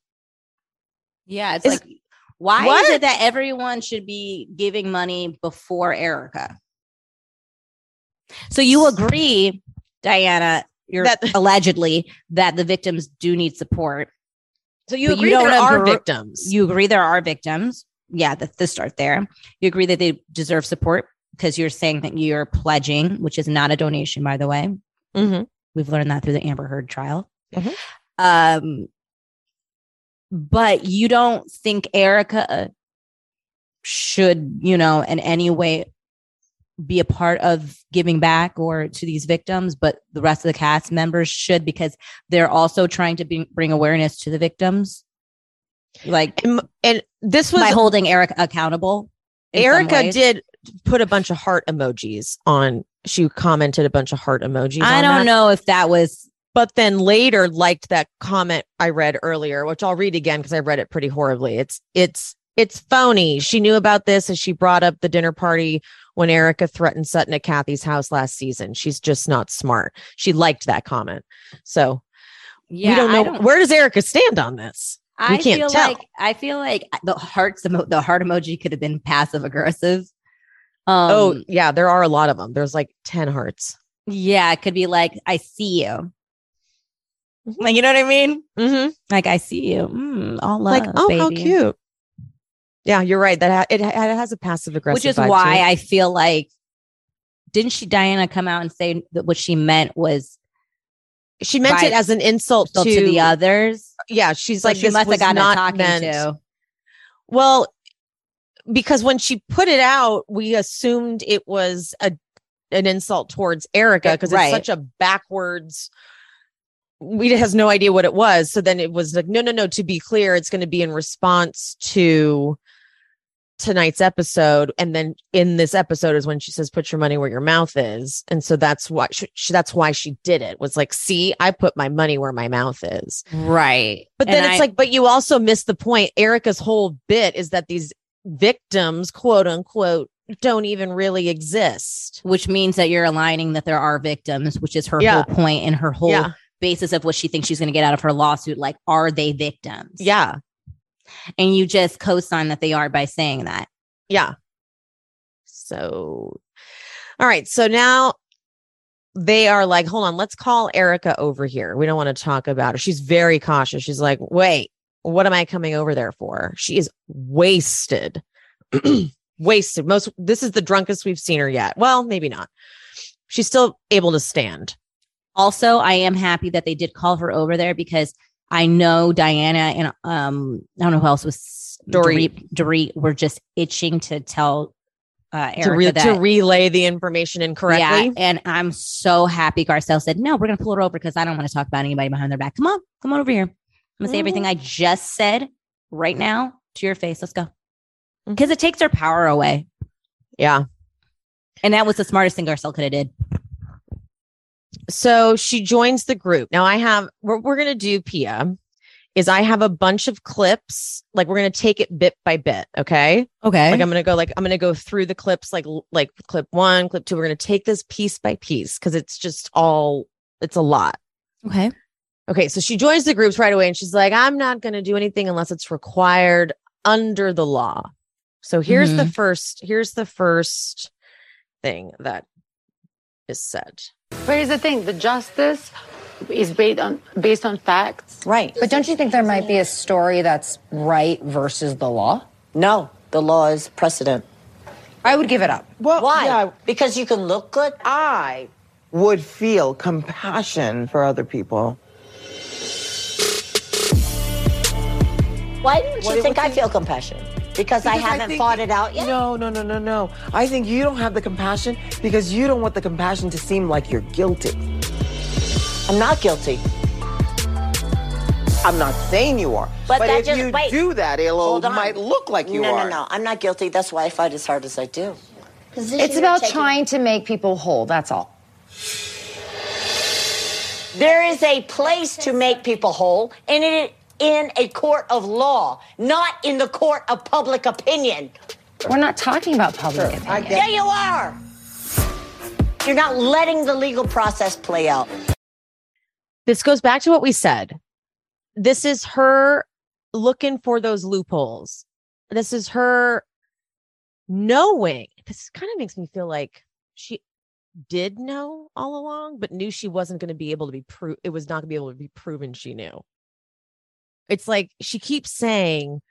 Yeah, it's like, why what? Is it that everyone should be giving money before Erika? So you agree, Diana, allegedly that the victims do need support. So you agree there are victims. You agree there are victims. Yeah, the start there. You agree that they deserve support because you're saying that you're pledging, which is not a donation, by the way. Mm-hmm. We've learned that through the Amber Heard trial. Mm-hmm. But you don't think Erika should, in any way be a part of giving back or to these victims, but the rest of the cast members should, because they're also trying to bring awareness to the victims. Like, and this was by holding Erika accountable. Erika did put a bunch of heart emojis on. She commented a bunch of heart emojis. I don't know if that was, but then later liked that comment I read earlier, which I'll read again because I read it pretty horribly. It's phony. She knew about this as she brought up the dinner party when Erika threatened Sutton at Kathy's house last season. She's just not smart. She liked that comment. So yeah, we don't know. Where does Erika stand on this? We can't tell. I feel like the heart emoji could have been passive aggressive. Oh yeah. There are a lot of them. There's like 10 hearts. Yeah. It could be like, I see you. Like, you know what I mean? Mm-hmm. Like, I see you. All love, like, oh, baby. How cute. Yeah, you're right. That it has a passive aggressive, which is why I feel like, didn't Diana come out and say that what she meant was, she meant it as an insult to the others? Yeah, she's so like, she must have gotten talking to. Well, because when she put it out, we assumed it was an insult towards Erika because it's such a backwards. We has no idea what it was. So then it was like, no. To be clear, it's going to be in response to tonight's episode. And then in this episode is when she says, put your money where your mouth is. And so that's why she did it, was like, see, I put my money where my mouth is. Right. But then but you also missed the point. Erika's whole bit is that these victims, quote unquote, don't even really exist. Which means that you're aligning that there are victims, which is her whole point and her whole basis of what she thinks she's going to get out of her lawsuit. Like, are they victims? Yeah. And you just co-sign that they are by saying that. Yeah. So, all right. So now they are like, hold on, let's call Erika over here. We don't want to talk about her. She's very cautious. She's like, wait, what am I coming over there for? She is wasted. Wasted. This is the drunkest we've seen her yet. Well, maybe not. She's still able to stand. Also, I am happy that they did call her over there because I know Diana and I don't know who else was, Dory were just itching to tell Erika to relay the information incorrectly. Yeah, and I'm so happy Garcelle said, no, we're going to pull her over because I don't want to talk about anybody behind their back. Come on over here. I'm going to say everything I just said right now to your face. Let's go. Because it takes her power away. Yeah. And that was the smartest thing Garcelle could have did. So she joins the group. Now we're going to do Pia is I have a bunch of clips. Like, we're going to take it bit by bit. Okay. Okay. Like, I'm going to go through the clips, like clip one, clip two. We're going to take this piece by piece because it's just all, it's a lot. Okay. Okay. So she joins the groups right away and she's like, I'm not going to do anything unless it's required under the law. So here's mm-hmm. here's the first thing that is said. But here's the thing. The justice is based on facts. Right. But don't you think there might be a story that's right versus the law? No, the law is precedent. I would give it up. Well, why? Yeah. Because you can look good. I would feel compassion for other people. Why don't you think I feel compassion? Because I haven't thought it out yet? No. I think you don't have the compassion because you don't want the compassion to seem like you're guilty. I'm not guilty. I'm not saying you are. But if just, you wait. Do that, it'll might look like you are. No. I'm not guilty. That's why I fight as hard as I do. It's about trying to make people whole. That's all. There is a place to make people whole, and it is in a court of law, not in the court of public opinion. We're not talking about public opinion. Yeah, you are. You're not letting the legal process play out. This goes back to what we said. This is her looking for those loopholes. This is her knowing. This kind of makes me feel like she did know all along, but knew she wasn't going to be able to be proved. It was not going to be able to be proven she knew. It's like she keeps saying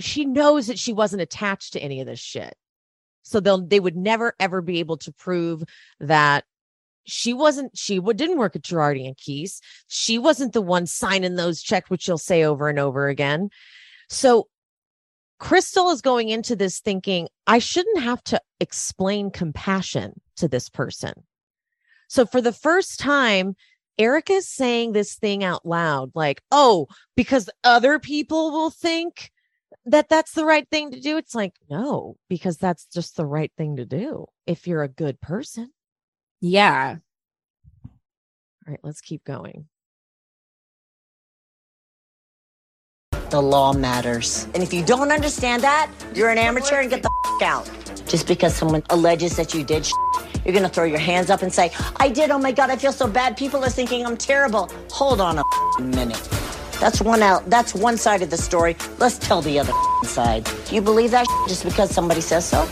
she knows that she wasn't attached to any of this shit. So they would never, ever be able to prove that she didn't work at Girardi and Keese. She wasn't the one signing those checks, which she'll say over and over again. So Crystal is going into this thinking, I shouldn't have to explain compassion to this person. So for the first time, Erika's saying this thing out loud, like, oh, because other people will think that that's the right thing to do. It's like, no, because that's just the right thing to do if you're a good person. Yeah. All right, let's keep going. The law matters. And if you don't understand that, you're an amateur and get the f*** out. Just because someone alleges that you did you're going to throw your hands up and say, I did, oh my God, I feel so bad. People are thinking I'm terrible. Hold on a minute. That's one side of the story. Let's tell the other side. Do you believe that just because somebody says so?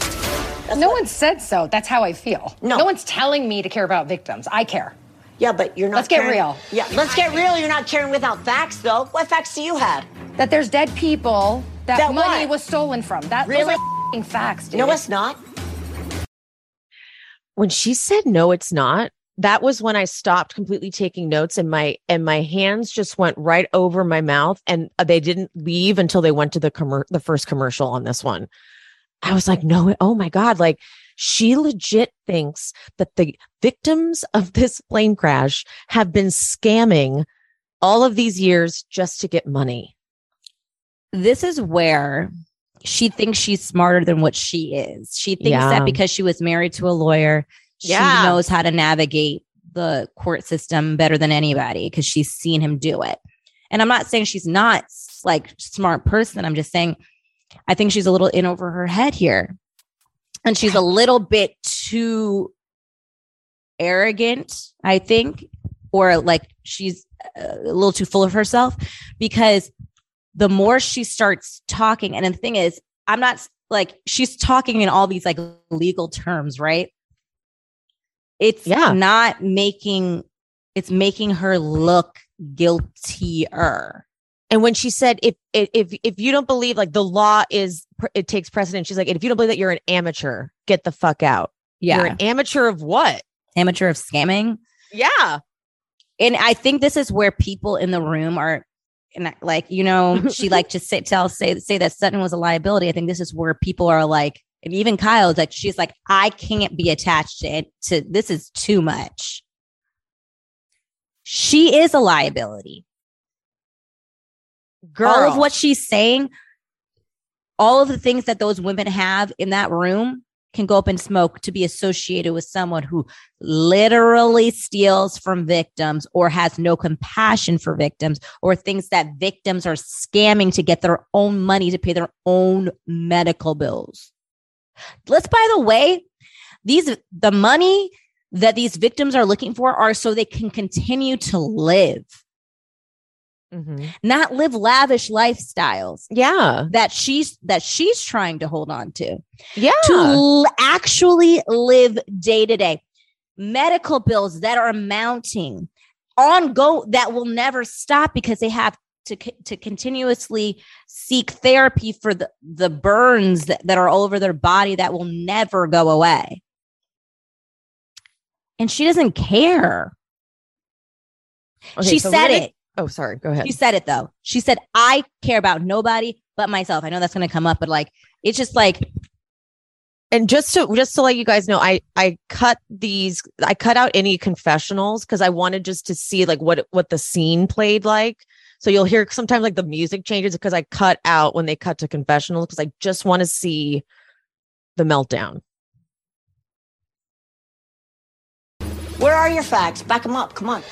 No one said so. That's how I feel. No one's telling me to care about victims. I care. Yeah, but you're not. Let's get real. Yeah, let's get real. You're not caring without facts, though. What facts do you have? That there's dead people. That money was stolen from. That really f***ing facts, dude. No, it's not. When she said, no, it's not, that was when I stopped completely taking notes and my hands just went right over my mouth and they didn't leave until they went to the first commercial on this one. I was like, no, oh my God. Like, she legit thinks that the victims of this plane crash have been scamming all of these years just to get money. This is where she thinks she's smarter than what she is. She thinks that because she was married to a lawyer, she knows how to navigate the court system better than anybody because she's seen him do it. And I'm not saying she's not like smart person. I'm just saying I think she's a little in over her head here. And she's a little bit too arrogant, I think, or like she's a little too full of herself because the more she starts talking, and the thing is, I'm not like she's talking in all these like legal terms, right? It's not making, it's making her look guiltier. And when she said, if you don't believe like the law is, it takes precedent. She's like, if you don't believe that, you're an amateur, get the fuck out. Yeah. You're an amateur of what? Amateur of scamming. Yeah. And I think this is where people in the room are. And like, you know, she like to say that Sutton was a liability. I think this is where people are like, and even Kyle's like, she's like, I can't be attached to it. This is too much. She is a liability. Girl. All of what she's saying, all of the things that those women have in that room can go up in smoke to be associated with someone who literally steals from victims or has no compassion for victims or thinks that victims are scamming to get their own money to pay their own medical bills. Let's, by the way, the money that these victims are looking for are so they can continue to live. Mm-hmm. Not live lavish lifestyles. Yeah. That she's trying to hold on to. Yeah. To actually live day to day. Medical bills that are mounting that will never stop because they have to continuously seek therapy for the burns that are all over their body that will never go away. And she doesn't care. Okay, she said it. Oh, sorry. Go ahead. She said it, though. She said, I care about nobody but myself. I know that's going to come up, but like, it's just like. And just to let you guys know, I cut out any confessionals because I wanted just to see like what the scene played like. So you'll hear sometimes like the music changes because I cut out when they cut to confessionals because I just want to see the meltdown. Where are your facts? Back them up. Come on.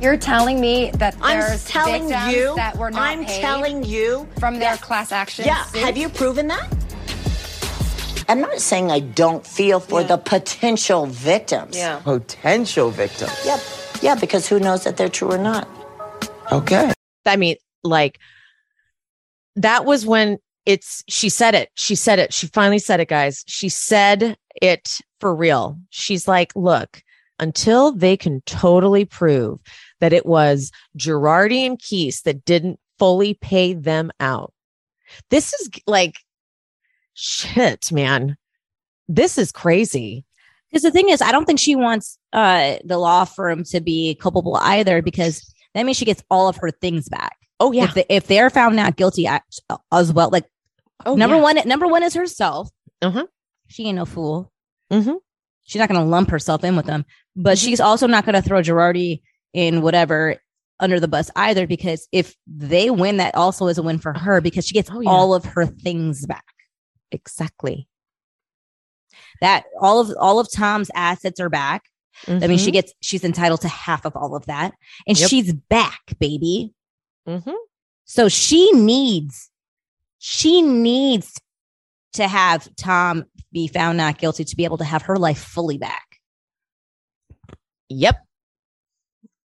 You're telling me that there's victims that were not paid from their class action. Yeah, suits? Have you proven that? I'm not saying I don't feel for the potential victims. Yeah. Potential victims. Yep. Yeah, because who knows that they're true or not? Okay. I mean, like that was when she said it. She finally said it, guys. She said it for real. She's like, look. Until they can totally prove that it was Girardi and Keese that didn't fully pay them out. This is like, shit, man. This is crazy. Because the thing is, I don't think she wants the law firm to be culpable either, because that means she gets all of her things back. Oh, yeah. If they are found not guilty as well, like number one is herself. Uh-huh. She ain't no fool. Mm-hmm. She's not going to lump herself in with them, but she's also not going to throw Girardi in whatever under the bus either, because if they win, that also is a win for her because she gets all of her things back. Exactly. That all of Tom's assets are back. Mm-hmm. I mean, she's entitled to half of all of that, and she's back, baby. Mm-hmm. So she needs to have Tom be found not guilty to be able to have her life fully back. Yep.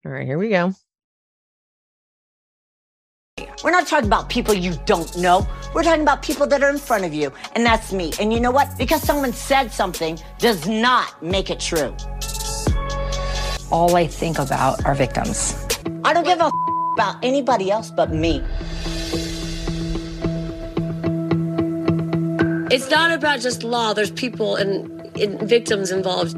All right, here we go. We're not talking about people you don't know. We're talking about people that are in front of you. And that's me. And you know what? Because someone said something does not make it true. All I think about are victims. I don't give a about anybody else but me. It's not about just law. There's people and victims involved.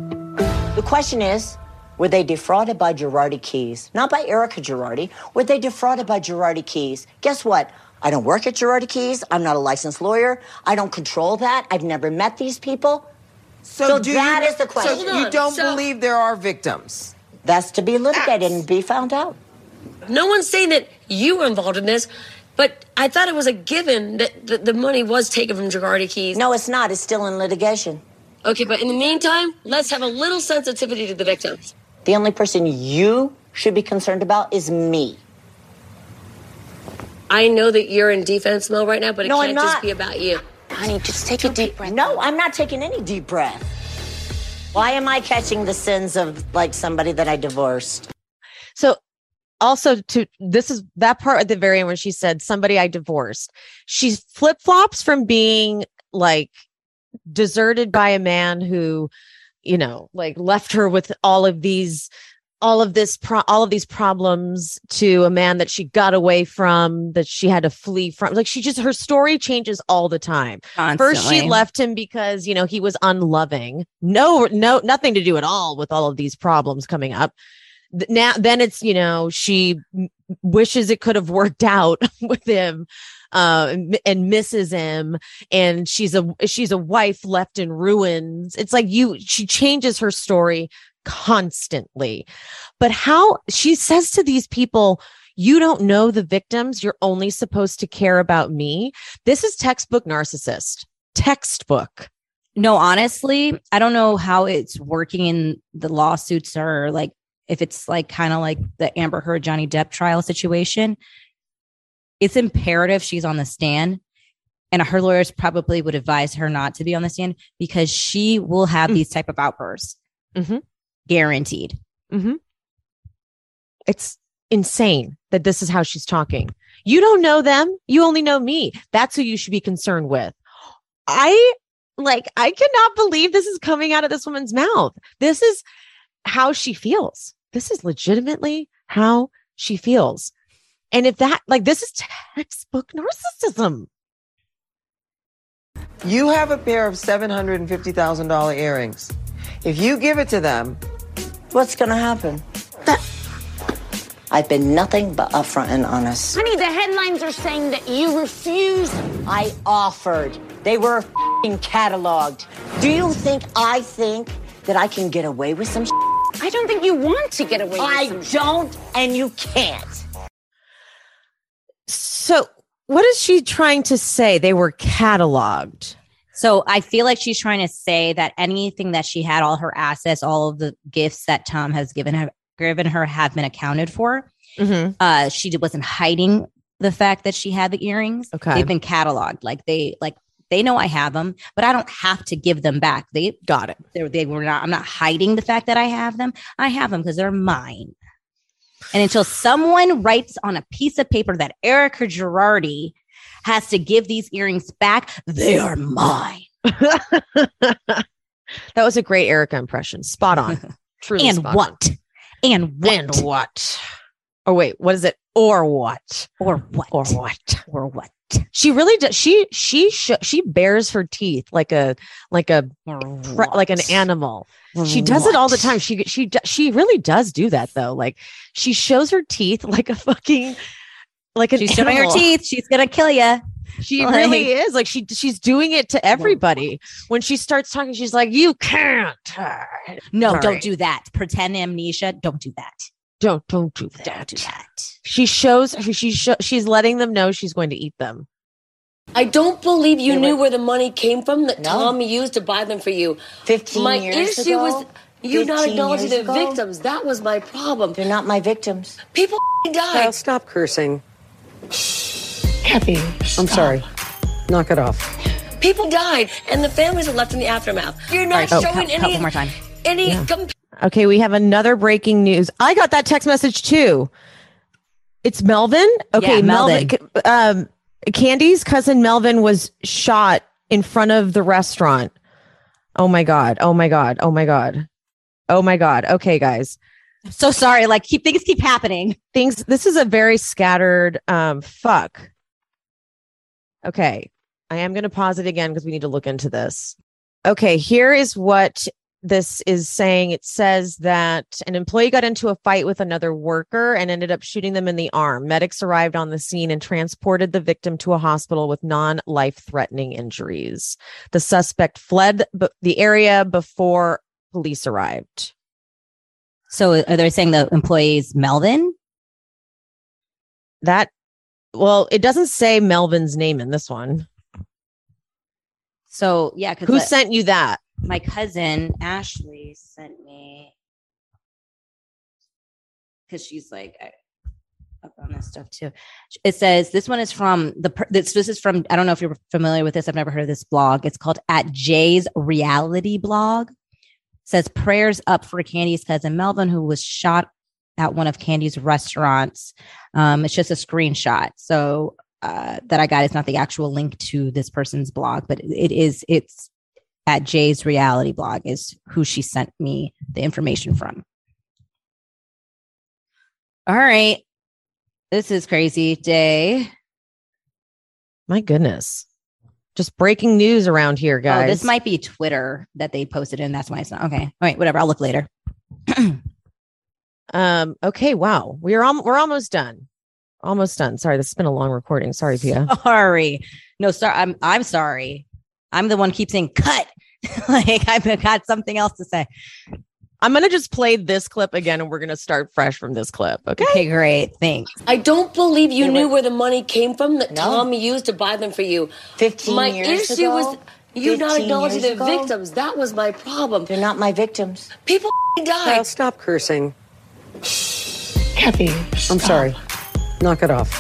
The question is, were they defrauded by Girardi Keese? Not by Erika Girardi. Were they defrauded by Girardi Keese? Guess what? I don't work at Girardi Keese. I'm not a licensed lawyer. I don't control that. I've never met these people. So that is the question. So you don't believe there are victims? That's to be litigated and be found out. No one's saying that you were involved in this. But I thought it was a given that the money was taken from Girardi Keese. No, it's not. It's still in litigation. Okay, but in the meantime, let's have a little sensitivity to the victims. The only person you should be concerned about is me. I know that you're in defense mode right now, but it can't just be about you. Honey, just take a deep breath. No, I'm not taking any deep breath. Why am I catching the sins of, like, somebody that I divorced? So... Also, this is that part at the very end where she said somebody I divorced. She flip flops from being like deserted by a man who, you know, like left her with all of these problems to a man that she got away from, that she had to flee from. Like her story changes all the time. Constantly. First, she left him because, you know, he was unloving. No, nothing to do at all with all of these problems coming up. Now, then it's, you know, she wishes it could have worked out with him and misses him. And she's a wife left in ruins. It's like she changes her story constantly. But how she says to these people, You don't know the victims. You're only supposed to care about me. This is textbook narcissist. Textbook. No, honestly, I don't know how it's working in the lawsuits or like if it's like kind of like the Amber Heard, Johnny Depp trial situation. It's imperative she's on the stand. And her lawyers probably would advise her not to be on the stand because she will have these type of outbursts. Mm-hmm. Guaranteed. Mm-hmm. It's insane that this is how she's talking. You don't know them. You only know me. That's who you should be concerned with. I cannot believe this is coming out of this woman's mouth. This is how she feels. This is legitimately how she feels. And if that, like, this is textbook narcissism. You have a pair of $750,000 earrings. If you give it to them, what's going to happen? I've been nothing but upfront and honest. Honey, the headlines are saying that you refused. I offered. They were f***ing cataloged. Do you think that I can get away with some shit? I don't think you want to get away with some and you can't. So what is she trying to say? They were cataloged. So I feel like she's trying to say that anything that she had, all her assets, all of the gifts that Tom has given her have been accounted for. Mm-hmm. She wasn't hiding the fact that she had the earrings. Okay. They've been cataloged. They know I have them, but I don't have to give them back. They got it. They were not. I'm not hiding the fact that I have them. I have them because they're mine. And until someone writes on a piece of paper that Erika Girardi has to give these earrings back, they are mine. That was a great Erika impression. Spot on. Truly. And spot what? On. And what? And what? Or wait, what is it? Or what? Or what? Or what? Or what? She really does. She bares her teeth like an animal. She does it all the time. She really does do that though. Like she shows her teeth like a fucking like an. She's showing her teeth. She's gonna kill you. She really is. Like she's doing it to everybody. When she starts talking, she's like, "You can't. No, sorry. Don't do that. Pretend amnesia. Don't do that." Don't do that. She's letting them know she's going to eat them. I don't believe you knew where the money came from that Tom used to buy them for you. 15 my years ago. My issue was you not acknowledging the victims. That was my problem. They're not my victims. People died. Kyle, stop cursing. Kathy, I'm sorry. Knock it off. People died, and the families are left in the aftermath. You're not showing any. One more time. Any. Yeah. Okay, we have another breaking news. I got that text message too. It's Melvin. Okay, yeah, Melvin. Candy's cousin Melvin was shot in front of the restaurant. Oh my God. Oh my God. Oh my God. Oh my God. Okay, guys. I'm so sorry. Like things keep happening. This is a very scattered fuck. Okay. I am going to pause it again because we need to look into this. Okay, here is what this is saying. It says that an employee got into a fight with another worker and ended up shooting them in the arm. Medics arrived on the scene and transported the victim to a hospital with non-life-threatening injuries. The suspect fled the area before police arrived. So are they saying the employee's Melvin? It doesn't say Melvin's name in this one. So, yeah. Who sent you that? My cousin, Ashley, sent me because she's like up on this stuff, too. It says this one is from this is from I don't know if you're familiar with this. I've never heard of this blog. It's called @Jay's Reality Blog. It says prayers up for Candy's cousin Melvin, who was shot at one of Candy's restaurants. It's just a screenshot. So that I got is not the actual link to this person's blog, but it's @Jay's Reality Blog is who she sent me the information from. All right. This is crazy day. My goodness. Just breaking news around here, guys. Oh, this might be Twitter that they posted in. That's why it's not. Okay. All right. Whatever. I'll look later. Okay. Wow. We're almost done. Almost done. Sorry. This has been a long recording. Sorry, Pia. Sorry. No, sorry. I'm sorry. I'm the one who keeps saying cut. Like I've got something else to say. I'm going to just play this clip again and we're going to start fresh from this clip. Okay. Okay, great. Thanks. I don't believe you knew where the money came from that Tom used to buy them for you. 15 my years issue ago, was you not acknowledging the victims. That was my problem. They're not my victims. People died. Now, stop cursing. Kathy, I'm sorry. Knock it off.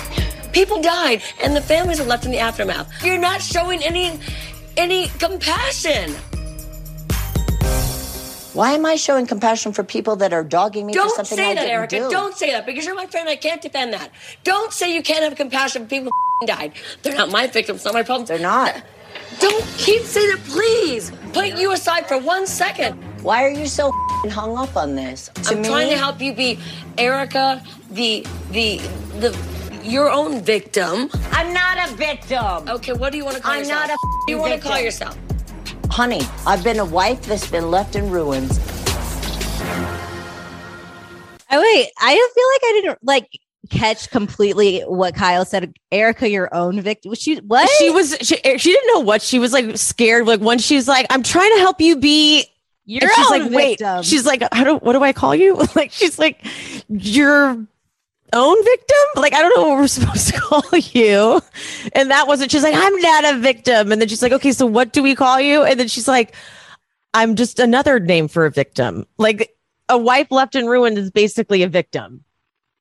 People died and the families are left in the aftermath. You're not showing any compassion. Why am I showing compassion for people that are dogging me for something I didn't do? Don't say that, Erika. Don't say that, because you're my friend. I can't defend that. Don't say you can't have compassion for people who died. They're not my victims. Not my problem. They're not. Don't keep saying that, please. Put you aside for 1 second. Why are you so hung up on this? I'm trying to help you be, Erika, the your own victim. I'm not a victim. Okay, what do you want to call yourself? I'm not a victim. You want to call yourself? Honey, I've been a wife that's been left in ruins. Oh, wait, I feel like I didn't catch completely what Kyle said. Erika, your own victim. She didn't know what she was scared. Once she's like, I'm trying to help you be your own victim. Wait. She's like, what do I call you? She's like, your own victim? I don't know what we're supposed to call you. And that wasn't, she's like, I'm not a victim. And then she's like, okay, so what do we call you? And then she's like, I'm just another name for a victim. A wife left in ruin is basically a victim.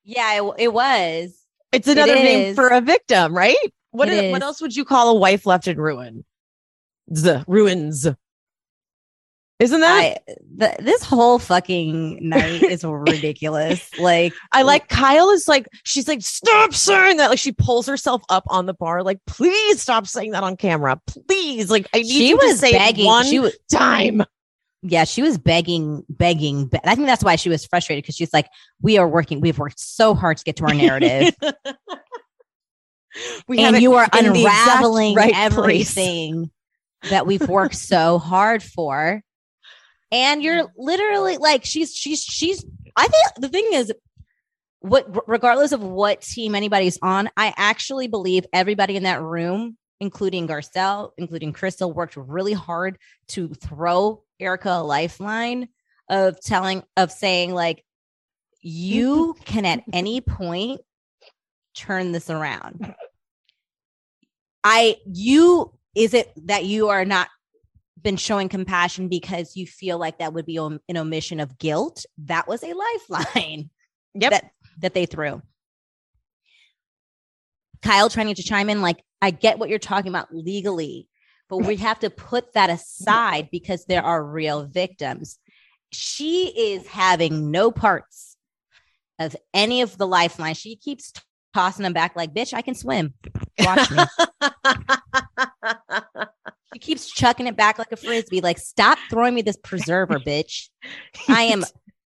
Yeah, it was. It's another name for a victim, right? What else would you call a wife left in ruin? Ruins. Isn't that this whole fucking night is ridiculous? Kyle is she's like, stop saying that. She pulls herself up on the bar, please stop saying that on camera, please. I need she you was to say begging. It one she was, time. Yeah, she was begging. I think that's why she was frustrated, because she's like, we've worked so hard to get to our narrative. And you are unraveling everything that we've worked so hard for. And you're literally she's I think the thing is, regardless of what team anybody's on, I actually believe everybody in that room, including Garcelle, including Crystal, worked really hard to throw Erika a lifeline of saying you can at any point turn this around. Is it that you are not been showing compassion because you feel like that would be an omission of guilt? That was a lifeline that they threw. Kyle trying to chime in, I get what you're talking about legally, but we have to put that aside because there are real victims. She is having no parts of any of the lifeline. She keeps tossing them back bitch, I can swim. Watch me. She keeps chucking it back like a frisbee. Stop throwing me this preserver, bitch. I am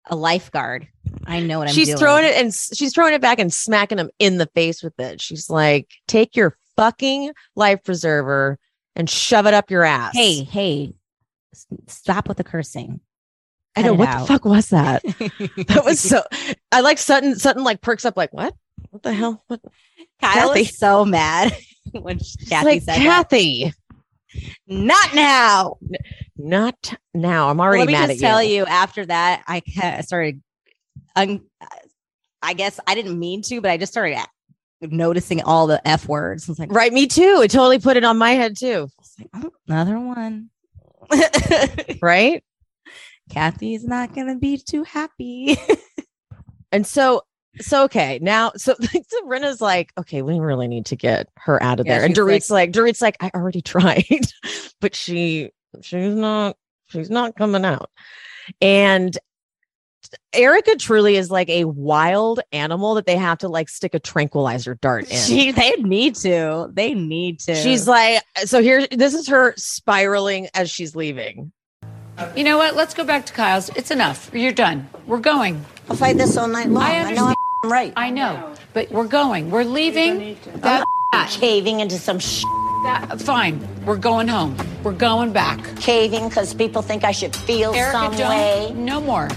a lifeguard. I know what I'm doing. She's throwing it, and she's throwing it back and smacking him in the face with it. She's like, take your fucking life preserver and shove it up your ass. Hey, stop with the cursing. I know. What the fuck was that? That was so... I like Sutton perks up what? What the hell? What? Kyle is so mad when Kathy said Kathy. That. Not now. Not now. I'm already mad at you. Let me just tell you, after that, I started, I guess I didn't mean to, but I just started noticing all the F words. I was right, me too. It totally put it on my head too. I was another one. Right? Kathy's not going to be too happy. And so, okay, now, so Rinna's okay, we really need to get her out of there. And Dorit's I already tried, but she's not coming out. And Erika truly is a wild animal that they have to stick a tranquilizer dart in. They need to. She's so here, this is her spiraling as she's leaving. You know what? Let's go back to Kyle's. It's enough. You're done. We're going. I'll fight this all night long. I understand. I know, but we're going. We're leaving. I'm caving into some shit. Fine. We're going home. We're going back. Caving because people think I should feel Erika, some way. No more.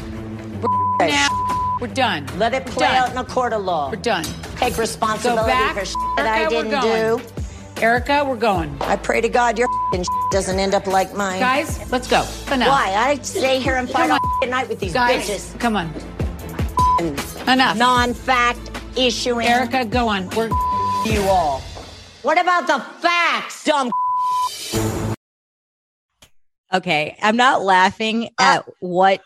We're now. We're done. Let it play out in a court of law. We're done. Take responsibility for shit that Erika, I didn't do. Erika, we're going. I pray to God your shit doesn't end up like mine. Guys, let's go. Enough. Why? I stay here and fight. at night with these guys, bitches. Come on. Enough. Non-fact issuing. Erika, go on. We're you all. What about the facts, dumb? Okay, I'm not laughing at what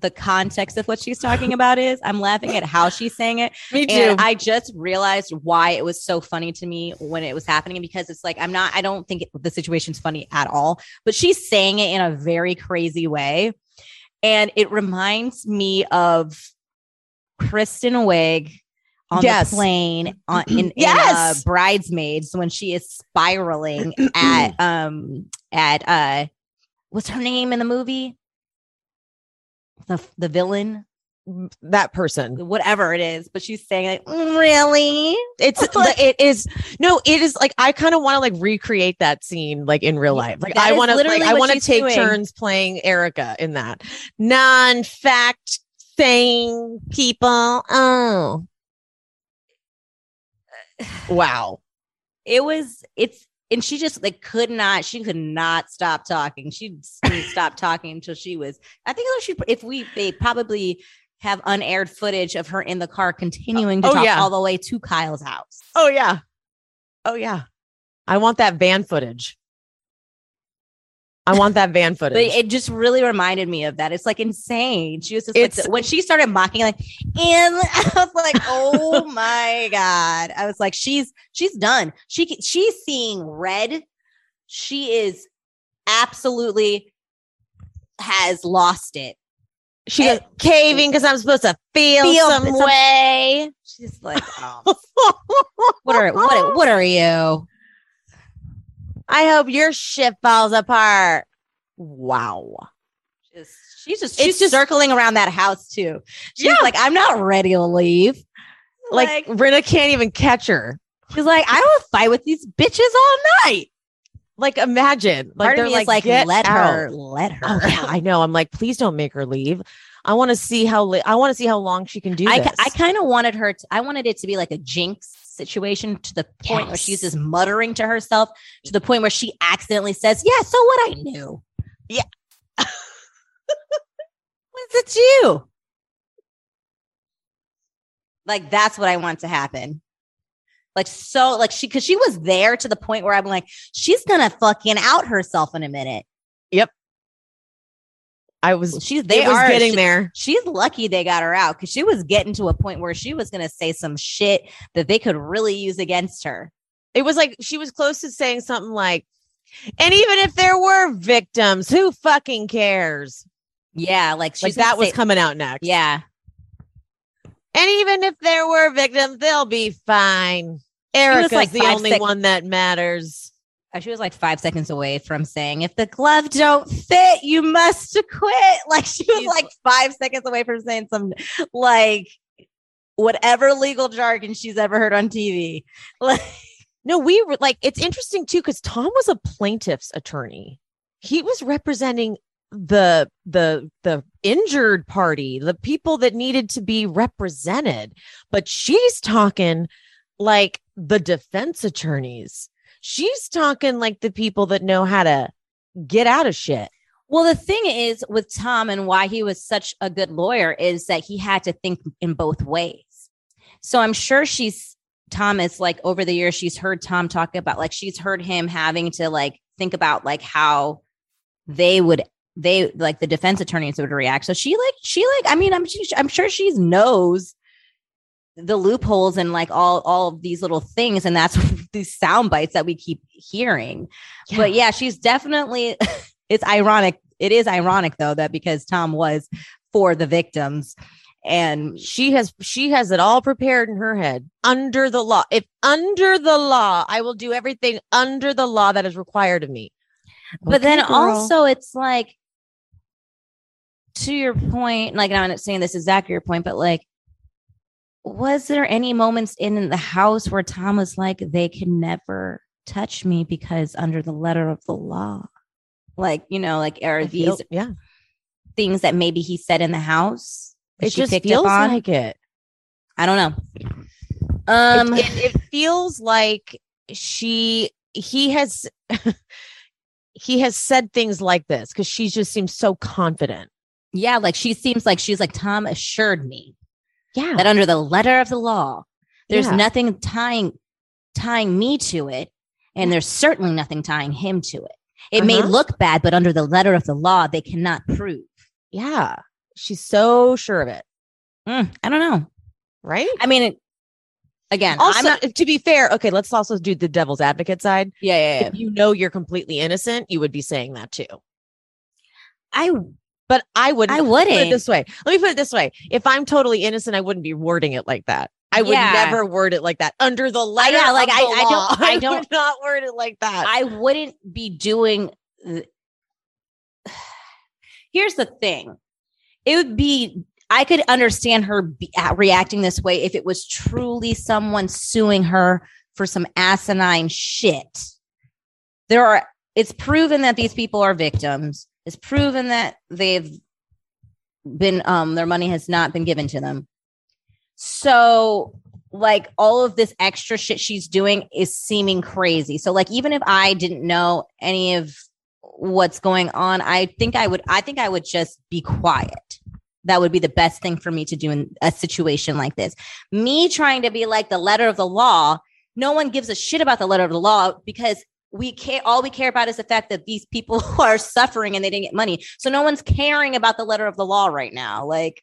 the context of what she's talking about is. I'm laughing at how she's saying it. Me too. And I just realized why it was so funny to me when it was happening, because it's like, I don't think the situation's funny at all, but she's saying it in a very crazy way. And it reminds me of Kristen Wiig on the plane in Bridesmaids, when she is spiraling at what's her name in the movie? The villain, that person, whatever it is. But she's saying like, really? It is like, I kind of want to like recreate that scene like in real life. Like I want to take turns playing Erika in that non-fact thing, people. Oh. Wow. And she just like could not stop talking. She didn't stop talking until she was, I think they probably have unaired footage of her in the car continuing to talk all the way to Kyle's house. Oh yeah. Oh yeah. I want that van footage. But it just really reminded me of that. It's like insane. She was just like, when she started mocking, like, and I was like, oh my God. I was like, she's done. She's seeing red. She is absolutely has lost it. She's caving because I'm supposed to feel some way. She's like, oh. What are you? I hope your shit falls apart. Wow. She's just circling around that house too. She's like, I'm not ready to leave. Like Rinna can't even catch her. She's like, I will fight with these bitches all night. Like, imagine. Like, they're like, let her. Oh, yeah, I know. I'm like, please don't make her leave. I want to see how long she can do this. I kind of wanted her to, I wanted it to be like a jinx situation, to the point where she's just muttering to herself, to the point where she accidentally says, yeah, so what, I knew. Yeah. When's it due? Like, that's what I want to happen. Like, so like because she was there to the point where I'm like, she's going to fucking out herself in a minute. Yep. She's there. She's lucky they got her out, because she was getting to a point where she was going to say some shit that they could really use against her. It was like she was close to saying something like, and even if there were victims, who fucking cares? Yeah. That was coming out next. Yeah. And even if there were victims, they'll be fine. Erika's like the only one that matters. She was like 5 seconds away from saying, if the glove don't fit, you must quit. Like, she was like 5 seconds away from saying some, like, whatever legal jargon she's ever heard on TV. Like, no, we were like, it's interesting too, because Tom was a plaintiff's attorney. He was representing the injured party, the people that needed to be represented. But she's talking like the defense attorneys. She's talking like the people that know how to get out of shit. Well, the thing is with Tom, and why he was such a good lawyer, is that he had to think in both ways. So I'm sure Tom is like, over the years, she's heard Tom talk about, like, she's heard him having to like think about like how they like the defense attorneys would react. So I'm sure she knows the loopholes and like all of these little things. And that's these sound bites that we keep hearing. Yeah. But yeah, she's definitely, it's ironic. It is ironic though, that because Tom was for the victims, and she has it all prepared in her head. Under the law. If under the law, I will do everything under the law that is required of me. But okay, then girl. Also it's like, to your point, like, I'm not saying this is exactly your point, but like, was there any moments in the house where Tom was like, they can never touch me because under the letter of the law, like, you know, like, are these things that maybe he said in the house? It just feels like it. I don't know. It feels like he has said things like this because she just seems so confident. Yeah. Like she seems like she's like, Tom assured me that under the letter of the law, there's nothing tying me to it. And there's certainly nothing tying him to it. It may look bad, but under the letter of the law, they cannot prove. Yeah. She's so sure of it. I don't know. Right. I mean, again, also, to be fair. Okay. Let's also do the devil's advocate side. Yeah. If you know you're completely innocent, you would be saying that too. But I wouldn't. I wouldn't. Put it this way. Let me put it this way. If I'm totally innocent, I wouldn't be wording it like that. I would never word it like that. Under the letter of the law. I would not word it like that. I wouldn't be doing. Here's the thing. It would be. I could understand her reacting this way if it was truly someone suing her for some asinine shit. It's proven that these people are victims. It's proven that they've been their money has not been given to them. So like all of this extra shit she's doing is seeming crazy. So like, even if I didn't know any of what's going on, I think I would just be quiet. That would be the best thing for me to do in a situation like this. Me trying to be like the letter of the law. No one gives a shit about the letter of the law because we care about is the fact that these people are suffering and they didn't get money. So no one's caring about the letter of the law right now. Like,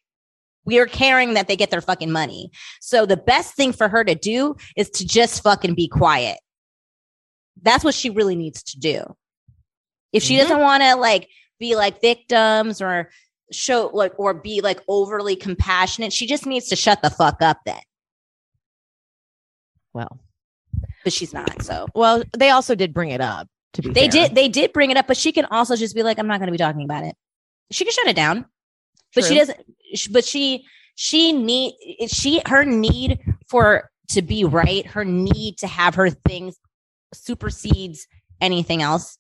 we are caring that they get their fucking money. So the best thing for her to do is to just fucking be quiet. That's what she really needs to do. If she doesn't want to like be like victims or show like, or be like overly compassionate, she just needs to shut the fuck up then. Well, but she's not. So, well, they also did bring it up to be fair. They did bring it up, but she can also just be like, I'm not going to be talking about it. She can shut it down. But True. She doesn't, but her need for to be right, her need to have her things supersedes anything else.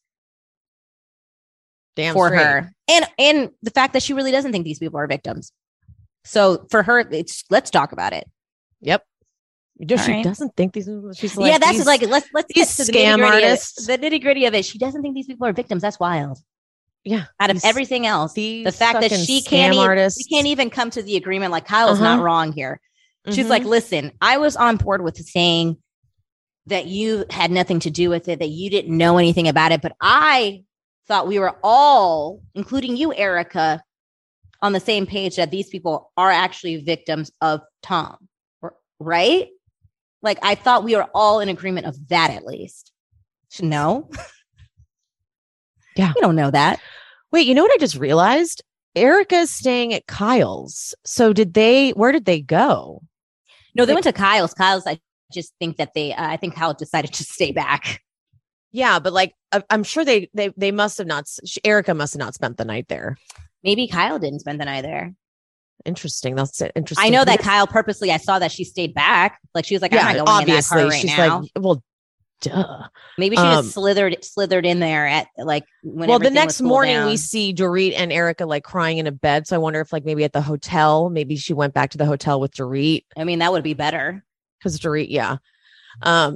Damn for straight. Her. And the fact that she really doesn't think these people are victims. So for her, it's let's talk about it. Yep. She doesn't think these people. She's like, yeah, that's these, like let's get to the nitty gritty of it. She doesn't think these people are victims. That's wild. Yeah. Out of everything else, the fact that she can't even come to the agreement, like Kyle's not wrong here. She's like, listen, I was on board with saying that you had nothing to do with it, that you didn't know anything about it. But I thought we were all, including you, Erika, on the same page that these people are actually victims of Tom. Right? Like, I thought we were all in agreement of that, at least. No. Yeah. You don't know that. Wait, you know what I just realized? Erika's staying at Kyle's. So where did they go? No, they went to Kyle's. Kyle's, I just think that I think Kyle decided to stay back. Yeah. But like, I'm sure they must have not, Erika must have not spent the night there. Maybe Kyle didn't spend the night there. Interesting. That's interesting. I know that Kyle purposely, I saw that she stayed back. Like she was like, yeah, I'm not going obviously, in that car right she's now. Like, well, duh. Maybe she just slithered in there at like when. Well, the next morning down. We see Dorit and Erika like crying in a bed. So I wonder if like maybe at the hotel, maybe she went back to the hotel with Dorit. I mean, that would be better because Dorit. Yeah.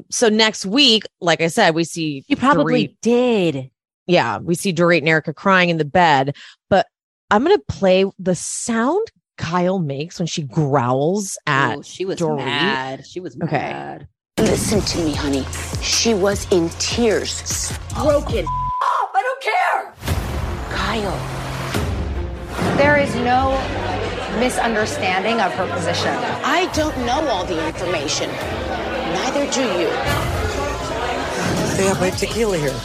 So next week, like I said, we see you probably Dorit. Did. Yeah, we see Dorit and Erika crying in the bed. But I'm gonna play the sound Kyle makes when she growls at. Ooh, she was Dorit. Mad. She was mad. Okay. Listen to me, honey. She was in tears. Broken. I don't care. Kyle. There is no misunderstanding of her position. I don't know all the information. Neither do you. They have my tequila here.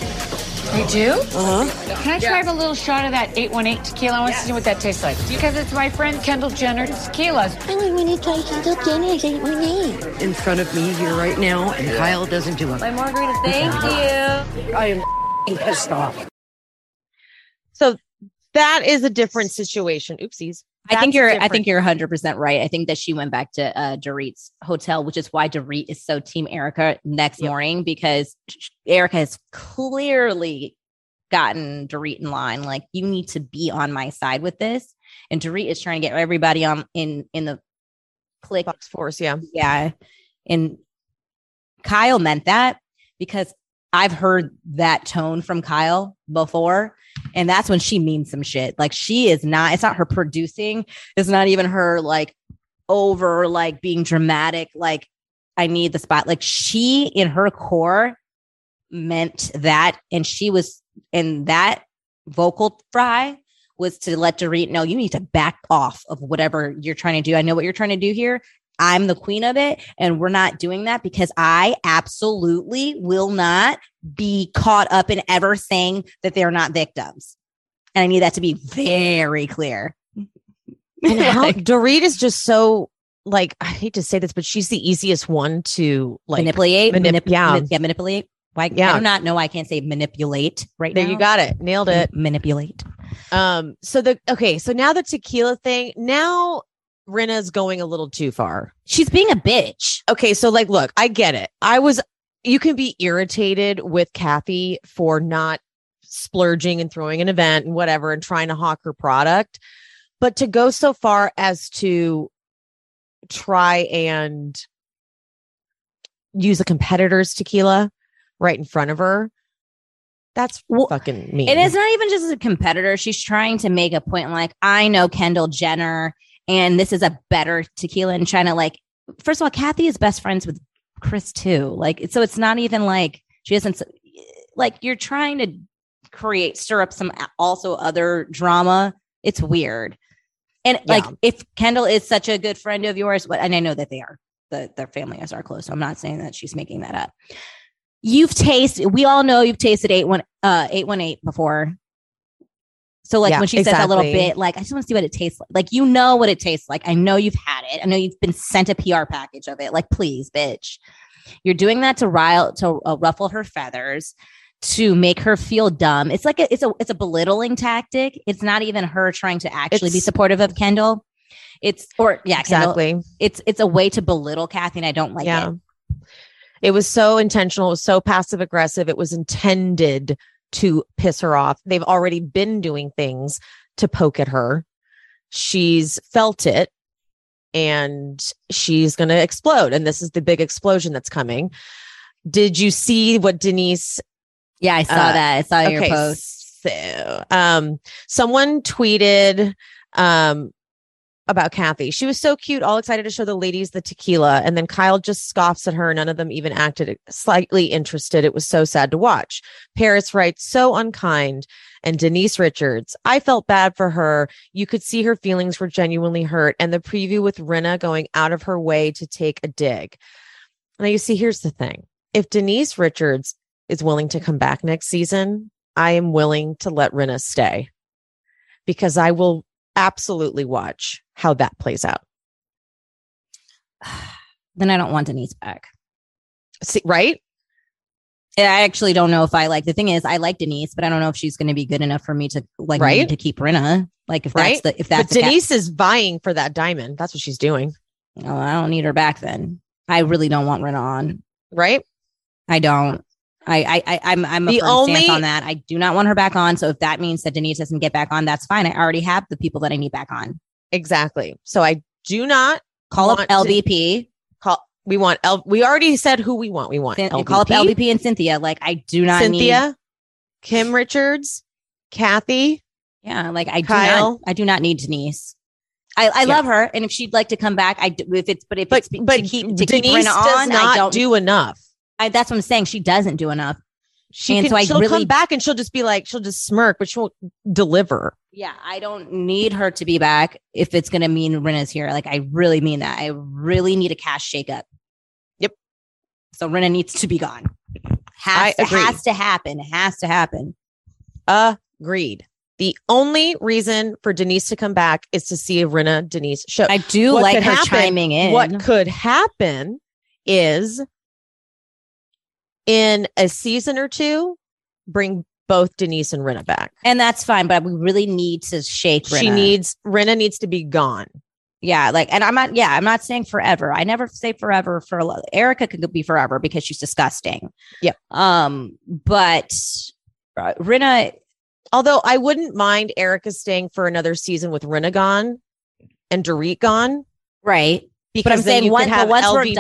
They do? Can I try a little shot of that 818 tequila? I want to see what that tastes like. Because it's my friend Kendall Jenner's tequila. I mean, we need to try Kendall Jenner's 818. In front of me here right now, and Kyle doesn't do it. My margarita, thank you. I am pissed off. So that is a different situation. Oopsies. I think you're 100% right. I think that she went back to Dorit's hotel, which is why Dorit is so team Erika next morning, because Erika has clearly gotten Dorit in line. Like, you need to be on my side with this. And Dorit is trying to get everybody on in the click box force. Yeah. Yeah. And Kyle meant that because I've heard that tone from Kyle before. And that's when she means some shit. Like, she is not, it's not her producing. It's not even her like over, like being dramatic. Like, I need the spot. Like, she in her core meant that. And she was in that vocal fry was to let Dorit know you need to back off of whatever you're trying to do. I know what you're trying to do here. I'm the queen of it. And we're not doing that because I absolutely will not be caught up in ever saying that they're not victims. And I need that to be very clear. And how Dorit is just so, like, I hate to say this, but she's the easiest one to like manipulate. Like, yeah. I do not know. I can't say manipulate right there now. There you got it. Nailed it. Manipulate. So now the tequila thing. Now Rinna's going a little too far. She's being a bitch. Okay. So like, look, I get it. You can be irritated with Kathy for not splurging and throwing an event and whatever and trying to hawk her product, but to go so far as to try and use a competitor's tequila right in front of her. That's fucking mean. It is not even just a competitor. She's trying to make a point like, I know Kendall Jenner and this is a better tequila in China. Like, first of all, Kathy is best friends with Chris too. Like, so it's not even like she doesn't like you're trying to stir up some also other drama. It's weird. And like, if Kendall is such a good friend of yours, and I know that they are, their families are close. So I'm not saying that she's making that up. We all know you've tasted 818 before. So like when she says that little bit, like, I just want to see what it tastes like. Like, you know what it tastes like. I know you've had it. I know you've been sent a PR package of it. Like, please, bitch. You're doing that to ruffle her feathers, to make her feel dumb. It's like it's a belittling tactic. It's not even her trying to actually be supportive of Kendall. Kendall, it's a way to belittle Kathy, and I don't like it. It was so intentional. It was so passive aggressive. It was intended to piss her off. They've already been doing things to poke at her. She's felt it and she's going to explode. And this is the big explosion that's coming. Did you see what Denise? Yeah, I saw that. I saw your post. So, someone tweeted, about Kathy. She was so cute, all excited to show the ladies the tequila. And then Kyle just scoffs at her. None of them even acted slightly interested. It was so sad to watch. Paris writes, so unkind. And Denise Richards, I felt bad for her. You could see her feelings were genuinely hurt. And the preview with Rinna going out of her way to take a dig. Now, you see, here's the thing. If Denise Richards is willing to come back next season, I am willing to let Rinna stay because I will absolutely watch how that plays out. Then I don't want Denise back. See, right? And I actually don't know if I like, the thing is I like Denise, but I don't know if she's going to be good enough for me to like, right? To keep Rinna. Like if right? that's the, if that's but Denise is vying for that diamond. That's what she's doing. Oh, I don't need her back then. I really don't want Rinna on. Right? I don't. I'm a firm stance on that. I do not want her back on. So if that means that Denise doesn't get back on, that's fine. I already have the people that I need back on. Exactly. So I do not call up LVP. We already said who we want. We want LVP. Call up LVP and Cynthia. Like I do not need Kim Richards, Kathy. Yeah, like I do not need Denise. I love her, and if she'd like to come back, Denise does not do enough. That's what I'm saying. She doesn't do enough. She'll come back and she'll just be like, she'll just smirk, but she won't deliver. Yeah, I don't need her to be back if it's going to mean Rinna's here. Like, I really mean that. I really need a cash shakeup. Yep. So Rinna needs to be gone. Has to happen. Agreed. The only reason for Denise to come back is to see a Rinna Denise show. I do like her chiming in. What could happen is, in a season or two, bring both Denise and Rinna back. And that's fine, but we really need to shake Rinna. Rinna needs to be gone. Yeah, like, and I'm not saying forever. I never say forever for a lot. Erika could be forever because she's disgusting. Yep. But Rinna, although I wouldn't mind Erika staying for another season with Rinna gone and Dorit gone. Right. Because I'm saying once we're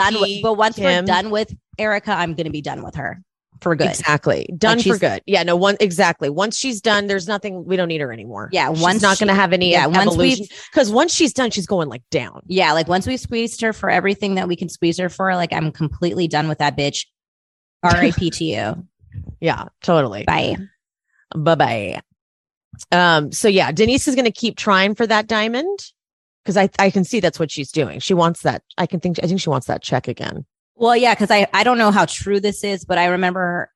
done with Erika, I'm going to be done with her. for good. Exactly. Done like for good. Yeah. No one. Exactly. Once she's done, there's nothing. We don't need her anymore. Yeah. Once she's not going to have any evolution. Because once she's done, she's going like down. Yeah. Like once we squeezed her for everything that we can squeeze her for, like I'm completely done with that bitch. R.I.P. to you. Yeah, totally. Bye. Bye-bye. So yeah, Denise is going to keep trying for that diamond because I can see that's what she's doing. She wants that. I think she wants that check again. Well, yeah, because I don't know how true this is, but I remember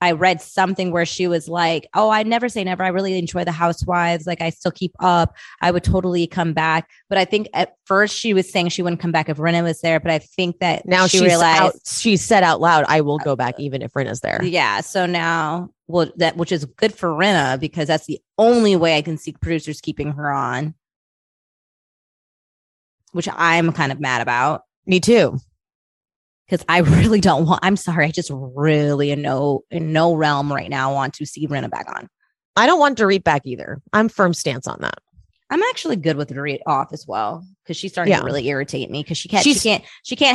I read something where she was like, oh, I never say never. I really enjoy the Housewives. Like I still keep up. I would totally come back. But I think at first she was saying she wouldn't come back if Rinna was there. But I think that now she realized she said out loud, I will go back even if Rinna's there. Yeah. So now which is good for Rinna because that's the only way I can see producers keeping her on. Which I'm kind of mad about. Me too. Because I really don't want, I'm sorry, I just really in no realm right now want to see Rinna back on. I don't want Dorit back either. I'm firm stance on that. I'm actually good with Dorit off as well because she's starting to really irritate me because she can't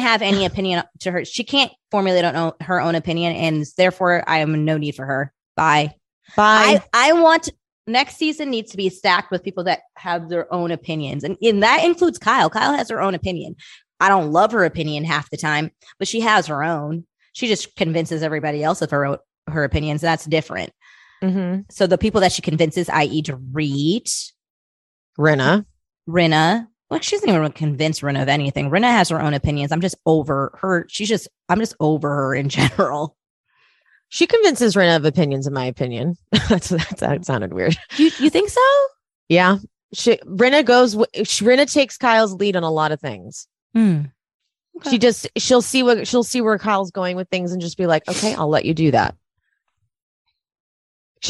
have any opinion to her. She can't formulate her own opinion and therefore I am no need for her. Bye. I want next season needs to be stacked with people that have their own opinions and that includes Kyle. Kyle has her own opinion. I don't love her opinion half the time, but she has her own. She just convinces everybody else of her opinions. That's different. Mm-hmm. So the people that she convinces, i.e. Dorit, Rinna. Like she doesn't even convince Rinna of anything. Rinna has her own opinions. I'm just over her. I'm just over her in general. She convinces Rinna of opinions, in my opinion. That sounded weird. You think so? Yeah. Rinna takes Kyle's lead on a lot of things. Okay. She'll see where Kyle's going with things and just be like, okay, I'll let you do that.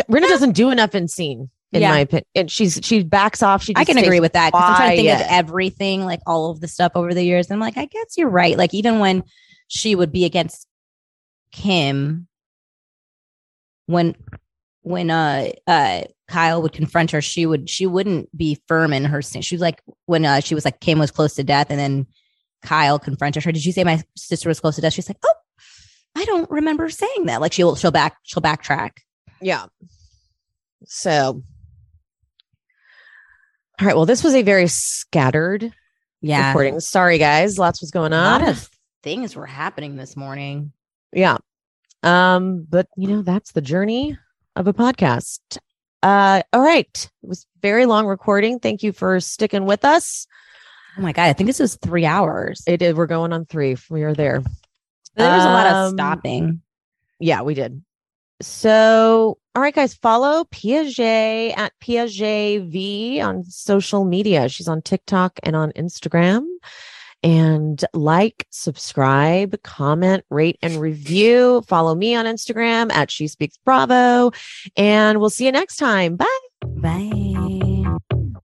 Rinna doesn't do enough in scene, in my opinion. And she backs off. I can agree with that. 'Cause I'm trying to think of everything, like all of the stuff over the years. And I'm like, I guess you're right. Like even when she would be against Kim, when Kyle would confront her, she wouldn't be firm in her stance. She was like when Kim was close to death, and then Kyle confronted her. Did you say my sister was close to death? She's like, oh, I don't remember saying that. Like she'll backtrack. Yeah. So, all right. Well, this was a very scattered recording. Sorry, guys. Lots was going on. A lot of things were happening this morning. Yeah. But you know, that's the journey of a podcast. All right. It was a very long recording. Thank you for sticking with us. Oh my God. I think this was 3 hours. It is. We're going on 3. We are there. There was a lot of stopping. Yeah, we did. So, all right, guys, follow Piaget at PiagetV on social media. She's on TikTok and on Instagram. And like, subscribe, comment, rate, and review. Follow me on Instagram at She Speaks Bravo. And we'll see you next time. Bye. Bye.